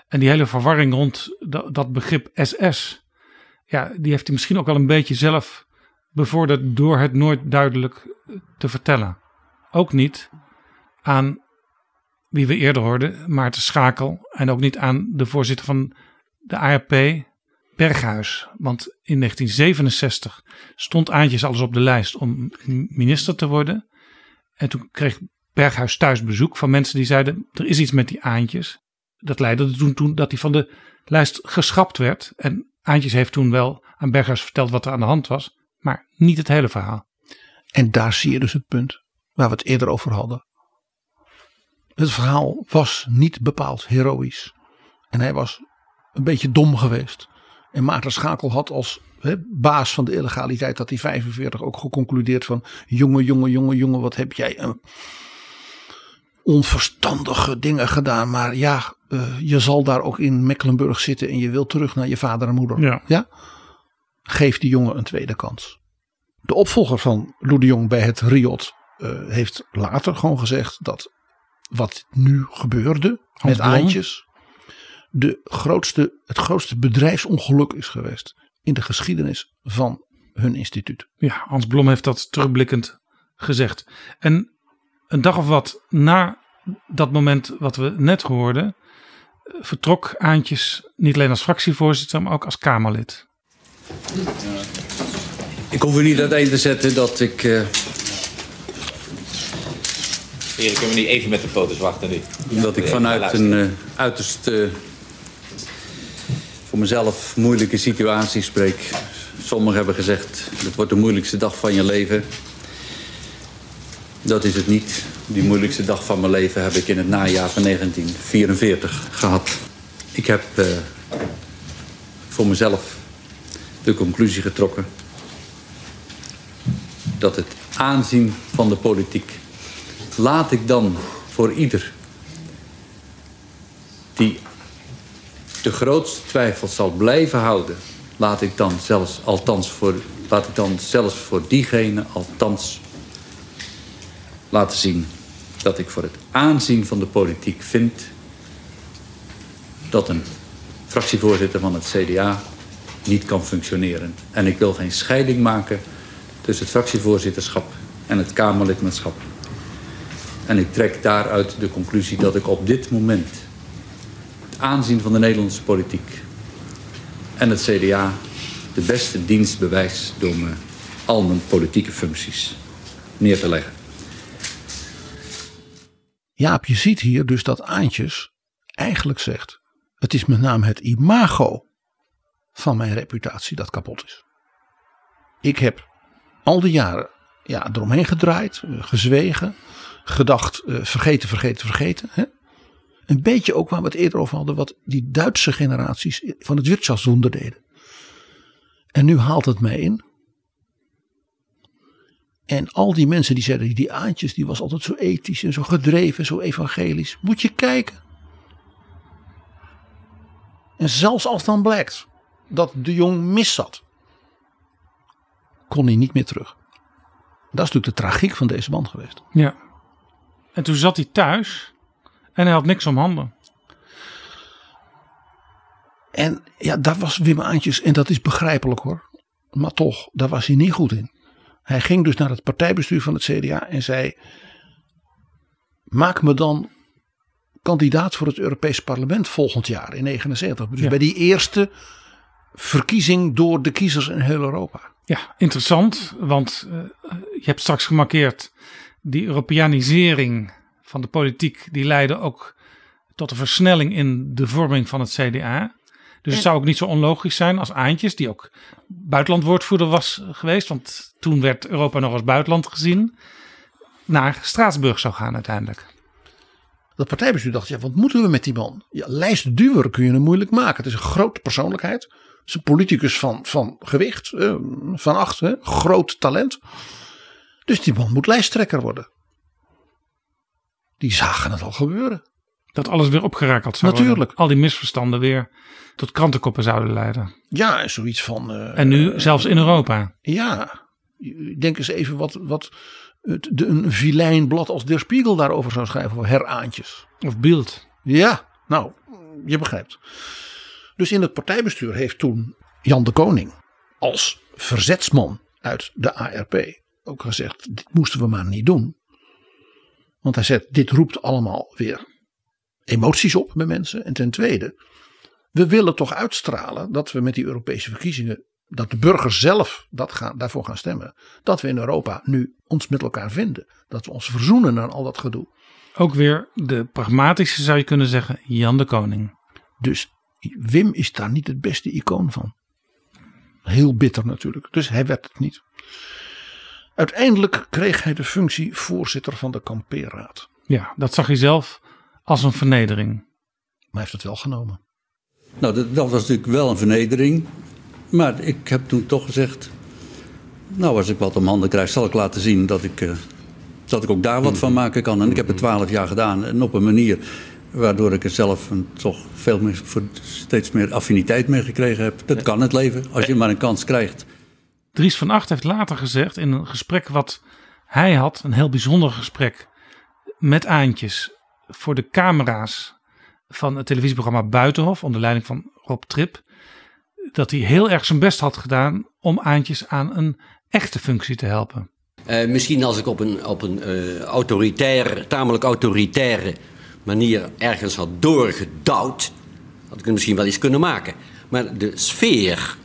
En die hele verwarring rond dat begrip SS, ja, die heeft hij misschien ook wel een beetje zelf bevorderd door het nooit duidelijk te vertellen. Ook niet aan wie we eerder hoorden, Maarten Schakel, en ook niet aan de voorzitter van de ARP, Berghuis. Want in 1967 stond Aantjes alles op de lijst om minister te worden. En toen kreeg Berghuis thuis bezoek van mensen die zeiden, er is iets met die Aantjes. Dat leidde er toen dat hij van de lijst geschrapt werd. En Aantjes heeft toen wel aan Berghuis verteld wat er aan de hand was, maar niet het hele verhaal. En daar zie je dus het punt waar we het eerder over hadden. Het verhaal was niet bepaald heroïs. En hij was een beetje dom geweest. En Maarten Schakel had als baas van de illegaliteit, had hij 45 ook geconcludeerd van, jongen, wat heb jij een onverstandige dingen gedaan. Maar ja, je zal daar ook in Mecklenburg zitten en je wilt terug naar je vader en moeder. Ja? Geef die jongen een tweede kans. De opvolger van Lou de Jong bij het RIOD heeft later gewoon gezegd dat wat nu gebeurde met Aantjes het grootste bedrijfsongeluk is geweest in de geschiedenis van hun instituut. Ja, Hans Blom heeft dat terugblikkend gezegd. En een dag of wat na dat moment wat we net hoorden, vertrok Aantjes niet alleen als fractievoorzitter, maar ook als Kamerlid. Ik hoef u niet uiteen te zetten dat ik... Heren, kunnen we niet even met de foto's wachten nu? Ja. Dat ik vanuit een uiterst voor mezelf moeilijke situatie spreek. Sommigen hebben gezegd, dat wordt de moeilijkste dag van je leven. Dat is het niet. Die moeilijkste dag van mijn leven heb ik in het najaar van 1944 gehad. Ik heb voor mezelf de conclusie getrokken dat het aanzien van de politiek, laat ik dan voor ieder die de grootste twijfel zal blijven houden, laat ik dan zelfs voor diegene laten zien dat ik voor het aanzien van de politiek vind dat een fractievoorzitter van het CDA niet kan functioneren. En ik wil geen scheiding maken tussen het fractievoorzitterschap en het Kamerlidmaatschap. En ik trek daaruit de conclusie dat ik op dit moment het aanzien van de Nederlandse politiek en het CDA de beste dienst bewijs door me al mijn politieke functies neer te leggen. Jaap, je ziet hier dus dat Aantjes eigenlijk zegt, het is met name het imago van mijn reputatie dat kapot is. Ik heb al die jaren eromheen gedraaid, gezwegen, gedacht, vergeten. Hè? Een beetje ook waar we het eerder over hadden, wat die Duitse generaties van het Wirtschaftswunder deden. En nu haalt het mij in. En al die mensen die zeiden, die Aantjes, die was altijd zo ethisch en zo gedreven, zo evangelisch. Moet je kijken. En zelfs als dan blijkt dat de Jong mis zat, kon hij niet meer terug. Dat is natuurlijk de tragiek van deze man geweest. Ja. En toen zat hij thuis en hij had niks om handen. En ja, daar was Willem Aantjes, en dat is begrijpelijk hoor. Maar toch, daar was hij niet goed in. Hij ging dus naar het partijbestuur van het CDA en zei, maak me dan kandidaat voor het Europees Parlement volgend jaar in 1979. Dus bij die eerste verkiezing door de kiezers in heel Europa. Ja, interessant, want je hebt straks gemarkeerd die Europeanisering van de politiek, die leidde ook tot een versnelling in de vorming van het CDA. Dus het zou ook niet zo onlogisch zijn als Aantjes, die ook buitenlandwoordvoerder was geweest, want toen werd Europa nog als buitenland gezien, naar Straatsburg zou gaan uiteindelijk. Dat partijbestuur dacht, wat moeten we met die man? Ja, lijstduwer kun je hem moeilijk maken. Het is een grote persoonlijkheid. Het is een politicus van gewicht, Van Agt, groot talent. Dus die man moet lijsttrekker worden. Die zagen het al gebeuren. Dat alles weer opgerakeld zou worden. Al die misverstanden weer tot krantenkoppen zouden leiden. Ja, zoiets van... en nu zelfs in Europa. Ja, denk eens even wat een vilijn blad als Der Spiegel daarover zou schrijven. Of Heraantjes. Of Bild. Ja, nou, je begrijpt. Dus in het partijbestuur heeft toen Jan de Koning als verzetsman uit de ARP ook gezegd, dit moesten we maar niet doen. Want hij zegt, dit roept allemaal weer emoties op bij mensen. En ten tweede, we willen toch uitstralen dat we met die Europese verkiezingen, dat de burgers zelf daarvoor gaan stemmen. Dat we in Europa nu ons met elkaar vinden. Dat we ons verzoenen aan al dat gedoe. Ook weer de pragmatische, zou je kunnen zeggen, Jan de Koning. Dus Wim is daar niet het beste icoon van. Heel bitter natuurlijk. Dus hij werd het niet. Uiteindelijk kreeg hij de functie voorzitter van de kampeerraad. Ja, dat zag hij zelf als een vernedering. Maar hij heeft het wel genomen. Nou, dat was natuurlijk wel een vernedering. Maar ik heb toen toch gezegd, nou, als ik wat om handen krijg, zal ik laten zien dat ik ook daar wat van maken kan. En ik heb het 12 jaar gedaan. En op een manier waardoor ik er zelf toch steeds meer affiniteit mee gekregen heb. Dat kan het leven, als je maar een kans krijgt. Dries van Agt heeft later gezegd in een gesprek wat hij had, een heel bijzonder gesprek met Aantjes voor de camera's van het televisieprogramma Buitenhof onder leiding van Rob Trip, dat hij heel erg zijn best had gedaan om Aantjes aan een echte functie te helpen. Misschien als ik op een tamelijk autoritaire manier ergens had doorgedouwd, had ik het misschien wel eens kunnen maken. Maar de sfeer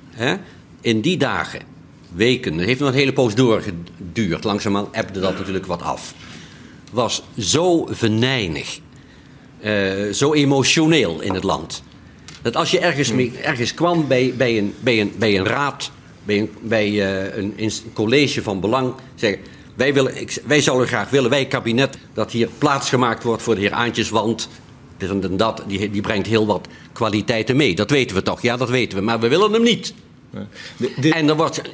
in die dagen, weken, dat heeft nog een hele poos doorgeduurd. Langzaamaan ebde dat natuurlijk wat af. Was zo venijnig, zo emotioneel in het land. Dat als je ergens kwam bij een raad, bij een college van belang, zeggen, wij zouden graag willen, kabinet, dat hier plaatsgemaakt wordt voor de heer Aantjes, want dit en dat, die brengt heel wat kwaliteiten mee. Dat weten we toch, ja, dat weten we, maar we willen hem niet. En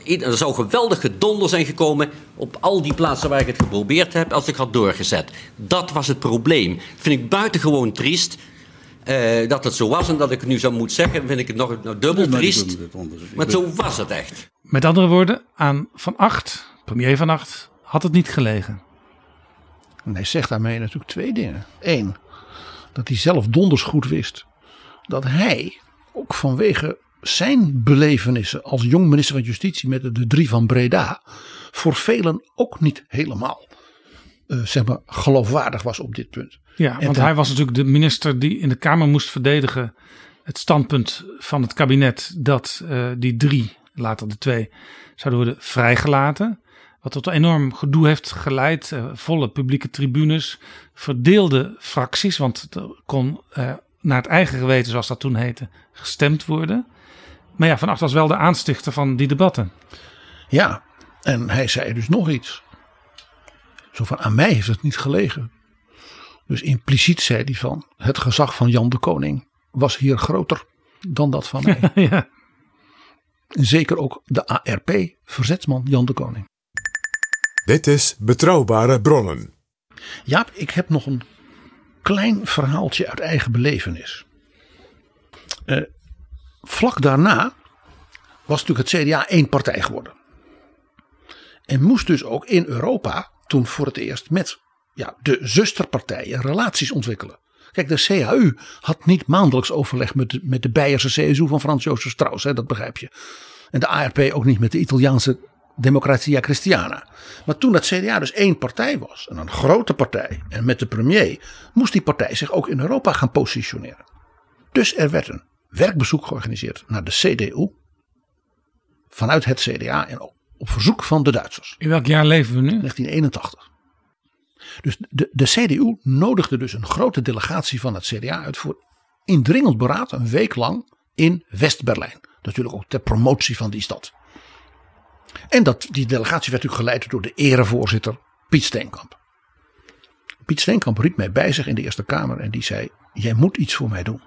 er zou geweldig gedonder zijn gekomen op al die plaatsen waar ik het geprobeerd heb als ik had doorgezet. Dat was het probleem. Vind ik buitengewoon triest dat het zo was en dat ik het nu zo moet zeggen. Vind ik het nog dubbel triest. Maar zo was het echt. Met andere woorden, aan Van Agt, premier Van Agt, had het niet gelegen. En hij zegt daarmee natuurlijk twee dingen. Eén, dat hij zelf donders goed wist dat hij ook vanwege zijn belevenissen als jong minister van Justitie met de drie van Breda voor velen ook niet helemaal geloofwaardig was op dit punt. Ja, want hij was natuurlijk de minister die in de Kamer moest verdedigen het standpunt van het kabinet dat die drie, later de twee, zouden worden vrijgelaten. Wat tot een enorm gedoe heeft geleid. Volle publieke tribunes, verdeelde fracties, want er kon naar het eigen geweten, zoals dat toen heette, gestemd worden. Maar ja, Van Agt was wel de aanstichter van die debatten. Ja, en hij zei dus nog iets. Zo van, aan mij heeft het niet gelegen. Dus impliciet zei hij van, het gezag van Jan de Koning was hier groter dan dat van mij. Ja. Zeker ook de ARP-verzetsman Jan de Koning. Dit is Betrouwbare Bronnen. Jaap, ik heb nog een klein verhaaltje uit eigen belevenis. Vlak daarna was natuurlijk het CDA één partij geworden. En moest dus ook in Europa toen voor het eerst met de zusterpartijen relaties ontwikkelen. Kijk, de CHU had niet maandelijks overleg met de Beierse CSU van Frans Josef Strauss. Dat begrijp je. En de ARP ook niet met de Italiaanse Democratia Christiana. Maar toen dat CDA dus één partij was, en een grote partij, en met de premier, moest die partij zich ook in Europa gaan positioneren. Dus er werd een werkbezoek georganiseerd naar de CDU vanuit het CDA en op verzoek van de Duitsers. In welk jaar leven we nu? 1981. Dus de CDU nodigde dus een grote delegatie van het CDA uit voor indringend beraad een week lang in West-Berlijn. Natuurlijk ook ter promotie van die stad. En die delegatie werd natuurlijk geleid door de erevoorzitter Piet Steenkamp. Piet Steenkamp riep mij bij zich in de Eerste Kamer en die zei: jij moet iets voor mij doen.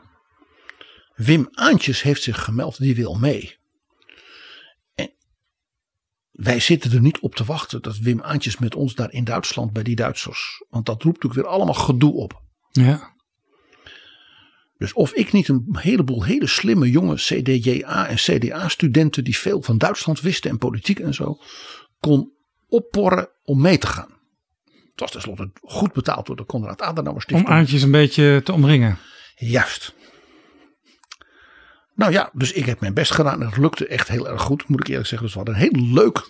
Willem Aantjes heeft zich gemeld, die wil mee. En wij zitten er niet op te wachten dat Willem Aantjes met ons daar in Duitsland bij die Duitsers. Want dat roept natuurlijk weer allemaal gedoe op. Ja. Dus of ik niet een heleboel hele slimme jonge CDJA en CDA-studenten die veel van Duitsland wisten en politiek en zo, kon opporren om mee te gaan. Het was tenslotte goed betaald door de Konrad Adenauer Stichting. Om Aantjes een beetje te omringen. Juist. Nou ja, dus ik heb mijn best gedaan en het lukte echt heel erg goed, moet ik eerlijk zeggen. Dus we hadden een heel leuk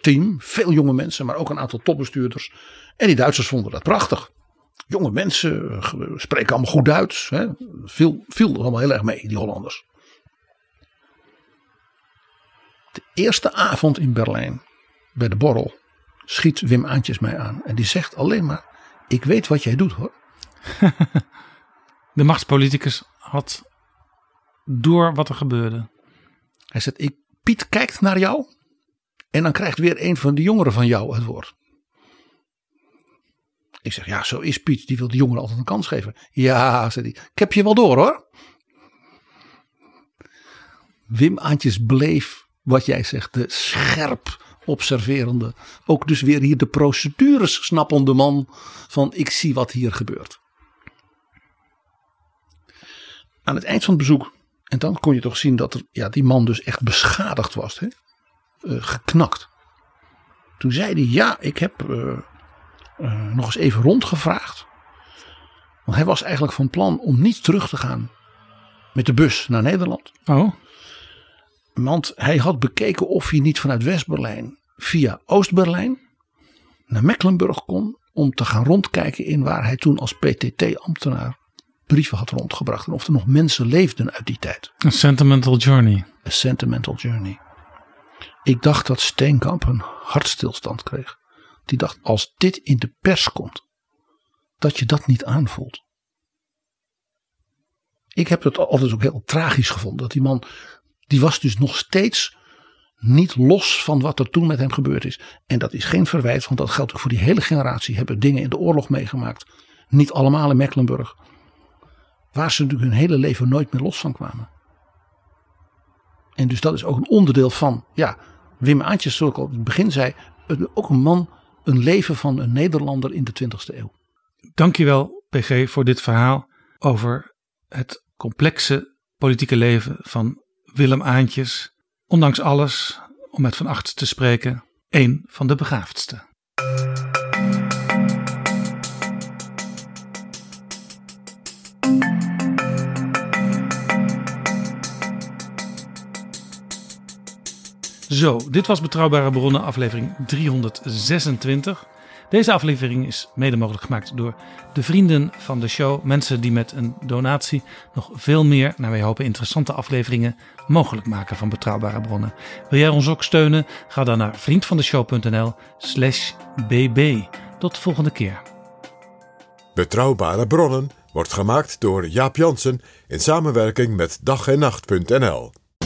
team, veel jonge mensen, maar ook een aantal topbestuurders. En die Duitsers vonden dat prachtig. Jonge mensen, spreken allemaal goed Duits. Hè. Viel er allemaal heel erg mee, die Hollanders. De eerste avond in Berlijn, bij de borrel, schiet Willem Aantjes mij aan. En die zegt alleen maar, ik weet wat jij doet hoor. De machtspoliticus had door wat er gebeurde. Hij zegt, Piet kijkt naar jou en dan krijgt weer een van de jongeren van jou het woord. Ik zeg, ja, zo is Piet. Die wil de jongeren altijd een kans geven. Ja, zei hij. Ik heb je wel door, hoor. Willem Aantjes bleef, wat jij zegt, de scherp observerende. Ook dus weer hier de procedures snappende man van ik zie wat hier gebeurt. Aan het eind van het bezoek, en dan kon je toch zien dat die man dus echt beschadigd was. Hè? Geknakt. Toen zei hij, ja, ik heb nog eens even rondgevraagd. Want hij was eigenlijk van plan om niet terug te gaan met de bus naar Nederland. Oh. Want hij had bekeken of hij niet vanuit West-Berlijn via Oost-Berlijn naar Mecklenburg kon om te gaan rondkijken in waar hij toen als PTT-ambtenaar brieven had rondgebracht en of er nog mensen leefden uit die tijd. A sentimental journey. A sentimental journey. Ik dacht dat Steenkamp een hartstilstand kreeg. Die dacht, als dit in de pers komt, dat je dat niet aanvoelt. Ik heb het altijd ook heel tragisch gevonden. Dat die man, die was dus nog steeds niet los van wat er toen met hem gebeurd is. En dat is geen verwijt, want dat geldt ook voor die hele generatie. Hebben dingen in de oorlog meegemaakt. Niet allemaal in Mecklenburg. Waar ze natuurlijk hun hele leven nooit meer los van kwamen. En dus dat is ook een onderdeel van, Willem Aantjes, zoals ik al in het begin zei, ook een man. Een leven van een Nederlander in de 20e eeuw. Dankjewel PG voor dit verhaal over het complexe politieke leven van Willem Aantjes. Ondanks alles, om met Van Agt te spreken, één van de begaafdste. Zo, dit was Betrouwbare Bronnen, aflevering 326. Deze aflevering is mede mogelijk gemaakt door de vrienden van de show. Mensen die met een donatie nog veel meer, naar wij hopen, interessante afleveringen mogelijk maken van Betrouwbare Bronnen. Wil jij ons ook steunen? Ga dan naar vriendvandeshow.nl/bb. Tot de volgende keer. Betrouwbare Bronnen wordt gemaakt door Jaap Jansen in samenwerking met dagennacht.nl.